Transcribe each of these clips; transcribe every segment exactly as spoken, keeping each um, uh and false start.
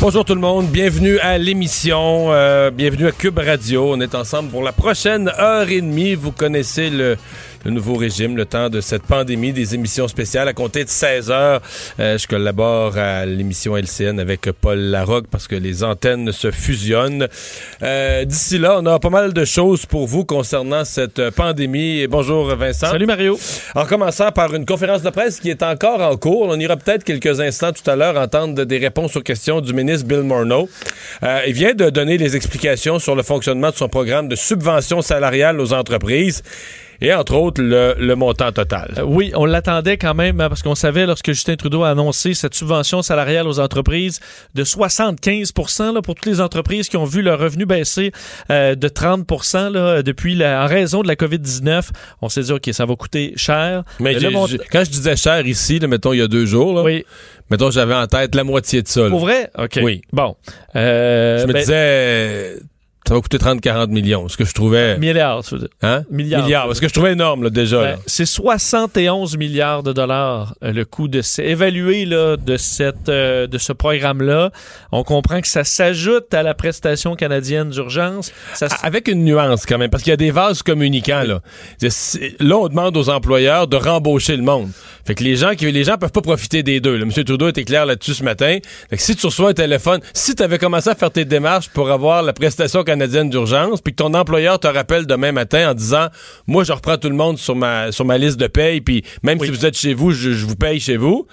Bonjour tout le monde, bienvenue à l'émission, euh, bienvenue à Cube Radio. On est ensemble pour la prochaine heure et demie. Vous connaissez le, le nouveau régime, le temps de cette pandémie, des émissions spéciales à compter de seize heures. Euh, je collabore à l'émission L C N avec Paul Larocque parce que les antennes se fusionnent. Euh, d'ici là, on a pas mal de choses pour vous concernant cette pandémie. Et bonjour Vincent. Salut Mario. En commençant par une conférence de presse qui est encore en cours. On ira peut-être quelques instants tout à l'heure entendre des réponses aux questions du ministre Bill Morneau. Euh, il vient de donner les explications sur le fonctionnement de son programme de subvention salariale aux entreprises et, entre autres, le, le montant total. Euh, oui, on l'attendait quand même parce qu'on savait, lorsque Justin Trudeau a annoncé cette subvention salariale aux entreprises de soixante-quinze pour cent là, pour toutes les entreprises qui ont vu leur revenu baisser euh, de trente pour cent là, depuis la, en raison de la COVID dix-neuf, on s'est dit, OK, ça va coûter cher. Mais j'ai, mont... j'ai, quand je disais cher ici, là, mettons, il y a deux jours, là, oui. Mettons, j'avais en tête la moitié de ça. Pour vrai? OK. Oui. Bon. Euh, je me ben, disais, ça va coûter trente à quarante millions, ce que je trouvais... Milliards, tu veux dire. Hein? Milliards. Milliards, ce que je trouvais énorme, là, déjà. Ben, là. C'est soixante et onze milliards de dollars, euh, le coût de... C'est évalué, là, de, cette, euh, de ce programme-là. On comprend que ça s'ajoute à la prestation canadienne d'urgence. Ça s- Avec une nuance, quand même, parce qu'il y a des vases communicants, là. C'est, là, on demande aux employeurs de rembaucher le monde. Fait que les gens qui les gens peuvent pas profiter des deux. Là. M. Trudeau était clair là-dessus ce matin. Fait que si tu reçois un téléphone, si tu avais commencé à faire tes démarches pour avoir la prestation canadienne d'urgence, puis que ton employeur te rappelle demain matin en disant « Moi, je reprends tout le monde sur ma sur ma liste de paye, puis même oui. si vous êtes chez vous, je, je vous paye chez vous »,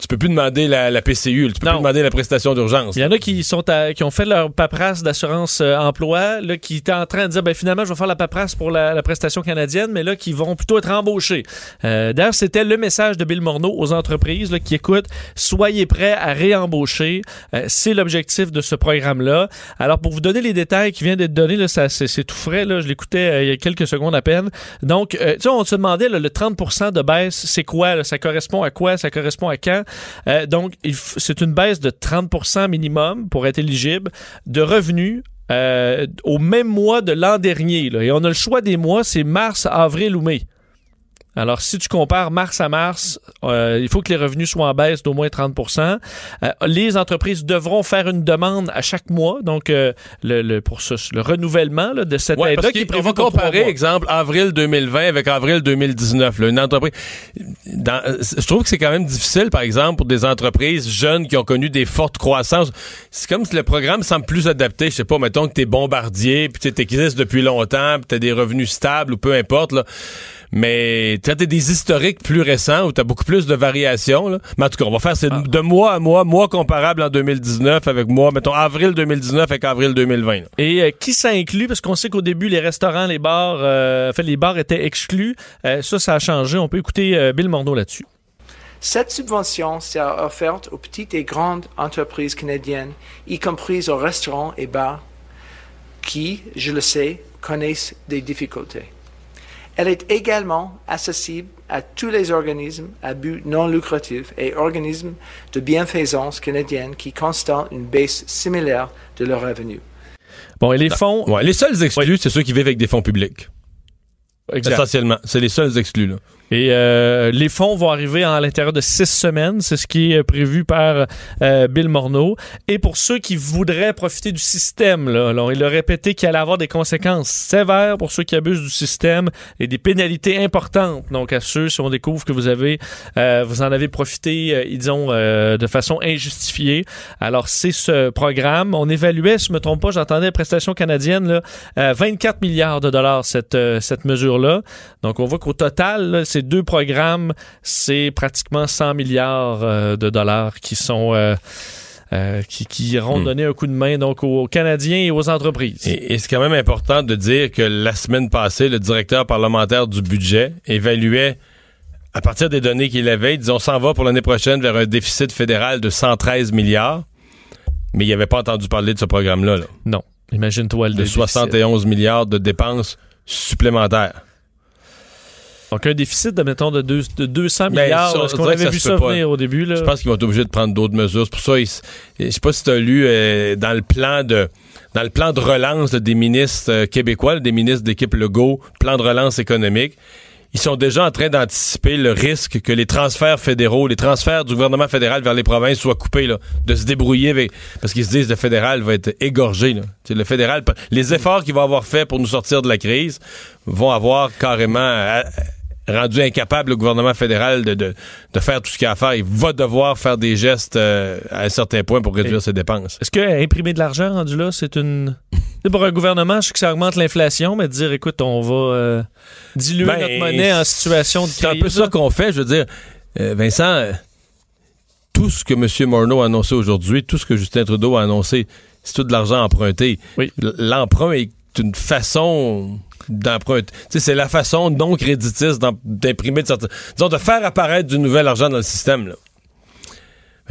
tu peux plus demander la, la P C U, tu peux non. plus demander la prestation d'urgence. Il y en a qui sont à, qui ont fait leur paperasse d'assurance euh, emploi, là qui étaient en train de dire ben finalement je vais faire la paperasse pour la, la prestation canadienne, mais là qui vont plutôt être embauchés. Euh, d'ailleurs c'était le message de Bill Morneau aux entreprises là, qui écoutent, soyez prêts à réembaucher, euh, c'est l'objectif de ce programme là. Alors pour vous donner les détails qui viennent d'être donnés là, ça c'est, c'est tout frais là, je l'écoutais euh, il y a quelques secondes à peine. Donc euh, tu sais on se demandait là, le trente pour cent de baisse c'est quoi, là, ça correspond à quoi, ça correspond à quand? Euh, donc, il f- c'est une baisse de trente pour cent minimum pour être éligible de revenus euh, au même mois de l'an dernier. Là. Et on a le choix des mois, c'est mars, avril ou mai. Alors, si tu compares mars à mars, euh, il faut que les revenus soient en baisse d'au moins trente pour cent. Euh, les entreprises devront faire une demande à chaque mois, donc euh, le, le, pour ce, le renouvellement là, de cette ouais, aide-là qui est prévue pour trois mois. On va comparer, exemple, avril deux mille vingt avec avril deux mille dix-neuf. Là, une entreprise, dans, je trouve que c'est quand même difficile, par exemple, pour des entreprises jeunes qui ont connu des fortes croissances. C'est comme si le programme semble plus adapté. Je sais pas, mettons que t'es bombardier, puis tu existes depuis longtemps, puis t'as des revenus stables ou peu importe, là. Mais quand t'as des historiques plus récents où t'as beaucoup plus de variations, là. Mais en tout cas, on va faire c'est ah. de mois à mois, mois comparable en deux mille dix-neuf avec mois, mettons avril deux mille dix-neuf avec avril deux mille vingt. Là. Et euh, qui ça inclut? Parce qu'on sait qu'au début, les restaurants, les bars, euh, enfin, les bars étaient exclus. Euh, ça, ça a changé. On peut écouter euh, Bill Morneau là-dessus. Cette subvention sera offerte aux petites et grandes entreprises canadiennes, y compris aux restaurants et bars, qui, je le sais, connaissent des difficultés. Elle est également accessible à tous les organismes à but non lucratif et organismes de bienfaisance canadienne qui constatent une baisse similaire de leurs revenus. Bon, et les fonds... Ouais, les seuls exclus, ouais. c'est ceux qui vivent avec des fonds publics. Exact. Essentiellement, c'est les seuls exclus, là. Et euh, les fonds vont arriver à l'intérieur de six semaines, c'est ce qui est prévu par euh, Bill Morneau. Et pour ceux qui voudraient profiter du système, là, alors, il a répété qu'il allait avoir des conséquences sévères pour ceux qui abusent du système et des pénalités importantes. Donc à ceux, si on découvre que vous avez, euh, vous en avez profité, euh, disons, euh, de façon injustifiée. Alors c'est ce programme. On évaluait, si je me trompe pas, j'entendais la prestation canadienne, là, euh, vingt-quatre milliards de dollars cette euh, cette mesure-là. Donc on voit qu'au total, là, c'est ces deux programmes, c'est pratiquement cent milliards euh, de dollars qui sont euh, euh, qui, qui iront mmh. donner un coup de main donc aux Canadiens et aux entreprises. Et, et c'est quand même important de dire que la semaine passée, le directeur parlementaire du budget évaluait, à partir des données qu'il avait, il disait on s'en va pour l'année prochaine vers un déficit fédéral de cent treize milliards. Mais il n'avait pas entendu parler de ce programme-là. Là. Non. Imagine-toi le déficit. De soixante et onze milliards de dépenses supplémentaires. Donc, un déficit, de, mettons, de, deux, de deux cents milliards. Ça, est-ce qu'on avait ça vu ça venir pas. Au début? Là? Je pense qu'ils vont être obligés de prendre d'autres mesures. C'est pour ça, ils, je sais pas si tu as lu euh, dans le plan de dans le plan de relance des ministres québécois, des ministres d'équipe Legault, plan de relance économique, ils sont déjà en train d'anticiper le risque que les transferts fédéraux, les transferts du gouvernement fédéral vers les provinces soient coupés, là, de se débrouiller avec, parce qu'ils se disent que le fédéral va être égorgé. Là. Le fédéral, les efforts qu'il va avoir faits pour nous sortir de la crise vont avoir carrément... À, rendu incapable le gouvernement fédéral de, de, de faire tout ce qu'il a à faire. Il va devoir faire des gestes euh, à un certain point pour réduire Et ses dépenses. Est-ce que imprimer de l'argent rendu là, c'est une... c'est pour un gouvernement, je sais que ça augmente l'inflation, mais de dire, écoute, on va euh, diluer ben, notre monnaie en situation de crise. C'est un peu ça qu'on fait, je veux dire. Euh, Vincent, euh, tout ce que M. Morneau a annoncé aujourd'hui, tout ce que Justin Trudeau a annoncé, c'est tout de l'argent emprunté. Oui. L'emprunt est une façon... d'emprunter. T'sais, c'est la façon non créditiste d'imprimer, de, sortir, disons, de faire apparaître du nouvel argent dans le système. Là.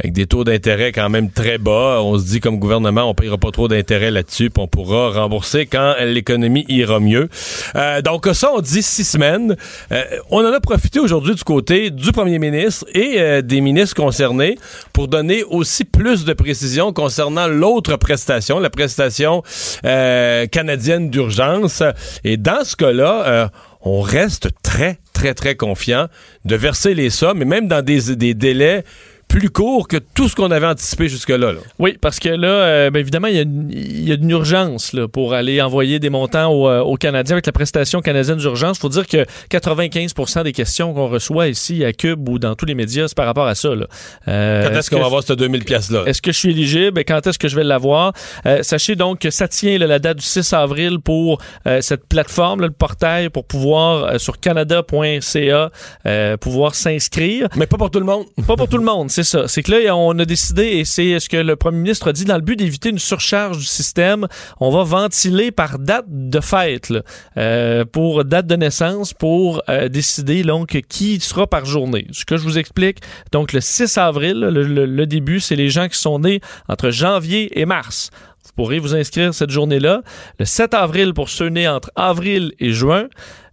Avec des taux d'intérêt quand même très bas, on se dit comme gouvernement, on ne paiera pas trop d'intérêt là-dessus, puis on pourra rembourser quand l'économie ira mieux. Euh, donc ça, on dit six semaines. Euh, on en a profité aujourd'hui du côté du premier ministre et euh, des ministres concernés pour donner aussi plus de précisions concernant l'autre prestation, la prestation euh, canadienne d'urgence. Et dans ce cas-là, euh, on reste très, très, très confiant de verser les sommes, et même dans des, des délais plus court que tout ce qu'on avait anticipé jusque-là. Là. Oui, parce que là, euh, bien évidemment, il y, y a une urgence là, pour aller envoyer des montants aux, aux Canadiens avec la prestation canadienne d'urgence. Il faut dire que quatre-vingt-quinze pour cent des questions qu'on reçoit ici à Cube ou dans tous les médias, c'est par rapport à ça. Là. Euh, quand est-ce, est-ce qu'on va avoir cette deux mille piastres-là? Est-ce que je suis éligible? Quand est-ce que je vais l'avoir? Euh, sachez donc que ça tient là, la date du six avril pour euh, cette plateforme, là, le portail, pour pouvoir, euh, sur canada point c a, euh, pouvoir s'inscrire. Mais pas pour tout le monde. Pas pour tout le monde, c'est ça. C'est que là, on a décidé, et c'est ce que le premier ministre a dit, dans le but d'éviter une surcharge du système, on va ventiler par date de fête, là, euh, pour date de naissance, pour euh, décider donc qui sera par journée. Ce que je vous explique, donc le six avril, le, le, le début, c'est les gens qui sont nés entre janvier et mars. Vous pourrez vous inscrire cette journée-là. Le sept avril pour ceux nés entre avril et juin.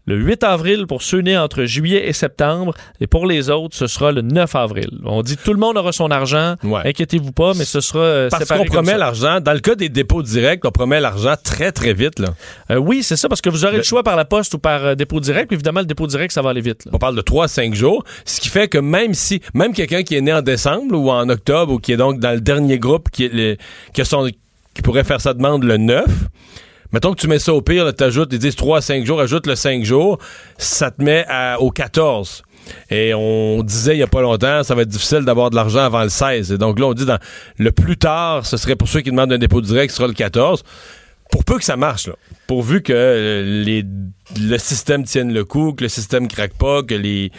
Le huit avril pour ceux nés entre juillet et septembre. Et pour les autres, ce sera le neuf avril. On dit tout le monde aura son argent. Ouais. Inquiétez-vous pas, mais ce sera euh, parce séparé qu'on promet ça. L'argent. Dans le cas des dépôts directs, on promet l'argent très, très vite. Là. Euh, oui, c'est ça, parce que vous aurez le, le choix par la poste ou par euh, dépôt direct. Évidemment, le dépôt direct, ça va aller vite. Là. On parle de trois à cinq jours, ce qui fait que même si, même quelqu'un qui est né en décembre ou en octobre ou qui est donc dans le dernier groupe qui, est les, qui, a son, qui pourrait faire sa demande le neuf... Mettons que tu mets ça au pire, tu ajoutes, ils disent trois à cinq jours, ajoute le cinq jours, ça te met à, au quatorze. Et on disait il n'y a pas longtemps, ça va être difficile d'avoir de l'argent avant le seize. Et donc là, on dit dans, le plus tard, ce serait pour ceux qui demandent un dépôt direct, ce sera le quatorze. Pour peu que ça marche, là. Pourvu que les, le système tienne le coup, que le système craque pas, que les,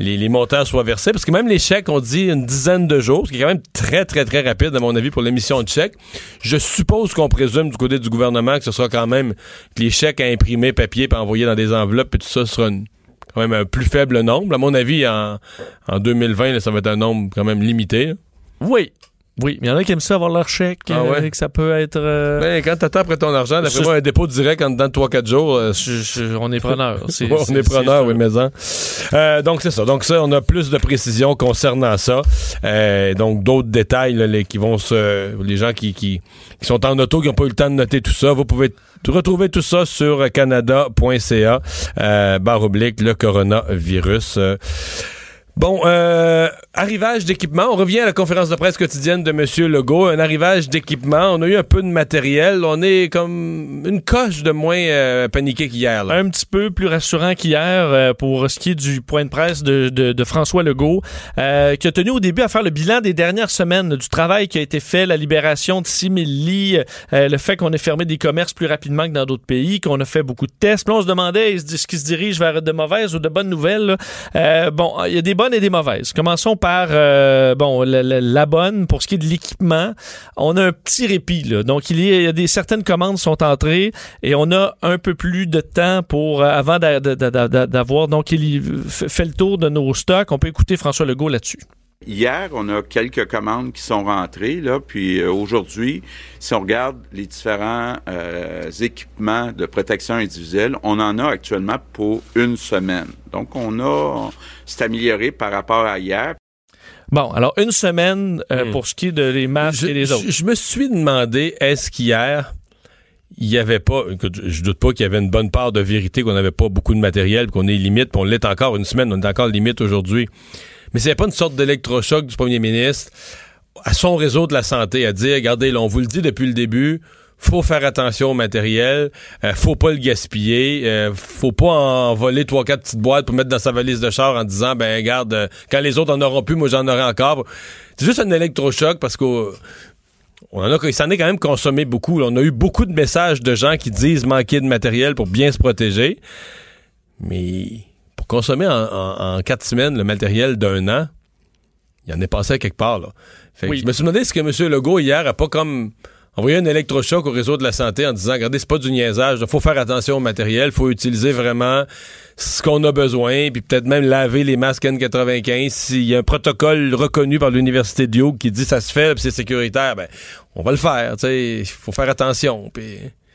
les, les montants soient versés. Parce que même les chèques, on dit une dizaine de jours, ce qui est quand même très, très, très rapide, à mon avis, pour l'émission de chèques. Je suppose qu'on présume du côté du gouvernement que ce sera quand même que les chèques à imprimer, papier, puis à envoyer dans des enveloppes, puis tout ça, ce sera une, quand même un plus faible nombre. À mon avis, en, en deux mille vingt, là, ça va être un nombre quand même limité. Là. Oui. Oui, mais il y en a qui aiment ça avoir leur chèque, ah ouais. euh, que ça peut être... Euh... Ben, quand t'attends après ton argent, d'après moi, un dépôt direct en dedans de trois à quatre jours... Euh... Je, je, on est preneur. C'est, ouais, on c'est, est preneur, oui, maison. Euh, donc, c'est ça. Donc, ça, on a plus de précisions concernant ça. Euh, donc, d'autres détails, là, les, qui vont se... Les gens qui, qui, qui sont en auto, qui n'ont pas eu le temps de noter tout ça, vous pouvez retrouver tout ça sur canada point c a, euh, barre oblique, le coronavirus... Euh, Bon, euh, arrivage d'équipement. On revient à la conférence de presse quotidienne de M. Legault. Un arrivage d'équipement. On a eu un peu de matériel. On est comme une coche de moins euh, paniqué qu'hier. Là. Un petit peu plus rassurant qu'hier euh, pour ce qui est du point de presse de, de, de François Legault, euh, qui a tenu au début à faire le bilan des dernières semaines, du travail qui a été fait, la libération de six mille lits, euh, le fait qu'on ait fermé des commerces plus rapidement que dans d'autres pays, qu'on a fait beaucoup de tests. Puis on se demandait est-ce qu'il se dirige vers de mauvaises ou de bonnes nouvelles. Euh, bon, il y a des bonnes et des mauvaises. Commençons par euh, bon la, la, la bonne pour ce qui est de l'équipement. On a un petit répit là. Donc il y, a, il y a des certaines commandes sont entrées et on a un peu plus de temps pour euh, avant d'a, d'a, d'a, d'a, d'avoir donc il fait le tour de nos stocks. On peut écouter François Legault là-dessus. Hier, on a quelques commandes qui sont rentrées, là, puis euh, aujourd'hui, si on regarde les différents euh, équipements de protection individuelle, on en a actuellement pour une semaine. Donc, on a, c'est amélioré par rapport à hier. Bon, alors une semaine euh, mmh. pour ce qui est de les masques je, et les autres. Je, je me suis demandé, est-ce qu'hier, il n'y avait pas, je doute pas qu'il y avait une bonne part de vérité, qu'on n'avait pas beaucoup de matériel, qu'on est limite, puis on l'est encore une semaine, on est encore limite aujourd'hui. Mais c'est pas une sorte d'électrochoc du premier ministre à son réseau de la santé, à dire, regardez, là, on vous le dit depuis le début, faut faire attention au matériel, euh, faut pas le gaspiller, euh, faut pas en voler trois, quatre petites boîtes pour mettre dans sa valise de char en disant, ben regarde, euh, quand les autres en auront plus, moi j'en aurai encore. C'est juste un électrochoc parce qu'on en a, il s'en est quand même consommé beaucoup. Là. On a eu beaucoup de messages de gens qui disent manquer de matériel pour bien se protéger, mais pour consommer en, en, en quatre semaines le matériel d'un an, il en est passé à quelque part. Là. Fait que oui. Je me suis demandé, est-ce que M. Legault hier a pas comme envoyer un électrochoc au réseau de la santé en disant, regardez, c'est pas du niaisage, il faut faire attention au matériel, il faut utiliser vraiment ce qu'on a besoin, puis peut-être même laver les masques N quatre-vingt-quinze. S'il y a un protocole reconnu par l'Université de Hughes qui dit ça se fait, puis c'est sécuritaire, ben on va le faire, tu sais, il faut faire attention, puis...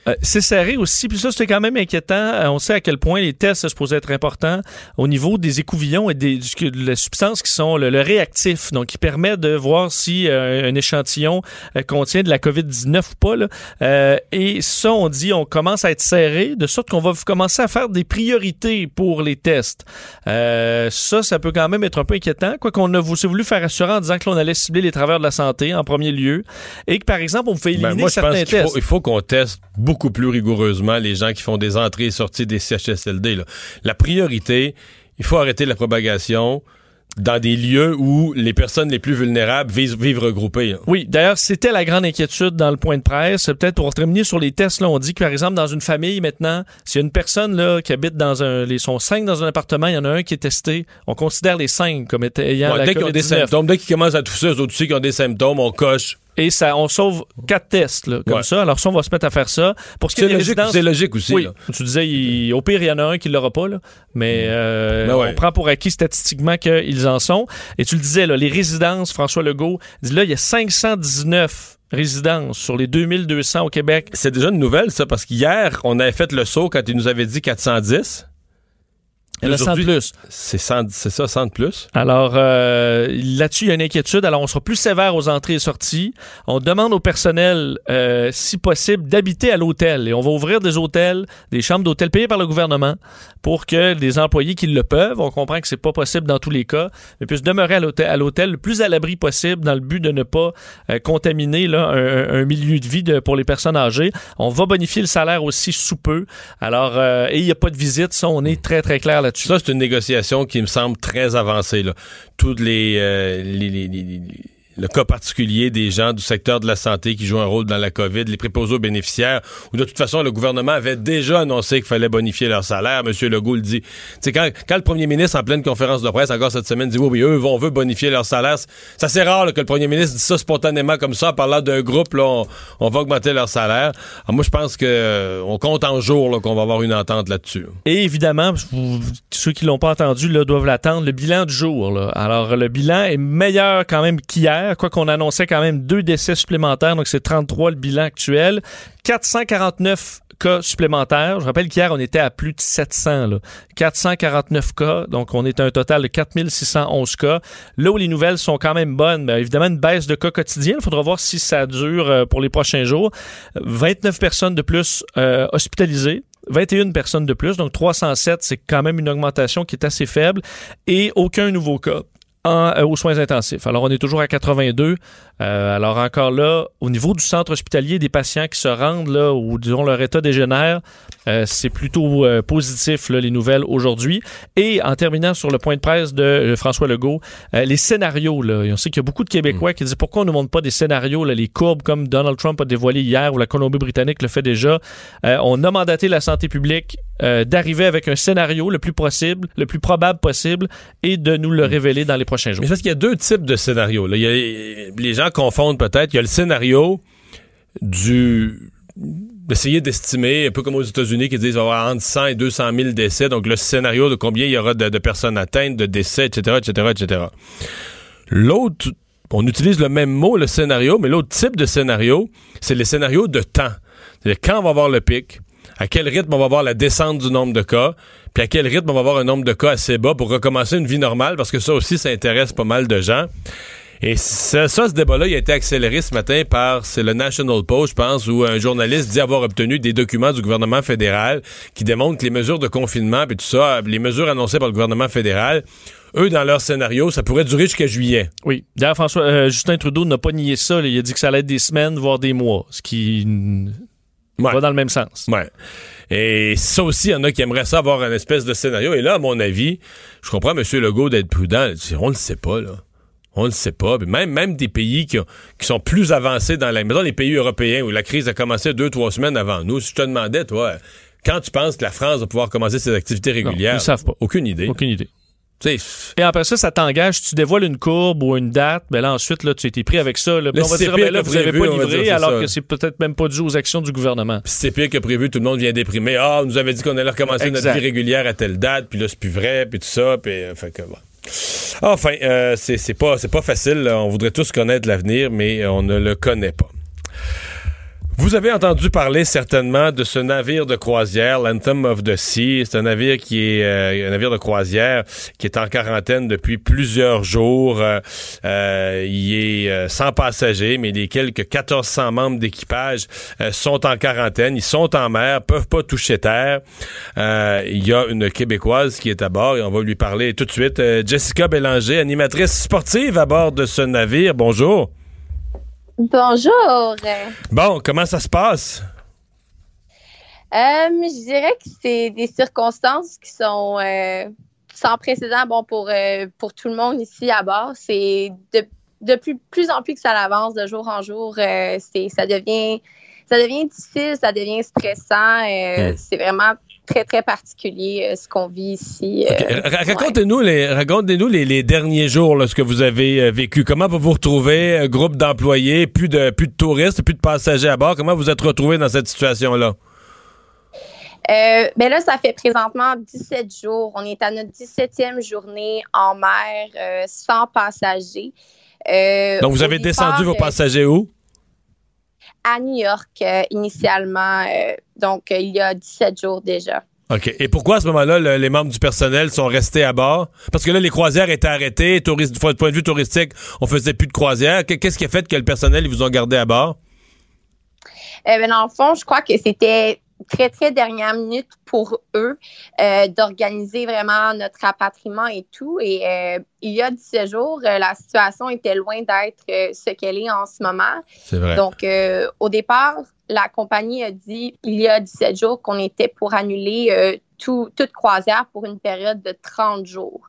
Euh, c'est serré aussi, puis ça c'était quand même inquiétant. Euh, on sait à quel point les tests ça se posait être importants au niveau des écouvillons et des du, de la substance qui sont le, le réactif, donc qui permet de voir si euh, un échantillon euh, contient de la covid dix-neuf ou pas. Là. Euh, et ça, on dit, on commence à être serré, de sorte qu'on va commencer à faire des priorités pour les tests. Euh, ça, ça peut quand même être un peu inquiétant, quoi qu'on a voulu faire assurant en disant que l'on allait cibler les travailleurs de la santé en premier lieu et que, par exemple, on fait éliminer ben moi, certains je pense tests. Faut, il faut qu'on teste beaucoup beaucoup plus rigoureusement les gens qui font des entrées et sorties des C H S L D. Là. La priorité, il faut arrêter la propagation dans des lieux où les personnes les plus vulnérables vivent, vivent regroupées. Là. Oui, d'ailleurs, c'était la grande inquiétude dans le point de presse. Peut-être pour terminer sur les tests, là, on dit que, par exemple, dans une famille, maintenant, s'il y a une personne là, qui habite dans un... Ils sont cinq dans un appartement, il y en a un qui est testé. On considère les cinq comme ayant ouais, la dès qu'ils ont des symptômes, dès qu'ils commencent à tousser, eux autres aussi qui ont des symptômes, on coche. Et ça, on sauve quatre tests, là, comme ouais. ça. Alors, ça, on va se mettre à faire ça. Pour ce qui est des résidences, c'est logique aussi. Oui, là. Tu disais, il, au pire, il y en a un qui ne l'aura pas, là. Mais, euh, mais ouais. on prend pour acquis statistiquement qu'ils en sont. Et tu le disais, là, les résidences, François Legault, dit là, il y a cinq cent dix-neuf résidences sur les deux mille deux cents au Québec. C'est déjà une nouvelle, ça, parce qu'hier, on avait fait le saut quand il nous avait dit quatre cent dix. Il y en a cent de plus. C'est, cent, c'est ça, cent de plus. Alors, euh, là-dessus, il y a une inquiétude. Alors, on sera plus sévère aux entrées et sorties. On demande au personnel, euh, si possible, d'habiter à l'hôtel. Et on va ouvrir des hôtels, des chambres d'hôtel payées par le gouvernement pour que des employés qui le peuvent, on comprend que c'est pas possible dans tous les cas, mais puissent demeurer à l'hôtel, à l'hôtel le plus à l'abri possible dans le but de ne pas euh, contaminer là, un, un milieu de vie de, pour les personnes âgées. On va bonifier le salaire aussi sous peu. Alors, euh, et il n'y a pas de visite. Ça, on est très, très clair là-dessus. Ça, c'est une négociation qui me semble très avancée. Là. Toutes les, euh, les, les, les, les le cas particulier des gens du secteur de la santé qui jouent un rôle dans la COVID, les préposés aux bénéficiaires, où de toute façon, le gouvernement avait déjà annoncé qu'il fallait bonifier leur salaire. Monsieur Legault le dit. Tu sais, quand, quand le premier ministre, en pleine conférence de presse, encore cette semaine, dit oui, oui, eux, on veut bonifier leur salaire. Ça, c'est rare là, que le premier ministre dise ça spontanément comme ça, en parlant d'un groupe, là, on, on va augmenter leur salaire. Alors, moi, je pense qu'on euh, compte en jours là, qu'on va avoir une entente là-dessus. Et évidemment, vous, ceux qui l'ont pas entendu là, doivent l'attendre, le bilan du jour. Là. Alors, le bilan est meilleur quand même qu'hier. Quoi qu'on annonçait quand même deux décès supplémentaires, donc c'est trente-trois le bilan actuel. quatre cent quarante-neuf cas supplémentaires. Je rappelle qu'hier, on était à plus de sept cents. Là. quatre cent quarante-neuf cas, donc on est à un total de quatre mille six cent onze cas. Là où les nouvelles sont quand même bonnes, bien, évidemment, une baisse de cas quotidiens. Il faudra voir si ça dure pour les prochains jours. vingt-neuf personnes de plus euh, hospitalisées. vingt et une personnes de plus, donc trois cent sept. C'est quand même une augmentation qui est assez faible. Et aucun nouveau cas. En, euh, aux soins intensifs. Alors, on est toujours à quatre-vingt-deux. Euh, alors, encore là, au niveau du centre hospitalier, des patients qui se rendent, là, où, disons, leur état dégénère, euh, c'est plutôt euh, positif, là, les nouvelles aujourd'hui. Et, en terminant sur le point de presse de euh, François Legault, euh, les scénarios, là, on sait qu'il y a beaucoup de Québécois mmh. qui disent pourquoi on ne montre pas des scénarios, là, les courbes comme Donald Trump a dévoilé hier ou la Colombie-Britannique le fait déjà. Euh, on a mandaté la santé publique euh, d'arriver avec un scénario le plus possible, le plus probable possible et de nous le mmh. révéler dans les prochains jours. Mais parce qu'il y a deux types de scénarios. Là. Il y a, les gens confondent peut-être. Il y a le scénario du d'essayer d'estimer, un peu comme aux États-Unis qui disent qu'il va y avoir entre cent et deux cent mille décès. Donc le scénario de combien il y aura de, de personnes atteintes, de décès, et cetera, et cetera, et cetera. L'autre, on utilise le même mot, le scénario, mais l'autre type de scénario, c'est les scénarios de temps. C'est-à-dire quand on va avoir le pic, à quel rythme on va avoir la descente du nombre de cas, puis à quel rythme on va avoir un nombre de cas assez bas pour recommencer une vie normale, parce que ça aussi, ça intéresse pas mal de gens. Et ça, ça, ce débat-là, il a été accéléré ce matin par, c'est le National Post, je pense, où un journaliste dit avoir obtenu des documents du gouvernement fédéral qui démontrent que les mesures de confinement, puis tout ça, les mesures annoncées par le gouvernement fédéral, eux, dans leur scénario, ça pourrait durer jusqu'à juillet. Oui. D'ailleurs, François, euh, Justin Trudeau n'a pas nié ça. Là. Il a dit que ça allait être des semaines, voire des mois, ce qui... Ouais. Va dans le même sens. Ouais. Et ça aussi, il y en a qui aimeraient ça avoir une espèce de scénario. Et là, à mon avis, je comprends M. Legault d'être prudent. On le sait pas, là. On le sait pas. Même, même des pays qui, ont, qui sont plus avancés dans la... Mettons les pays européens où la crise a commencé deux, trois semaines avant nous. Si je te demandais, toi, quand tu penses que la France va pouvoir commencer ses activités régulières? Non, ils savent pas. Aucune idée. Aucune idée. Et après ça, ça t'engage. Tu dévoiles une courbe ou une date, mais là, ensuite, là, tu as été pris avec ça. Là, on va dire, ben là, vous n'avez pas livré, alors ça. Que c'est peut-être même pas dû aux actions du gouvernement. Puis c'est pire que prévu, tout le monde vient déprimer. Ah, on nous avait dit qu'on allait recommencer exact. Notre vie régulière à telle date, puis là, c'est plus vrai, puis tout ça, puis... Euh, fait que, bon. Enfin, euh, c'est, c'est, pas, c'est pas facile. Là. On voudrait tous connaître l'avenir, mais on ne le connaît pas. Vous avez entendu parler certainement de ce navire de croisière, l'Anthem of the Sea. C'est un navire qui est euh, un navire de croisière qui est en quarantaine depuis plusieurs jours. Euh, euh, il est euh, sans passagers, mais les quelques mille quatre cents membres d'équipage euh, sont en quarantaine. Ils sont en mer, peuvent pas toucher terre. Euh, il y a une Québécoise qui est à bord et on va lui parler tout de suite. Euh, Jessica Bélanger, animatrice sportive à bord de ce navire. Bonjour. Bonjour. Bon, comment ça se passe? Euh, je dirais que c'est des circonstances qui sont euh, sans précédent bon, pour, euh, pour tout le monde ici à bord. C'est de, de plus, plus en plus que ça avance de jour en jour. Euh, c'est, ça, devient, ça devient difficile, ça devient stressant. Euh, mmh. C'est vraiment... très, très particulier, euh, ce qu'on vit ici. Euh, okay. Racontez-nous, ouais. les, racontez-nous les, les derniers jours, là, ce que vous avez euh, vécu. Comment vous vous retrouvez, euh, groupe d'employés, plus de, plus de touristes, plus de passagers à bord? Comment vous êtes retrouvés dans cette situation-là? Euh, ben là, ça fait présentement dix-sept jours. On est à notre dix-septième journée en mer, euh, sans passagers. Euh, Donc, vous avez descendu euh, vos passagers où? À New York, euh, initialement, euh, donc euh, il y a dix-sept jours déjà. OK. Et pourquoi, à ce moment-là, le, les membres du personnel sont restés à bord? Parce que là, les croisières étaient arrêtées, touristes, du point de vue touristique, on faisait plus de croisières. Qu'est-ce qui a fait que le personnel, ils vous ont gardé à bord? Euh, ben, dans le fond, je crois que c'était très, très dernière minute pour eux euh, d'organiser vraiment notre rapatriement et tout. Et euh, il y a dix-sept jours, euh, la situation était loin d'être euh, ce qu'elle est en ce moment. C'est vrai. Donc, euh, au départ, la compagnie a dit, il y a dix-sept jours, qu'on était pour annuler euh, tout, toute croisière pour une période de trente jours.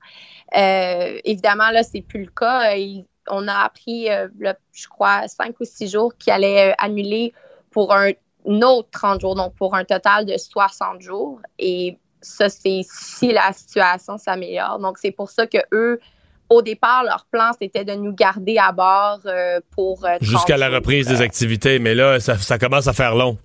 Euh, évidemment, là, c'est plus le cas. Il, on a appris, euh, là, je crois, cinq ou six jours qu'ils allaient euh, annuler pour un nos trente jours, donc pour un total de soixante jours. Et ça, c'est si la situation s'améliore. Donc, c'est pour ça que eux, au départ, leur plan, c'était de nous garder à bord euh, pour trente jusqu'à la jours. Reprise des activités. Mais là, ça, ça commence à faire long.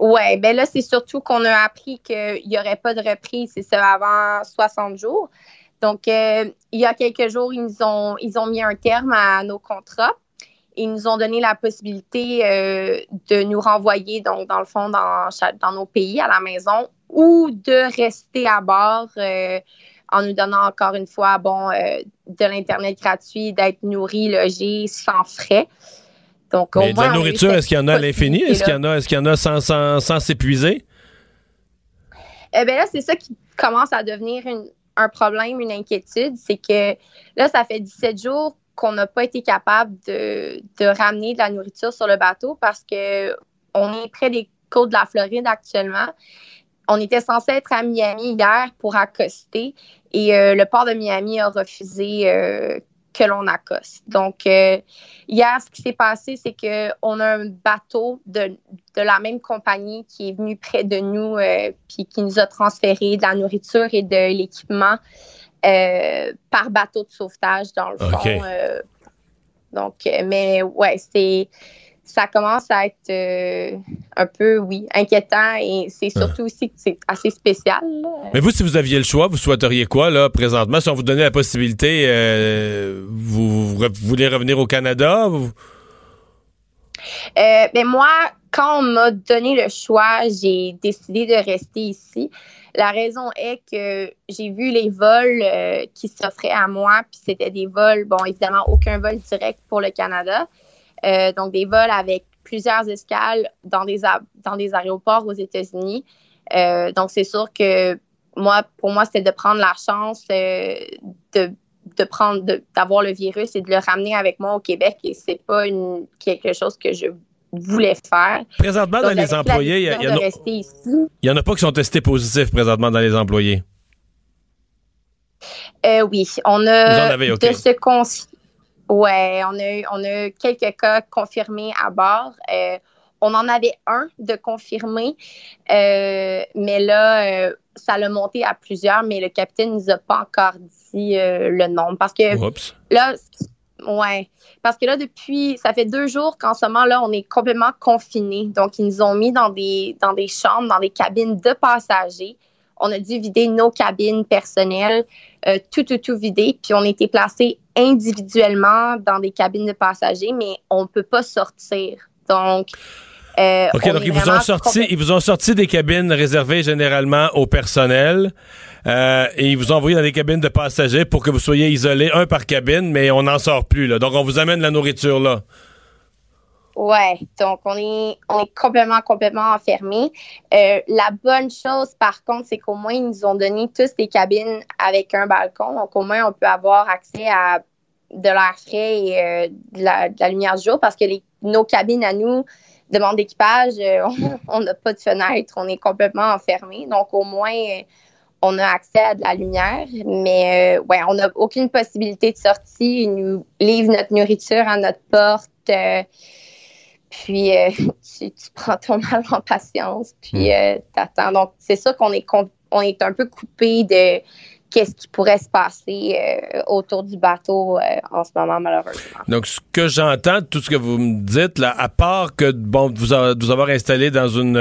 Oui, bien là, c'est surtout qu'on a appris qu'il n'y aurait pas de reprise, c'est ça, avant soixante jours. Donc, euh, il y a quelques jours, ils ont, ils ont mis un terme à nos contrats. Ils nous ont donné la possibilité euh, de nous renvoyer, donc dans le fond, dans, dans nos pays, à la maison, ou de rester à bord euh, en nous donnant encore une fois bon, euh, de l'Internet gratuit, d'être nourri, logé, sans frais. Donc, mais au moins, de la nourriture, est-ce qu'il y en a à l'infini? Est-ce qu'il y en a, est-ce qu'il y en a sans, sans, sans s'épuiser? Eh bien là, c'est ça qui commence à devenir une, un problème, une inquiétude. C'est que là, ça fait dix-sept jours qu'on n'a pas été capable de, de ramener de la nourriture sur le bateau parce qu'on est près des côtes de la Floride actuellement. On était censé être à Miami hier pour accoster et euh, le port de Miami a refusé euh, que l'on accoste. Donc, euh, hier, ce qui s'est passé, c'est qu'on a un bateau de, de la même compagnie qui est venu près de nous euh, puis qui nous a transféré de la nourriture et de l'équipement Euh, par bateau de sauvetage, dans le fond. Okay. Euh, donc, mais ouais, c'est ça commence à être euh, un peu, oui, inquiétant et c'est surtout aussi que c'est assez spécial. Là. Mais vous, si vous aviez le choix, vous souhaiteriez quoi, là, présentement? Si on vous donnait la possibilité, euh, vous, vous, vous voulez revenir au Canada? Vous... Euh, ben moi, quand on m'a donné le choix, j'ai décidé de rester ici. La raison est que j'ai vu les vols euh, qui s'offraient à moi, puis c'était des vols, bon, évidemment, aucun vol direct pour le Canada. Euh, donc, des vols avec plusieurs escales dans des, a- dans des aéroports aux États-Unis. Euh, donc, c'est sûr que moi, pour moi, c'était de prendre la chance euh, de, de prendre, de, d'avoir le virus et de le ramener avec moi au Québec. Et c'est pas une, quelque chose que je voulait faire. Présentement, donc, dans les employés, il y, y, no... y en a pas qui sont testés positifs présentement dans les employés. Euh, oui, on a avez, okay. de ce con... ouais, on a on a quelques cas confirmés à bord. Euh, on en avait un de confirmé, euh, mais là, euh, ça l'a monté à plusieurs, mais le capitaine nous a pas encore dit euh, le nombre parce que Oups. là. Oui, parce que là, depuis, ça fait deux jours qu'en ce moment-là, on est complètement confinés. Donc, ils nous ont mis dans des, dans des chambres, dans des cabines de passagers. On a dû vider nos cabines personnelles, euh, tout, tout, tout vider. Puis, on a été placés individuellement dans des cabines de passagers, mais on ne peut pas sortir. Donc, euh, OK, donc ils vous, ont sorti, ils vous ont sorti des cabines réservées généralement au personnel. Euh, et ils vous ont envoyé dans des cabines de passagers pour que vous soyez isolés, un par cabine, mais on n'en sort plus, là. Donc, on vous amène la nourriture, là. Oui, donc on est, on est complètement, complètement enfermés. Euh, la bonne chose, par contre, c'est qu'au moins, ils nous ont donné tous des cabines avec un balcon. Donc, au moins, on peut avoir accès à de l'air frais et euh, de, la, de la lumière du jour parce que les, nos cabines à nous, de mon équipage, euh, on n'a pas de fenêtre. On est complètement enfermés. Donc, au moins... Euh, on a accès à de la lumière, mais euh, ouais, on n'a aucune possibilité de sortie. Ils nous livrent notre nourriture à notre porte. Euh, puis, euh, tu, tu prends ton mal en patience, puis euh, t'attends. Donc, c'est sûr qu'on est, on est un peu coupé de qu'est-ce qui pourrait se passer euh, autour du bateau euh, en ce moment, malheureusement. Donc, ce que j'entends, tout ce que vous me dites, là, à part que bon, vous, a, vous avoir installé dans une,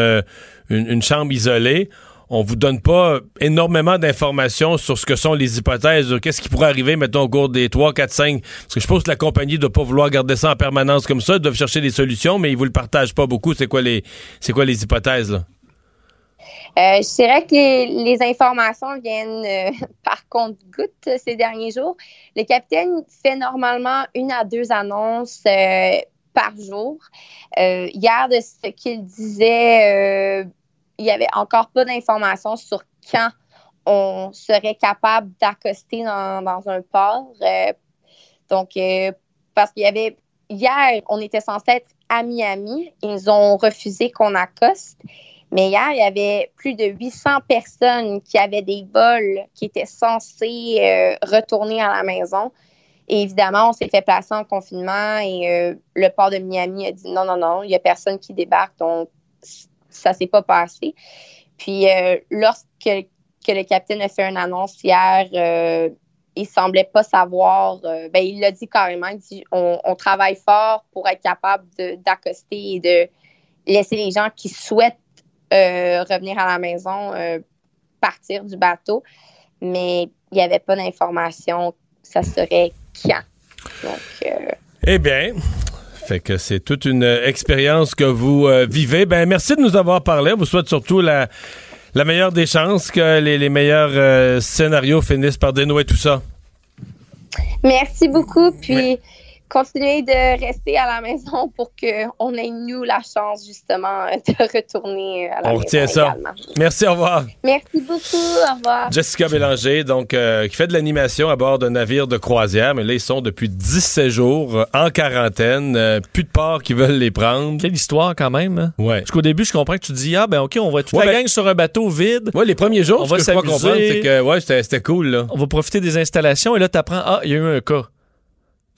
une, une chambre isolée, on vous donne pas énormément d'informations sur ce que sont les hypothèses. Qu'est-ce qui pourrait arriver, mettons, au cours des trois, quatre, cinq? Parce que je pense que la compagnie ne doit pas vouloir garder ça en permanence comme ça. Ils doivent chercher des solutions, mais ils vous le partagent pas beaucoup. C'est quoi les, c'est quoi les hypothèses, là? Euh, je dirais que les, les informations viennent euh, par compte-gouttes ces derniers jours. Le capitaine fait normalement une à deux annonces euh, par jour. Euh, hier, de ce qu'il disait... Euh, il n'y avait encore pas d'informations sur quand on serait capable d'accoster dans, dans un port. Euh, donc, euh, parce qu'il y avait... Hier, on était censé être à Miami. Ils nous ont refusé qu'on accoste. Mais hier, il y avait plus de huit cents personnes qui avaient des vols qui étaient censées euh, retourner à la maison. Et évidemment, on s'est fait placer en confinement et euh, le port de Miami a dit non, non, non, il n'y a personne qui débarque. Donc, ça s'est pas passé. Puis, euh, lorsque que le capitaine a fait une annonce hier, euh, il semblait pas savoir. Euh, ben, il l'a dit carrément. Il dit on, on travaille fort pour être capable de, d'accoster et de laisser les gens qui souhaitent euh, revenir à la maison euh, partir du bateau. Mais il n'y avait pas d'information. Ça serait quand. Donc, euh, eh bien. Fait que c'est toute une expérience que vous euh, vivez. Ben, merci de nous avoir parlé. On vous souhaite surtout la, la meilleure des chances, que les, les meilleurs euh, scénarios finissent par dénouer tout ça. Merci beaucoup. Puis, oui. Continuez de rester à la maison pour qu'on ait, nous, la chance, justement, de retourner à la on maison. On retient ça. Également. Merci, au revoir. Merci beaucoup, au revoir. Jessica Bélanger, donc, euh, qui fait de l'animation à bord d'un navire de croisière, mais là, ils sont depuis dix-sept jours en quarantaine, euh, plus de ports qui veulent les prendre. Quelle histoire, quand même. Hein? Ouais. Parce qu'au début, je comprends que tu dis, ah, ben, OK, on va être toute ouais, la ben, gang sur un bateau vide. Ouais, les premiers jours, on ce va que je crois comprendre, c'est que, ouais, c'était, c'était cool, là. On va profiter des installations, et là, t'apprends, ah, il y a eu un cas.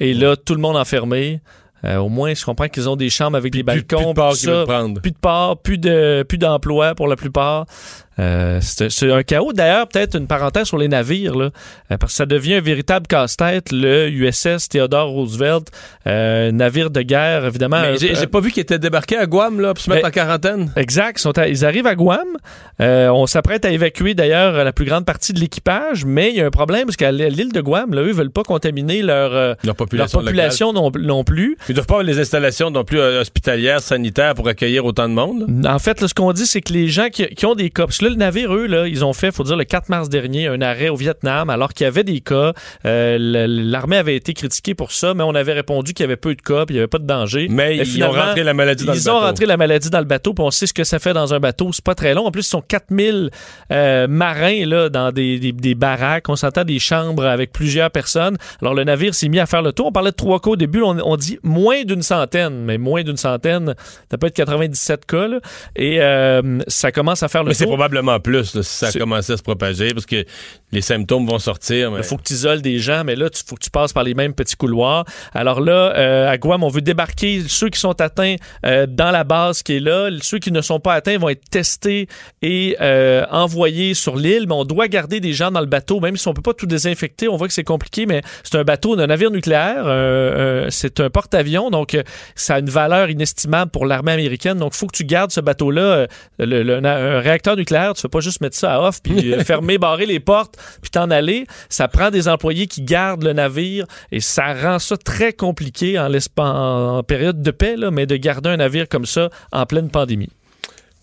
Et là, tout le monde enfermé. Euh, au moins, je comprends qu'ils ont des chambres avec des balcons. Plus de ports qu'ils veulent prendre. Plus de ports, plus de, plus d'emplois pour la plupart. Euh, c'est, c'est un chaos. D'ailleurs, peut-être une parenthèse sur les navires, là, parce que ça devient un véritable casse-tête, le U S S Theodore Roosevelt, euh, navire de guerre, évidemment. Mais j'ai, euh, j'ai pas vu qu'ils étaient débarqués à Guam, là, pour se mettre mais, en quarantaine. Exact. Ils, sont à, ils arrivent à Guam. Euh, on s'apprête à évacuer, d'ailleurs, la plus grande partie de l'équipage, mais il y a un problème, parce qu'à l'île de Guam, là, eux, veulent pas contaminer leur, euh, leur population, leur population non, non plus. Ils doivent pas avoir les installations non plus hospitalières, sanitaires, pour accueillir autant de monde, là. En fait, là, ce qu'on dit, c'est que les gens qui, qui ont des cas, parce que là, le navire, eux, là, ils ont fait, il faut dire, le quatre mars dernier, un arrêt au Vietnam, alors qu'il y avait des cas. Euh, l'armée avait été critiquée pour ça, mais on avait répondu qu'il y avait peu de cas, puis il n'y avait pas de danger. Mais et ils ont rentré la maladie dans le bateau. Ils ont rentré la maladie dans le bateau, puis on sait ce que ça fait dans un bateau. C'est pas très long. En plus, ils sont quatre mille euh, marins là, dans des, des, des baraques. On s'entend des chambres avec plusieurs personnes. Alors, le navire s'est mis à faire le tour. On parlait de trois cas au début. On, on dit moins d'une centaine, mais moins d'une centaine, ça peut être quatre-vingt-dix-sept cas. Là. Et euh, ça commence à faire le mais tour. Mais c'est probablement plus là, si ça a c'est... commencé à se propager, parce que les symptômes vont sortir. Mais... il faut que tu isoles des gens, mais là, il faut que tu passes par les mêmes petits couloirs. Alors là, euh, à Guam, on veut débarquer ceux qui sont atteints euh, dans la base qui est là. Ceux qui ne sont pas atteints vont être testés et euh, envoyés sur l'île, mais on doit garder des gens dans le bateau, même si on ne peut pas tout désinfecter. On voit que c'est compliqué, mais c'est un bateau, un navire nucléaire, euh, euh, c'est un porte-avions, donc euh, ça a une valeur inestimable pour l'armée américaine. Donc, il faut que tu gardes ce bateau-là, euh, le, le, un réacteur nucléaire, tu ne peux pas juste mettre ça à off, puis euh, fermer, barrer les portes, puis t'en aller. Ça prend des employés qui gardent le navire et ça rend ça très compliqué en, en, en période de paix, là, mais de garder un navire comme ça en pleine pandémie.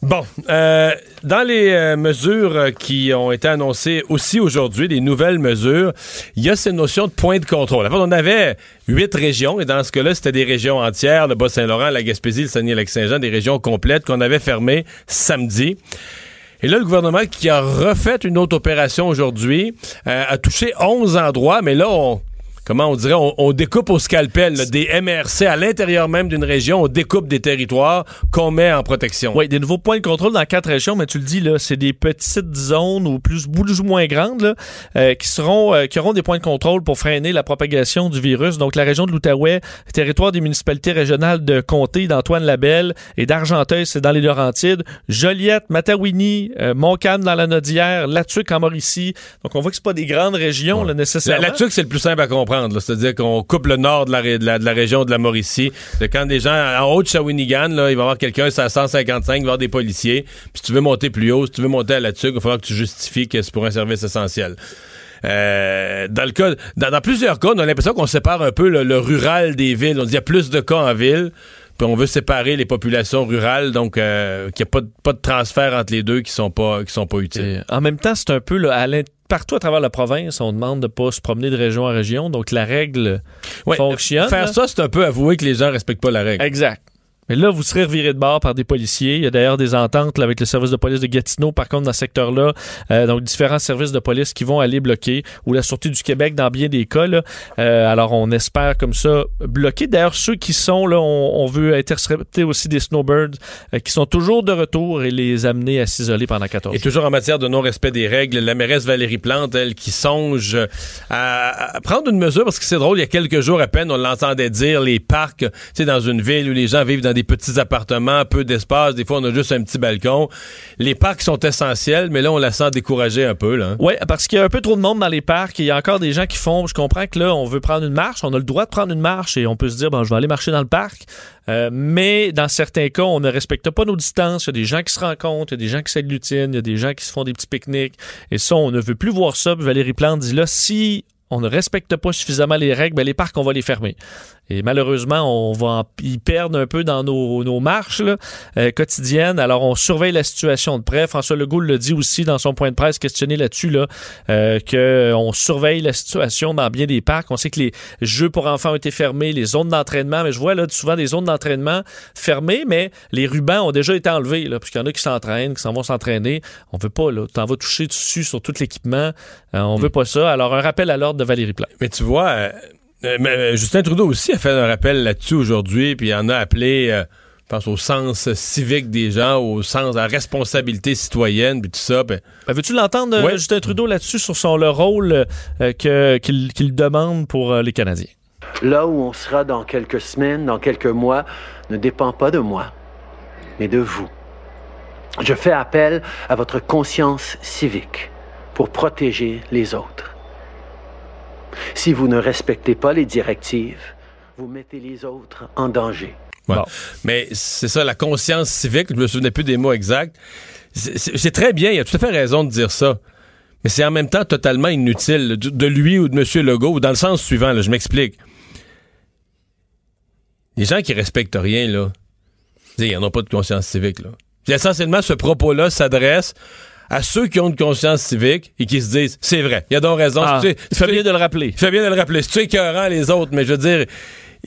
Bon, euh, dans les euh, mesures qui ont été annoncées aussi aujourd'hui, les nouvelles mesures, il y a ces notions de points de contrôle. Avant, on avait huit régions, et dans ce cas-là, c'était des régions entières, le Bas-Saint-Laurent, la Gaspésie, le Saguenay-Lac-Saint-Jean, des régions complètes qu'on avait fermées samedi. Et là, le gouvernement qui a refait une autre opération aujourd'hui euh, a touché onze endroits, mais là, on, comment on dirait, on, on découpe au scalpel là, des M R C à l'intérieur même d'une région, on découpe des territoires qu'on met en protection. Oui, des nouveaux points de contrôle dans quatre régions, mais tu le dis, là, c'est des petites zones ou plus, plus ou moins grandes là, euh, qui seront, euh, qui auront des points de contrôle pour freiner la propagation du virus. Donc, la région de l'Outaouais, territoire des municipalités régionales de Comté, d'Antoine Labelle et d'Argenteuil, c'est dans les Laurentides, Joliette, Matawini, euh, Montcalm dans la Nodière, La Tuque en Mauricie. Donc, on voit que c'est pas des grandes régions ouais. là, nécessairement. La, la Tuque, c'est le plus simple à comprendre. Là, c'est-à-dire qu'on coupe le nord de la, de la, de la région de la Mauricie. C'est quand des gens en haut de Shawinigan, là, il va y avoir quelqu'un, c'est à cent cinquante-cinq, il va y avoir des policiers. Puis si tu veux monter plus haut, si tu veux monter à La Tuque, il va falloir que tu justifies que c'est pour un service essentiel. Euh, dans le cas, dans, dans plusieurs cas, on a l'impression qu'on sépare un peu le, le rural des villes. On dit qu'il y a plus de cas en ville, puis on veut séparer les populations rurales, donc euh, qu'il n'y a pas de, pas de transfert entre les deux qui sont pas, qui sont pas utiles. Et en même temps, c'est un peu là, à l'intérieur. Partout à travers la province, on demande de ne pas se promener de région en région, donc la règle ouais, fonctionne. Faire ça, c'est un peu avouer que les gens ne respectent pas la règle. Exact. Mais là, vous serez reviré de bord par des policiers. Il y a d'ailleurs des ententes là, avec le service de police de Gatineau, par contre, dans ce secteur-là. Euh, donc, différents services de police qui vont aller bloquer, ou la Sûreté du Québec dans bien des cas. Là. Euh, alors, on espère comme ça bloquer. D'ailleurs, ceux qui sont là, on, on veut intercepter aussi des snowbirds euh, qui sont toujours de retour et les amener à s'isoler pendant quatorze jours. Et toujours en matière de non-respect des règles, la mairesse Valérie Plante, elle, qui songe à, à prendre une mesure, parce que c'est drôle, il y a quelques jours à peine, on l'entendait dire, les parcs, tu sais, dans une ville où les gens vivent dans des des petits appartements, peu d'espace, des fois on a juste un petit balcon. Les parcs sont essentiels, mais là on la sent découragée un peu. Hein? Oui, parce qu'il y a un peu trop de monde dans les parcs, il y a encore des gens qui font, je comprends que là on veut prendre une marche, on a le droit de prendre une marche et on peut se dire, bon je vais aller marcher dans le parc, euh, mais dans certains cas on ne respecte pas nos distances, il y a des gens qui se rencontrent, il y a des gens qui s'agglutinent, il y a des gens qui se font des petits pique-niques et ça on ne veut plus voir ça. Puis Valérie Plante dit là, si on ne respecte pas suffisamment les règles, ben les parcs, on va les fermer. Et malheureusement, on va y perdre un peu dans nos, nos marches là, euh, quotidiennes. Alors, on surveille la situation de près. François Legault le dit aussi dans son point de presse, questionné là-dessus, là, euh, qu'on surveille la situation dans bien des parcs. On sait que les jeux pour enfants ont été fermés, les zones d'entraînement, mais je vois là souvent des zones d'entraînement fermées, mais les rubans ont déjà été enlevés, là, puisqu'il y en a qui s'entraînent, qui s'en vont s'entraîner. On veut pas, là. T'en vas toucher dessus sur tout l'équipement. Euh, on mmh. veut pas ça. Alors, un rappel à l'ordre de Valérie Plante. Mais tu vois... Euh... Euh, mais, euh, Justin Trudeau aussi a fait un rappel là-dessus aujourd'hui, puis il en a appelé, euh, je pense, au sens civique des gens, au sens de la responsabilité citoyenne, puis tout ça. Pis... Ben, veux-tu l'entendre, ouais. Justin Trudeau, là-dessus, sur son, le rôle euh, que, qu'il, qu'il demande pour euh, les Canadiens? Là où on sera dans quelques semaines, dans quelques mois, ne dépend pas de moi, mais de vous. Je fais appel à votre conscience civique pour protéger les autres. Si vous ne respectez pas les directives, vous mettez les autres en danger. Ouais. Bon. Mais c'est ça, la conscience civique, je me souviens plus des mots exacts. C'est, c'est, c'est très bien, il a tout à fait raison de dire ça. Mais c'est en même temps totalement inutile de, de lui ou de M. Legault, dans le sens suivant, là, je m'explique. Les gens qui respectent rien, là, ils n'en ont pas de conscience civique, là. Puis essentiellement, ce propos-là s'adresse à ceux qui ont une conscience civique et qui se disent, c'est vrai, il y a donc raison. Ah, tu fais bien de le rappeler. Tu fais bien de le rappeler. C'est écœurant les autres, mais je veux dire,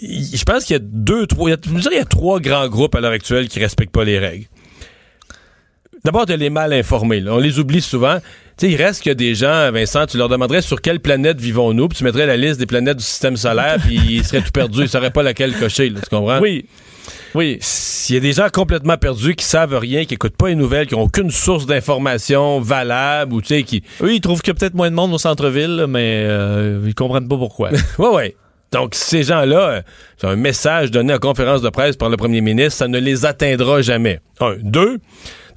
je pense qu'il y a deux, trois, il y a, je veux dire, il y a trois grands groupes à l'heure actuelle qui respectent pas les règles. D'abord, t'as les mal informés, là. On les oublie souvent. Tu sais, il reste que des gens, Vincent, tu leur demanderais sur quelle planète vivons-nous, puis tu mettrais la liste des planètes du système solaire, puis ils seraient tout perdus, ils sauraient pas laquelle cocher, là, tu comprends? Oui. Oui. S'il y a des gens complètement perdus qui savent rien, qui écoutent pas les nouvelles, qui ont aucune source d'information valable, ou tu sais, qui... Oui, ils trouvent qu'il y a peut-être moins de monde au centre-ville, là, mais euh, ils comprennent pas pourquoi. Ouais, ouais. Donc, ces gens-là, c'est un message donné en conférence de presse par le premier ministre, ça ne les atteindra jamais. Un. Deux,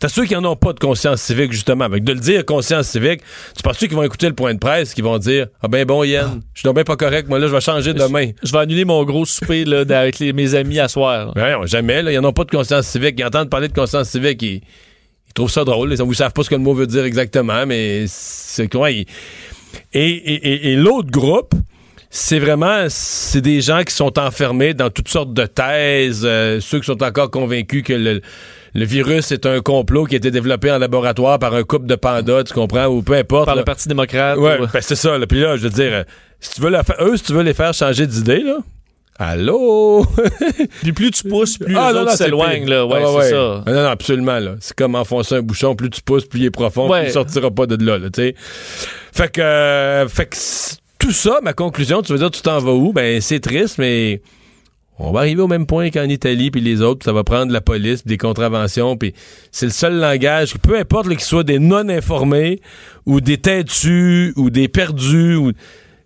t'as ceux qui n'en ont pas de conscience civique, justement. Avec de le dire, conscience civique, tu penses-tu qu'ils vont écouter le point de presse, qu'ils vont dire « Ah ben bon, Yann, je suis donc bien pas correct, moi là, je vais changer demain. » Je vais annuler mon gros souper là, avec les, mes amis à soir. Ben non, jamais, là, ils n'en ont pas de conscience civique. Ils entendent parler de conscience civique, ils, ils trouvent ça drôle. Ils ne savent pas ce que le mot veut dire exactement, mais c'est quoi. Ils... Et, et, et, et l'autre groupe, c'est vraiment, c'est des gens qui sont enfermés dans toutes sortes de thèses, euh, ceux qui sont encore convaincus que le, le virus est un complot qui a été développé en laboratoire par un couple de pandas, tu comprends, ou peu importe. Par là. Le Parti démocrate. Ouais, ou... ben c'est ça, là. Puis là, je veux dire, euh, si tu veux la fa- eux, si tu veux les faire changer d'idée, là, allô? Puis plus tu pousses, plus ah, les non, autres non, s'éloignent, là. Ouais, ah, ouais, c'est ouais. ça. Non, non, absolument, là. C'est comme enfoncer un bouchon, plus tu pousses, plus il est profond, ouais. plus il sortira pas de là, là, tu sais. Fait que, euh, fait que, tout ça, ma conclusion, tu veux dire, tu t'en vas où? Ben, c'est triste, mais on va arriver au même point qu'en Italie, puis les autres, puis ça va prendre la police, puis des contraventions, puis c'est le seul langage, peu importe là, qu'ils soient des non-informés, ou des têtus, ou des perdus, ou...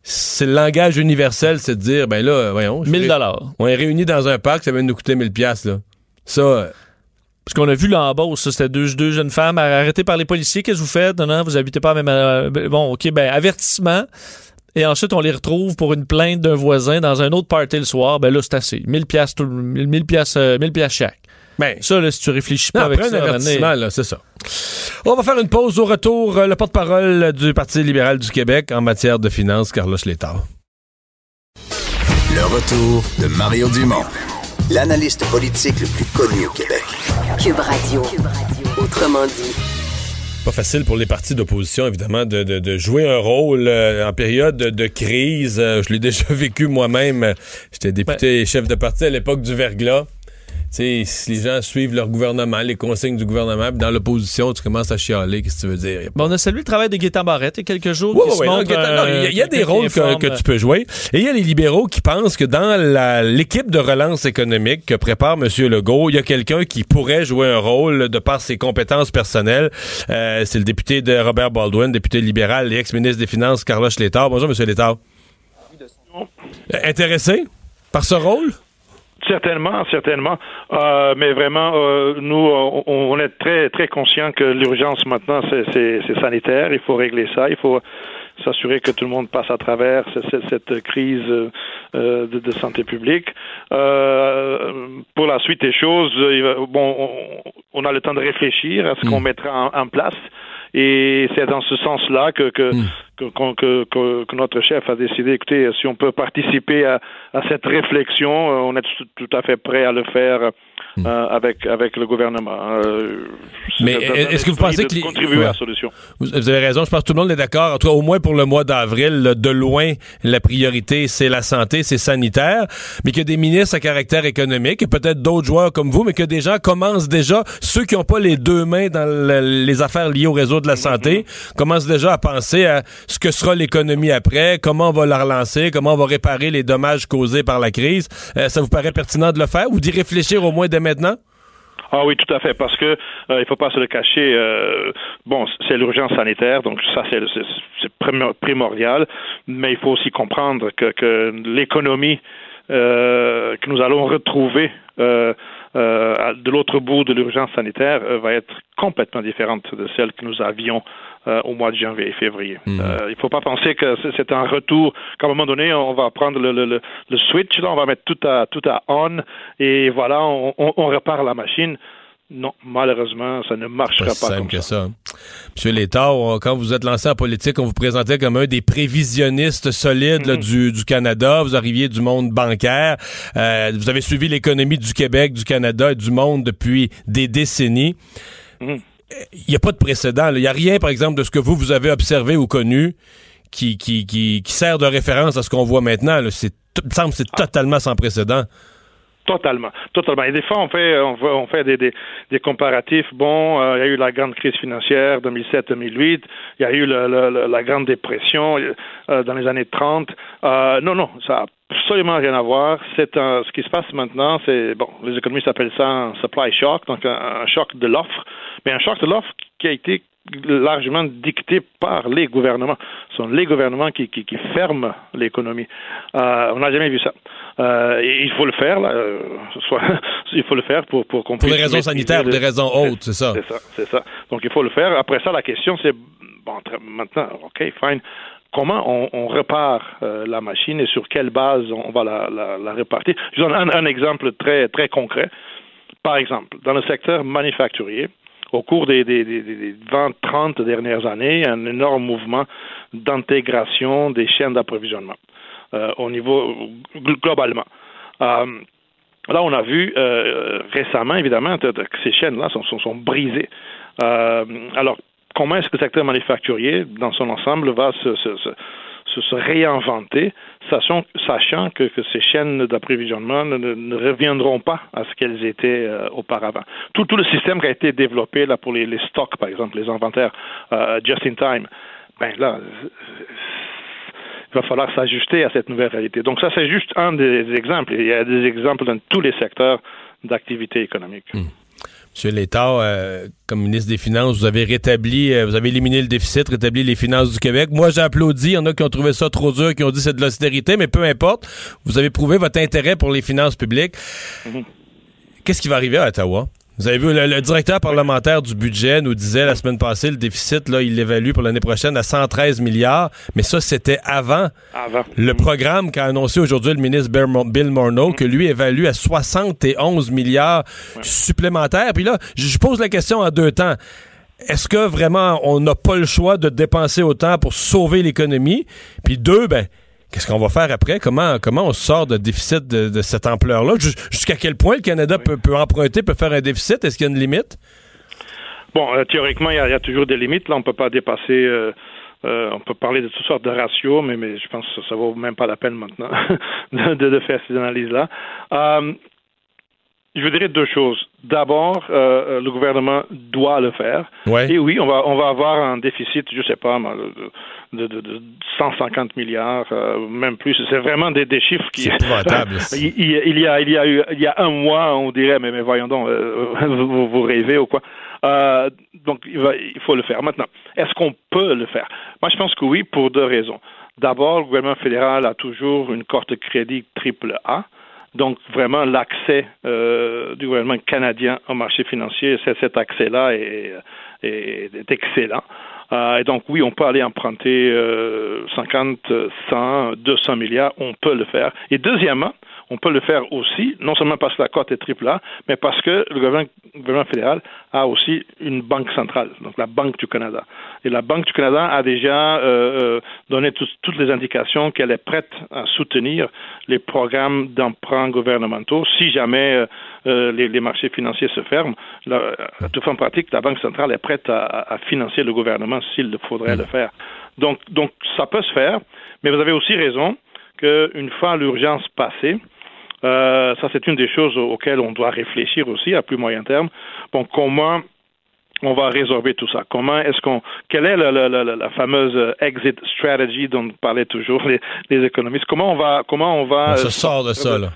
c'est le langage universel, c'est de dire, ben là, voyons... mille dollars. On est réunis dans un parc, ça va nous coûter mille piastres, là. Ça... Parce qu'on a vu là en Beauce, c'était deux, deux jeunes femmes arrêtées par les policiers, qu'est-ce que vous faites? Non, non, vous habitez pas même... À... Bon, OK, ben, avertissement... Et ensuite, on les retrouve pour une plainte d'un voisin dans un autre party le soir. Ben là, c'est assez. mille piastres mille piastres chaque. Ben, ça, là, si tu réfléchis pas non, avec ça... un avertissement, là, c'est ça. On va faire une pause. Au retour, le porte-parole du Parti libéral du Québec en matière de finances, Carlos Létard. Le retour de Mario Dumont, l'analyste politique le plus connu au Québec. Cube Radio. Cube Radio. Autrement dit... pas facile pour les partis d'opposition, évidemment, de, de, de jouer un rôle euh, en période de, de crise. Euh, je l'ai déjà vécu moi-même. J'étais député et chef de parti à l'époque du verglas. Tu sais, si les gens suivent leur gouvernement, les consignes du gouvernement, puis dans l'opposition, tu commences à chialer, qu'est-ce que tu veux dire? Pas... Bon, on a salué le travail de Gaétan Barrette il y a quelques jours. Oui, oui, oui. Il y a des rôles que, que tu peux jouer. Et il y a les libéraux qui pensent que dans la, l'équipe de relance économique que prépare M. Legault, il y a quelqu'un qui pourrait jouer un rôle de par ses compétences personnelles. Euh, c'est le député de Robert Baldwin, député libéral et ex-ministre des Finances, Carlos Létard. Bonjour, M. Létard. Intéressé par ce rôle? Certainement, certainement. Euh, mais vraiment, euh, nous, on, on est très, très conscients que l'urgence maintenant, c'est, c'est, c'est sanitaire. Il faut régler ça. Il faut s'assurer que tout le monde passe à travers cette, cette crise euh, de, de santé publique. Euh, pour la suite des choses, bon, on, on a le temps de réfléchir à ce mmh. qu'on mettra en, en place. Et c'est dans ce sens-là que que, mmh. que, que, que que notre chef a décidé, écoutez, si on peut participer à, à cette réflexion, on est tout, tout à fait prêt à le faire mmh. euh, avec avec le gouvernement. Euh, Mais est-ce que vous pensez que les... contribuer ouais. à la solution? Vous avez raison, je pense que tout le monde est d'accord. En tout cas, au moins pour le mois d'avril, de loin, la priorité, c'est la santé, c'est sanitaire. Mais qu'il y a des ministres à caractère économique, et peut-être d'autres joueurs comme vous, mais que des gens commencent déjà, ceux qui n'ont pas les deux mains dans le, les affaires liées au réseau de la santé, commence déjà à penser à ce que sera l'économie après, comment on va la relancer, comment on va réparer les dommages causés par la crise. Euh, ça vous paraît pertinent de le faire ou d'y réfléchir au moins dès maintenant? Ah oui, tout à fait, parce que euh, il ne faut pas se le cacher. Euh, bon, c'est l'urgence sanitaire, donc ça c'est, c'est, c'est primordial, mais il faut aussi comprendre que, que l'économie euh, que nous allons retrouver euh, euh, de l'autre bout de l'urgence sanitaire euh, va être complètement différente de celle que nous avions euh, au mois de janvier et février. Mmh. Euh, il ne faut pas penser que c'est un retour, qu'à un moment donné, on va prendre le, le, le switch, là, on va mettre tout à, tout à on et voilà, on, on, on repart la machine. Non, malheureusement, ça ne marchera pas, pas simple comme que ça. Monsieur Létard, on, quand vous êtes lancé en politique, on vous présentait comme un des prévisionnistes solides mmh. là, du, du Canada. Vous arriviez du monde bancaire. Euh, vous avez suivi l'économie du Québec, du Canada et du monde depuis des décennies. Mmh. Il n'y a pas de précédent. Il n'y a rien, par exemple, de ce que vous, vous avez observé ou connu qui, qui, qui, qui sert de référence à ce qu'on voit maintenant. Là. C'est, il me semble que c'est totalement sans précédent. Totalement, totalement. Et des fois, on fait, on, on fait des, des, des comparatifs. Bon, euh, il y a eu la grande crise financière deux mille sept deux mille huit, il y a eu le, le, la grande dépression euh, dans les années trente. Euh, non, non, ça n'a absolument rien à voir. C'est un, ce qui se passe maintenant, c'est, bon, les économistes appellent ça un supply shock, donc un, un choc de l'offre, mais un choc de l'offre qui a été largement dicté par les gouvernements. Ce sont les gouvernements qui, qui, qui ferment l'économie. Euh, on n'a jamais vu ça. Euh, et il faut le faire, là. Euh, soit, il faut le faire pour, pour qu'on puisse... Pour des raisons sanitaires, pour des raisons hautes, c'est ça. C'est ça, c'est ça. Donc, il faut le faire. Après ça, la question, c'est... Bon, maintenant, OK, fine. Comment on, on repart euh, la machine et sur quelle base on va la, la, la repartir? Je donne un, un exemple très, très concret. Par exemple, dans le secteur manufacturier, au cours des, des, des, des vingt trente dernières années, un énorme mouvement d'intégration des chaînes d'approvisionnement euh, au niveau globalement. Euh, là, on a vu euh, récemment, évidemment, que ces chaînes-là sont, sont, sont brisées. Euh, alors, comment est-ce que le secteur manufacturier, dans son ensemble, va se, se, se, se, se réinventer, sachant, sachant que, que ces chaînes d'approvisionnement ne, ne, ne reviendront pas à ce qu'elles étaient euh, auparavant. Tout, tout le système qui a été développé là, pour les, les stocks, par exemple, les inventaires euh, just-in-time, ben là, il va falloir s'ajuster à cette nouvelle réalité. Donc ça, c'est juste un des exemples. Il y a des exemples dans tous les secteurs d'activité économique. Mmh. Monsieur Létard, euh, comme ministre des Finances, vous avez rétabli, euh, vous avez éliminé le déficit, rétabli les finances du Québec. Moi, j'ai applaudi. Il y en a qui ont trouvé ça trop dur, qui ont dit c'est de l'austérité, mais peu importe. Vous avez prouvé votre intérêt pour les finances publiques. Mm-hmm. Qu'est-ce qui va arriver à Ottawa? Vous avez vu, le, le directeur parlementaire du budget nous disait la semaine passée, le déficit, là, il l'évalue pour l'année prochaine à cent treize milliards, mais ça, c'était avant, avant. le programme qu'a annoncé aujourd'hui le ministre Bill Morneau, que lui évalue à soixante et onze milliards ouais. supplémentaires. Puis là, je pose la question en deux temps. Est-ce que vraiment on n'a pas le choix de dépenser autant pour sauver l'économie? Puis deux, ben... Qu'est-ce qu'on va faire après? Comment, comment on sort de déficit de, de cette ampleur-là? Jusqu'à quel point le Canada oui. peut, peut emprunter, peut faire un déficit? Est-ce qu'il y a une limite? Bon, euh, théoriquement, il y, y a toujours des limites. Là, on ne peut pas dépasser... Euh, euh, on peut parler de toutes sortes de ratios, mais, mais je pense que ça ne vaut même pas la peine maintenant de, de faire ces analyses-là. Euh, je vous dirais deux choses. D'abord, euh, le gouvernement doit le faire. Ouais. Et oui, on va, on va avoir un déficit, je ne sais pas, de, de, de cent cinquante milliards, euh, même plus. C'est vraiment des, des chiffres qui... C'est probable. il, il, y a, il, y a eu, il y a un mois, on dirait, mais, mais voyons donc, euh, vous, vous rêvez ou quoi. Euh, donc, il, va, il faut le faire. Maintenant, est-ce qu'on peut le faire? Moi, je pense que oui, pour deux raisons. D'abord, le gouvernement fédéral a toujours une carte de crédit triple A. Donc, vraiment, l'accès euh, du gouvernement canadien au marché financier, c'est, cet accès-là est, est, est excellent. Euh, et donc, oui, on peut aller emprunter euh, cinquante, cent, deux cents milliards, on peut le faire. Et deuxièmement, on peut le faire aussi, non seulement parce que la cote est triple A, mais parce que le gouvernement, le gouvernement fédéral a aussi une banque centrale, donc la Banque du Canada. Et la Banque du Canada a déjà euh, donné tout, toutes les indications qu'elle est prête à soutenir les programmes d'emprunt gouvernementaux si jamais euh, euh, les, les marchés financiers se ferment. La, toute fin pratique, la Banque centrale est prête à, à financer le gouvernement s'il faudrait le faire. Donc, donc, ça peut se faire, mais vous avez aussi raison qu'une fois l'urgence passée, Euh, ça, c'est une des choses auxquelles on doit réfléchir aussi à plus moyen terme. Bon, comment on va résorber tout ça? Comment est-ce qu'on... Quelle est la, la, la, la fameuse exit strategy dont parlaient toujours les, les économistes? Comment on va... Comment on va... On se sort de ça, là.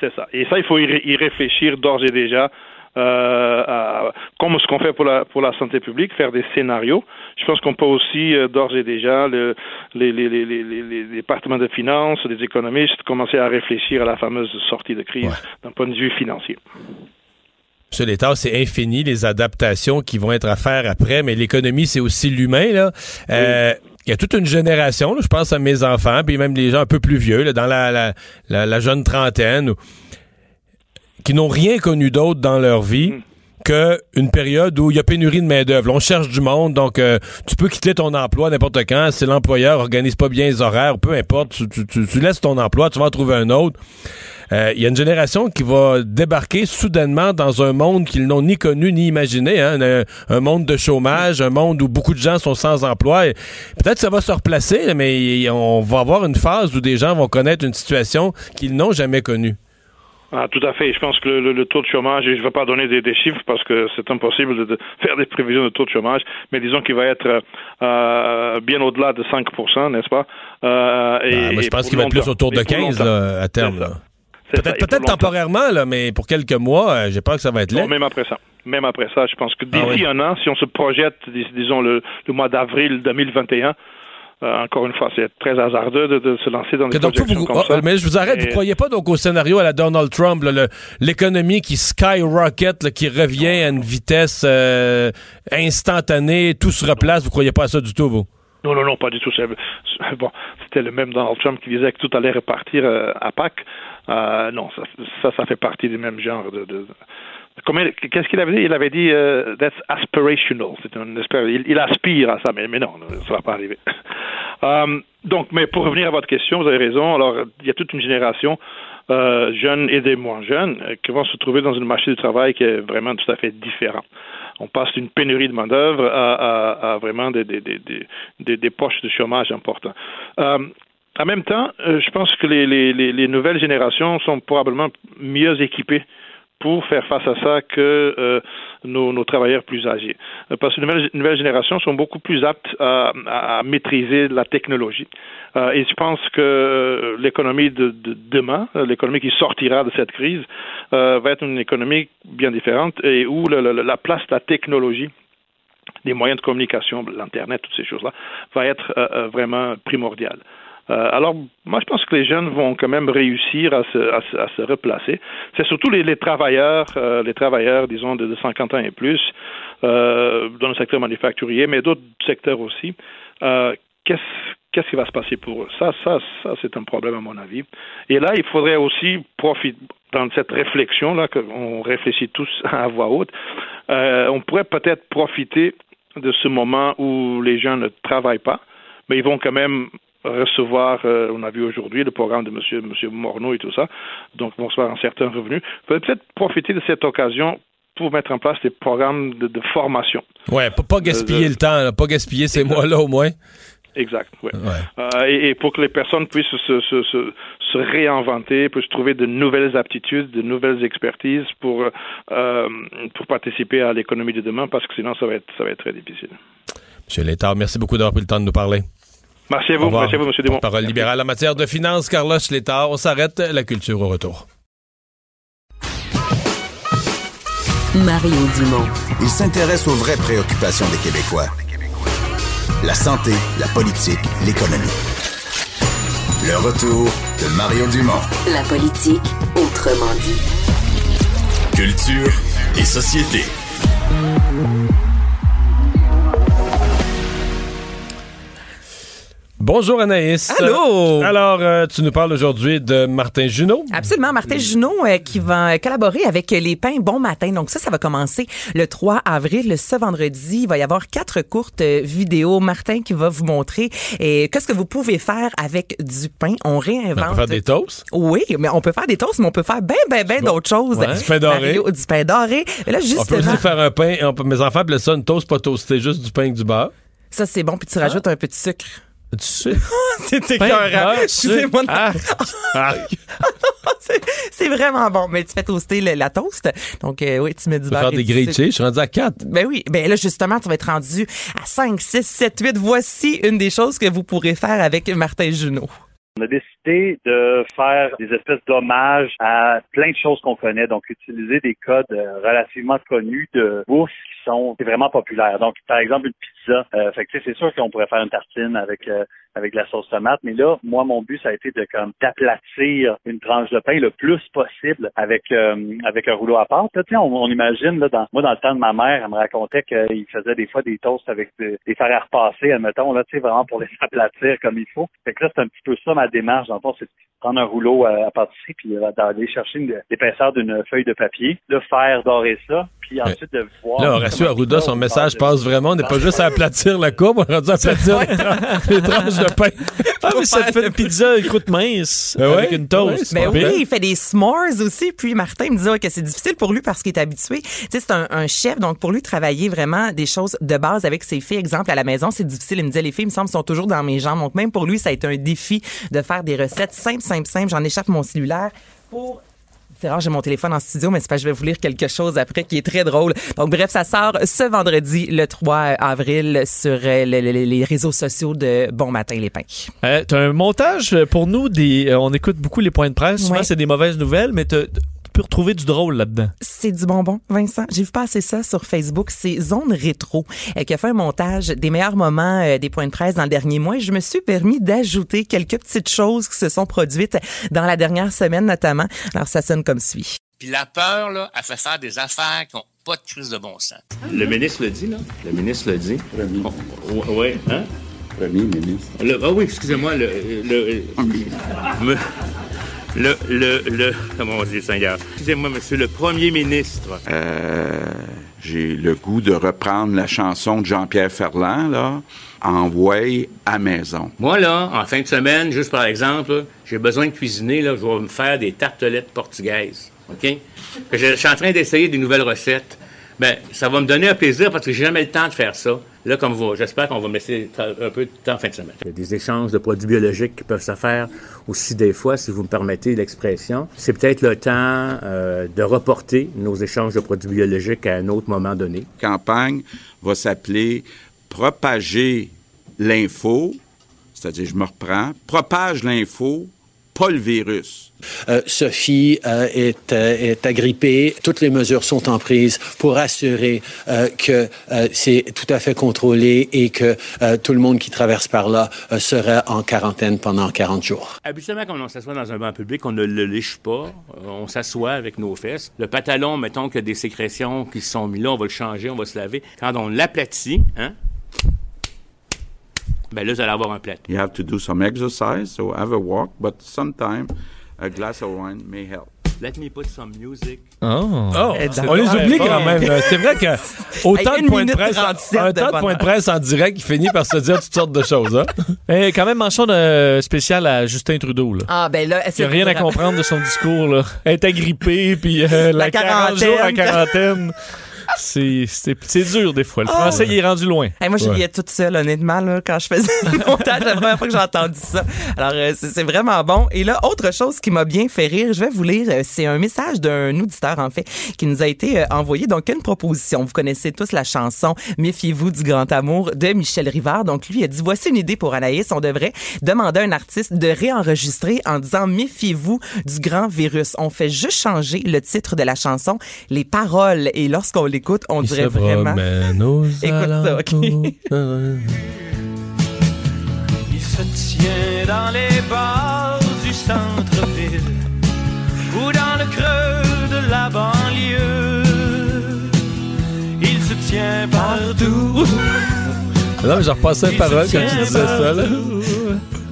C'est ça. Et ça, il faut y réfléchir d'ores et déjà. Euh, à, comme ce qu'on fait pour la, pour la santé publique, faire des scénarios. Je pense qu'on peut aussi, euh, d'ores et déjà, le, les, les, les, les, les départements de finances, les économistes, commencer à réfléchir à la fameuse sortie de crise ouais. d'un point de vue financier. M. Létard, c'est infini, les adaptations qui vont être à faire après, mais l'économie, c'est aussi l'humain, là. Euh, oui. Il y a toute une génération, là, je pense à mes enfants, puis même les gens un peu plus vieux, là, dans la, la, la, la jeune trentaine, qui n'ont rien connu d'autre dans leur vie qu'une période où il y a pénurie de main-d'œuvre. On cherche du monde, donc euh, tu peux quitter ton emploi n'importe quand. Si l'employeur organise pas bien les horaires, peu importe, tu, tu, tu, tu laisses ton emploi, tu vas en trouver un autre. Il euh, y a une génération qui va débarquer soudainement dans un monde qu'ils n'ont ni connu ni imaginé, hein, un, un monde de chômage, un monde où beaucoup de gens sont sans emploi. Et peut-être que ça va se replacer, mais on va avoir une phase où des gens vont connaître une situation qu'ils n'ont jamais connue. Ah, tout à fait. Je pense que le, le, le taux de chômage, et je ne vais pas donner des, des chiffres parce que c'est impossible de, de faire des prévisions de taux de chômage, mais disons qu'il va être euh, bien au-delà de cinq pour cent, n'est-ce pas? Euh, et, ah, moi, je pense qu'il va être plus autour de quinze là, à terme. Là. Peut-être, peut-être temporairement, là, mais pour quelques mois, euh, j'ai peur que ça va être laid. Non, même après ça. Même après ça, je pense que d'ici ah, oui. un an, si on se projette, dis, disons, le, le mois d'avril deux mille vingt et un, Euh, encore une fois, c'est très hasardeux de, de se lancer dans des donc, projections vous, comme oh, ça. Mais je vous arrête, et... vous ne croyez pas donc au scénario à la Donald Trump, là, le, l'économie qui skyrocket, là, qui revient à une vitesse euh, instantanée, tout se replace, vous ne croyez pas à ça du tout, vous? Non, non, non, pas du tout. C'est... Bon, c'était le même Donald Trump qui disait que tout allait repartir euh, à Pâques. Euh, non, ça, ça, ça fait partie du même genre de... de... Combien, qu'est-ce qu'il avait dit? Il avait dit euh, « that's aspirational ». C'est un, il, il aspire à ça, mais, mais non, ça ne va pas arriver. um, donc, mais pour revenir à votre question, vous avez raison. Alors, il y a toute une génération euh, jeunes et des moins jeunes qui vont se trouver dans un marché du travail qui est vraiment tout à fait différent. On passe d'une pénurie de main-d'œuvre à, à, à vraiment des, des, des, des, des poches de chômage importantes. Um, en même temps, je pense que les, les, les, les nouvelles générations sont probablement mieux équipées pour faire face à ça que euh, nos, nos travailleurs plus âgés. Parce que les nouvelles, nouvelles générations sont beaucoup plus aptes à, à, à maîtriser la technologie. Euh, et je pense que l'économie de, de demain, l'économie qui sortira de cette crise, euh, va être une économie bien différente et où la, la, la place de la technologie, des moyens de communication, l'Internet, toutes ces choses-là, va être euh, vraiment primordiale. Alors, moi, je pense que les jeunes vont quand même réussir à se, à se, à se replacer. C'est surtout les, les travailleurs, euh, les travailleurs, disons, de, de cinquante ans et plus, euh, dans le secteur manufacturier, mais d'autres secteurs aussi. Euh, qu'est-ce, qu'est-ce qui va se passer pour eux? Ça, ça, ça, c'est un problème, à mon avis. Et là, il faudrait aussi profiter, dans cette réflexion-là, qu'on réfléchit tous à voix haute, euh, on pourrait peut-être profiter de ce moment où les gens ne travaillent pas, mais ils vont quand même recevoir, euh, on a vu aujourd'hui le programme de M. Monsieur, monsieur Morneau et tout ça, donc vont recevoir un certain revenu. Il faudrait peut-être profiter de cette occasion pour mettre en place des programmes de, de formation. Oui, pas gaspiller euh, le temps, là, pas gaspiller ces exact. mois-là au moins. Exact, oui. Ouais. Euh, et, et pour que les personnes puissent se, se, se, se réinventer, puissent trouver de nouvelles aptitudes, de nouvelles expertises pour, euh, pour participer à l'économie de demain, parce que sinon ça va être, ça va être très difficile. M. Létard, merci beaucoup d'avoir pris le temps de nous parler. Merci à vous, merci à vous, M. Dumont. Parole libérale en matière de finances, Carlos Létard. On s'arrête, la culture au retour. Mario Dumont. Il s'intéresse aux vraies préoccupations des Québécois. La santé, la politique, l'économie. Le retour de Mario Dumont. La politique, autrement dit. Culture et société. Bonjour Anaïs. Allô. Alors, euh, tu nous parles aujourd'hui de Martin Juneau. Absolument, Martin Juneau euh, qui va collaborer avec les pains Bon matin. Donc ça, ça va commencer le trois avril, ce vendredi. Il va y avoir quatre courtes vidéos. Martin qui va vous montrer et qu'est-ce que vous pouvez faire avec du pain. On réinvente. On peut faire des toasts. Oui, mais on peut faire des toasts, mais on peut faire ben, ben, ben bon. d'autres choses. Ouais. Du pain doré. Mario, du pain doré. Là, justement, on peut aussi faire un pain. On peut, mes enfants appellent ça une toast, pas toast. C'est juste du pain avec du beurre. Ça, c'est bon. Puis tu rajoutes ah. un peu de sucre. Du sucre. C'était écœurant. Excusez-moi. Ah, ah. c'est, c'est vraiment bon. Mais tu fais toaster le, la toast. Donc, euh, oui, tu mets du beurre. Faire des grilled cheese. Je suis rendu à quatre. Ben oui. Ben là, justement, tu vas être rendu à cinq, six, sept, huit. Voici une des choses que vous pourrez faire avec Martin Juneau. On a décidé éviter de faire des espèces d'hommages à plein de choses qu'on connaît, donc utiliser des codes relativement connus de bourses qui sont vraiment populaires. Donc, par exemple, une pizza. Euh, fait que, c'est sûr qu'on pourrait faire une tartine avec euh, avec de la sauce tomate, mais là, moi, mon but, ça a été de comme d'aplatir une tranche de pain le plus possible avec euh, avec un rouleau à pâte. Là, on, on imagine, là, dans, moi, dans le temps de ma mère, elle me racontait qu'il faisait des fois des toasts avec de, des fers à repasser, admettons, là, tu sais, vraiment pour les aplatir comme il faut. Fait que là, c'est un petit peu ça, ma démarche, dans le fond, c'est prendre un rouleau à, à pâtisserie, puis euh, d'aller chercher une, l'épaisseur d'une feuille de papier, le faire dorer ça, puis ensuite de voir... Là, Horacio Arruda, son message de... passe vraiment, on n'est pas juste à aplatir la courbe, on est rendu à aplatir les tranches de pain. Ah, mais ça fait une pizza, une croûte mince, ben avec ouais, une toast. Mais oui, il fait des s'mores aussi, puis Martin me disait que c'est difficile pour lui parce qu'il est habitué. Tu sais, c'est un, un chef, donc pour lui, travailler vraiment des choses de base avec ses filles, exemple, à la maison, c'est difficile. Il me disait, les filles, il me semble, sont toujours dans mes jambes. Donc même pour lui, ça a été un défi de faire des recettes simples, simple, simple. J'en échappe mon cellulaire pour... C'est rare, j'ai mon téléphone en studio, mais c'est pas que je vais vous lire quelque chose après qui est très drôle. Donc, bref, ça sort ce vendredi, le trois avril, sur le, le, les réseaux sociaux de Bon Matin les Pins. Euh, t'as un montage pour nous, des, euh, on écoute beaucoup les points de presse, souvent ouais. C'est des mauvaises nouvelles, mais t'as... retrouver du drôle là-dedans. C'est du bonbon, Vincent. J'ai vu passer ça sur Facebook. C'est Zone Rétro euh, qui a fait un montage des meilleurs moments euh, des points de presse dans le dernier mois. Je me suis permis d'ajouter quelques petites choses qui se sont produites dans la dernière semaine notamment. Alors, ça sonne comme suit. Puis la peur, là, elle fait faire des affaires qui n'ont pas de crise de bon sens. Le ministre le dit, là. Le ministre le dit. Premier. Oh, oh, oh, ouais, hein? Premier ministre. Le, ah oui, excusez-moi, le... le, le Le, le, le... Comment on dit, Seigneur? Excusez-moi, monsieur le premier ministre. Euh... J'ai le goût de reprendre la chanson de Jean-Pierre Ferland, là. Envoyé à maison. Moi, là, en fin de semaine, juste par exemple, là, j'ai besoin de cuisiner, là. Je vais me faire des tartelettes portugaises, OK? Je, je suis en train d'essayer des nouvelles recettes. Bien, ça va me donner un plaisir parce que j'ai jamais le temps de faire ça. Là, comme vous, j'espère qu'on va me laisser un peu de temps en fin de semaine. Il y a des échanges de produits biologiques qui peuvent se faire aussi des fois, si vous me permettez l'expression. C'est peut-être le temps euh, de reporter nos échanges de produits biologiques à un autre moment donné. La campagne va s'appeler « Propager l'info », c'est-à-dire, je me reprends, « Propage l'info ». Pas le virus. Euh, Sophie euh, est, euh, est agrippée. Toutes les mesures sont en prise pour assurer euh, que euh, c'est tout à fait contrôlé et que euh, tout le monde qui traverse par là euh, sera en quarantaine pendant quarante jours. Habituellement, quand on s'assoit dans un banc public, on ne le lèche pas. On s'assoit avec nos fesses. Le pantalon, mettons qu'il y a des sécrétions qui se sont mises là, on va le changer, on va se laver. Quand on l'aplatit, hein? Ben là, vous allez avoir un plat. You have to do some exercise, so have a walk, but sometimes a glass of wine may help. Let me put some music. Oh! oh. On les oublie quand même. C'est vrai que autant de points de presse, un temps de points de presse en direct qui finit par se dire toutes sortes de choses. Hein? Et quand même, mention de spéciale à Justin Trudeau. Là. Ah, ben là, il n'y a rien à comprendre de son discours. Là. Être agrippé, puis euh, la, la quarantaine. quarante jours à quarantaine. C'est, c'est, c'est dur des fois. Le oh, français, ouais. Il est rendu loin. Hey, moi, je riais toute seule, honnêtement, là, quand je faisais le montage. La première fois que j'ai entendu ça. Alors, euh, c'est, c'est vraiment bon. Et là, autre chose qui m'a bien fait rire, je vais vous lire. C'est un message d'un auditeur, en fait, qui nous a été euh, envoyé. Donc, une proposition. Vous connaissez tous la chanson « Méfiez-vous du grand amour » de Michel Rivard. Donc, lui, il a dit « Voici une idée pour Anaïs. On devrait demander à un artiste de réenregistrer en disant « Méfiez-vous du grand virus ». On fait juste changer le titre de la chanson, les paroles. Et lorsqu'on les écoute, on Il dirait vraiment... Écoute ça, OK? Il se tient dans les bars du centre-ville ou dans le creux de la banlieue. Il se tient partout. Non, mais je repassais la parole quand tu disais partout. Ça, là.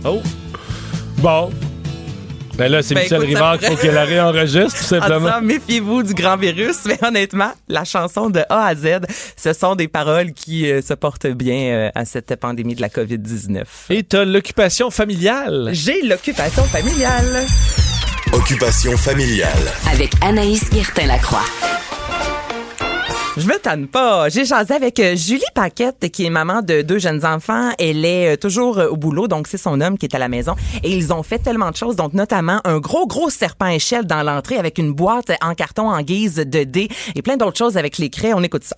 Oh! Bon! Ben là, c'est ben Michel écoute, Rivard qu'il faut qu'elle la réenregistre, tout simplement. En disant, méfiez-vous du grand virus. Mais honnêtement, la chanson de A à Z, ce sont des paroles qui euh, se portent bien euh, à cette pandémie de la covid dix-neuf. Et t'as l'occupation familiale. J'ai l'occupation familiale. Occupation familiale. Avec Anaïs Guertin-Lacroix. Je me tanne pas. J'ai jasé avec Julie Paquette, qui est maman de deux jeunes enfants. Elle est toujours au boulot, donc c'est son homme qui est à la maison. Et ils ont fait tellement de choses, donc notamment un gros, gros serpent à échelle dans l'entrée avec une boîte en carton en guise de dés et plein d'autres choses avec les craies. On écoute ça.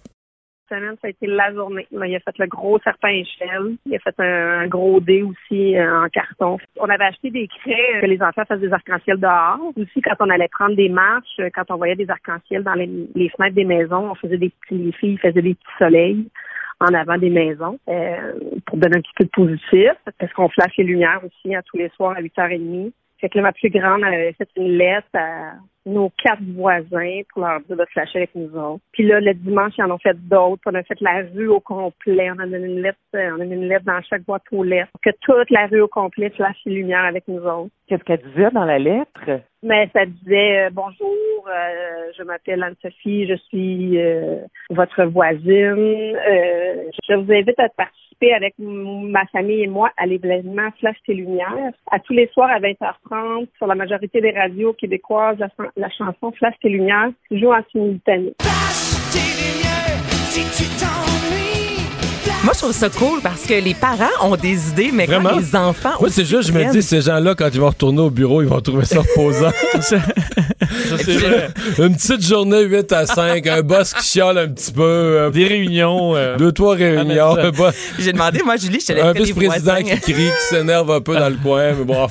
semaine, ça a été la journée. Il a fait le gros serpent échelle. Il a fait un, un gros dé aussi euh, en carton. On avait acheté des craies que les enfants fassent des arcs-en-ciel dehors. Aussi, quand on allait prendre des marches, quand on voyait des arcs-en-ciel dans les, les fenêtres des maisons, on faisait des petits, les filles faisaient des petits soleils en avant des maisons euh, pour donner un petit peu de positif, parce qu'on flash les lumières aussi à hein, tous les soirs à huit heures trente. Fait que là, ma plus grande, elle avait fait une lettre à nos quatre voisins pour leur dire de flasher avec nous autres. Puis là, le dimanche, ils en ont fait d'autres. On a fait la rue au complet. On a donné une lettre, on a mis une lettre dans chaque boîte aux lettres pour que toute la rue au complet flashe les lumières avec nous autres. Qu'est-ce qu'elle disait dans la lettre? Mais ça disait euh, « Bonjour, euh, je m'appelle Anne-Sophie, je suis euh, votre voisine. Euh, je vous invite à participer avec ma famille et moi à l'événement Flash tes lumières. À tous les soirs à vingt heures trente, sur la majorité des radios québécoises, la, la chanson Flash tes lumières joue en simultané. Flash tes lumières, si tu t'ennuies. Moi, je trouve ça cool parce que les parents ont des idées, mais vraiment? Quand les enfants... Moi, c'est juste, je me dis, ces gens-là, quand ils vont retourner au bureau, ils vont trouver ça reposant. Ça, c'est vrai. Une petite journée huit à cinq, un boss qui chiale un petit peu. Euh, Des réunions. Euh, deux, trois réunions. Ah, bah, j'ai demandé, moi, Julie, je te l'ai fait les voisins. Un vice-président qui crie, qui s'énerve un peu dans le coin, mais bon...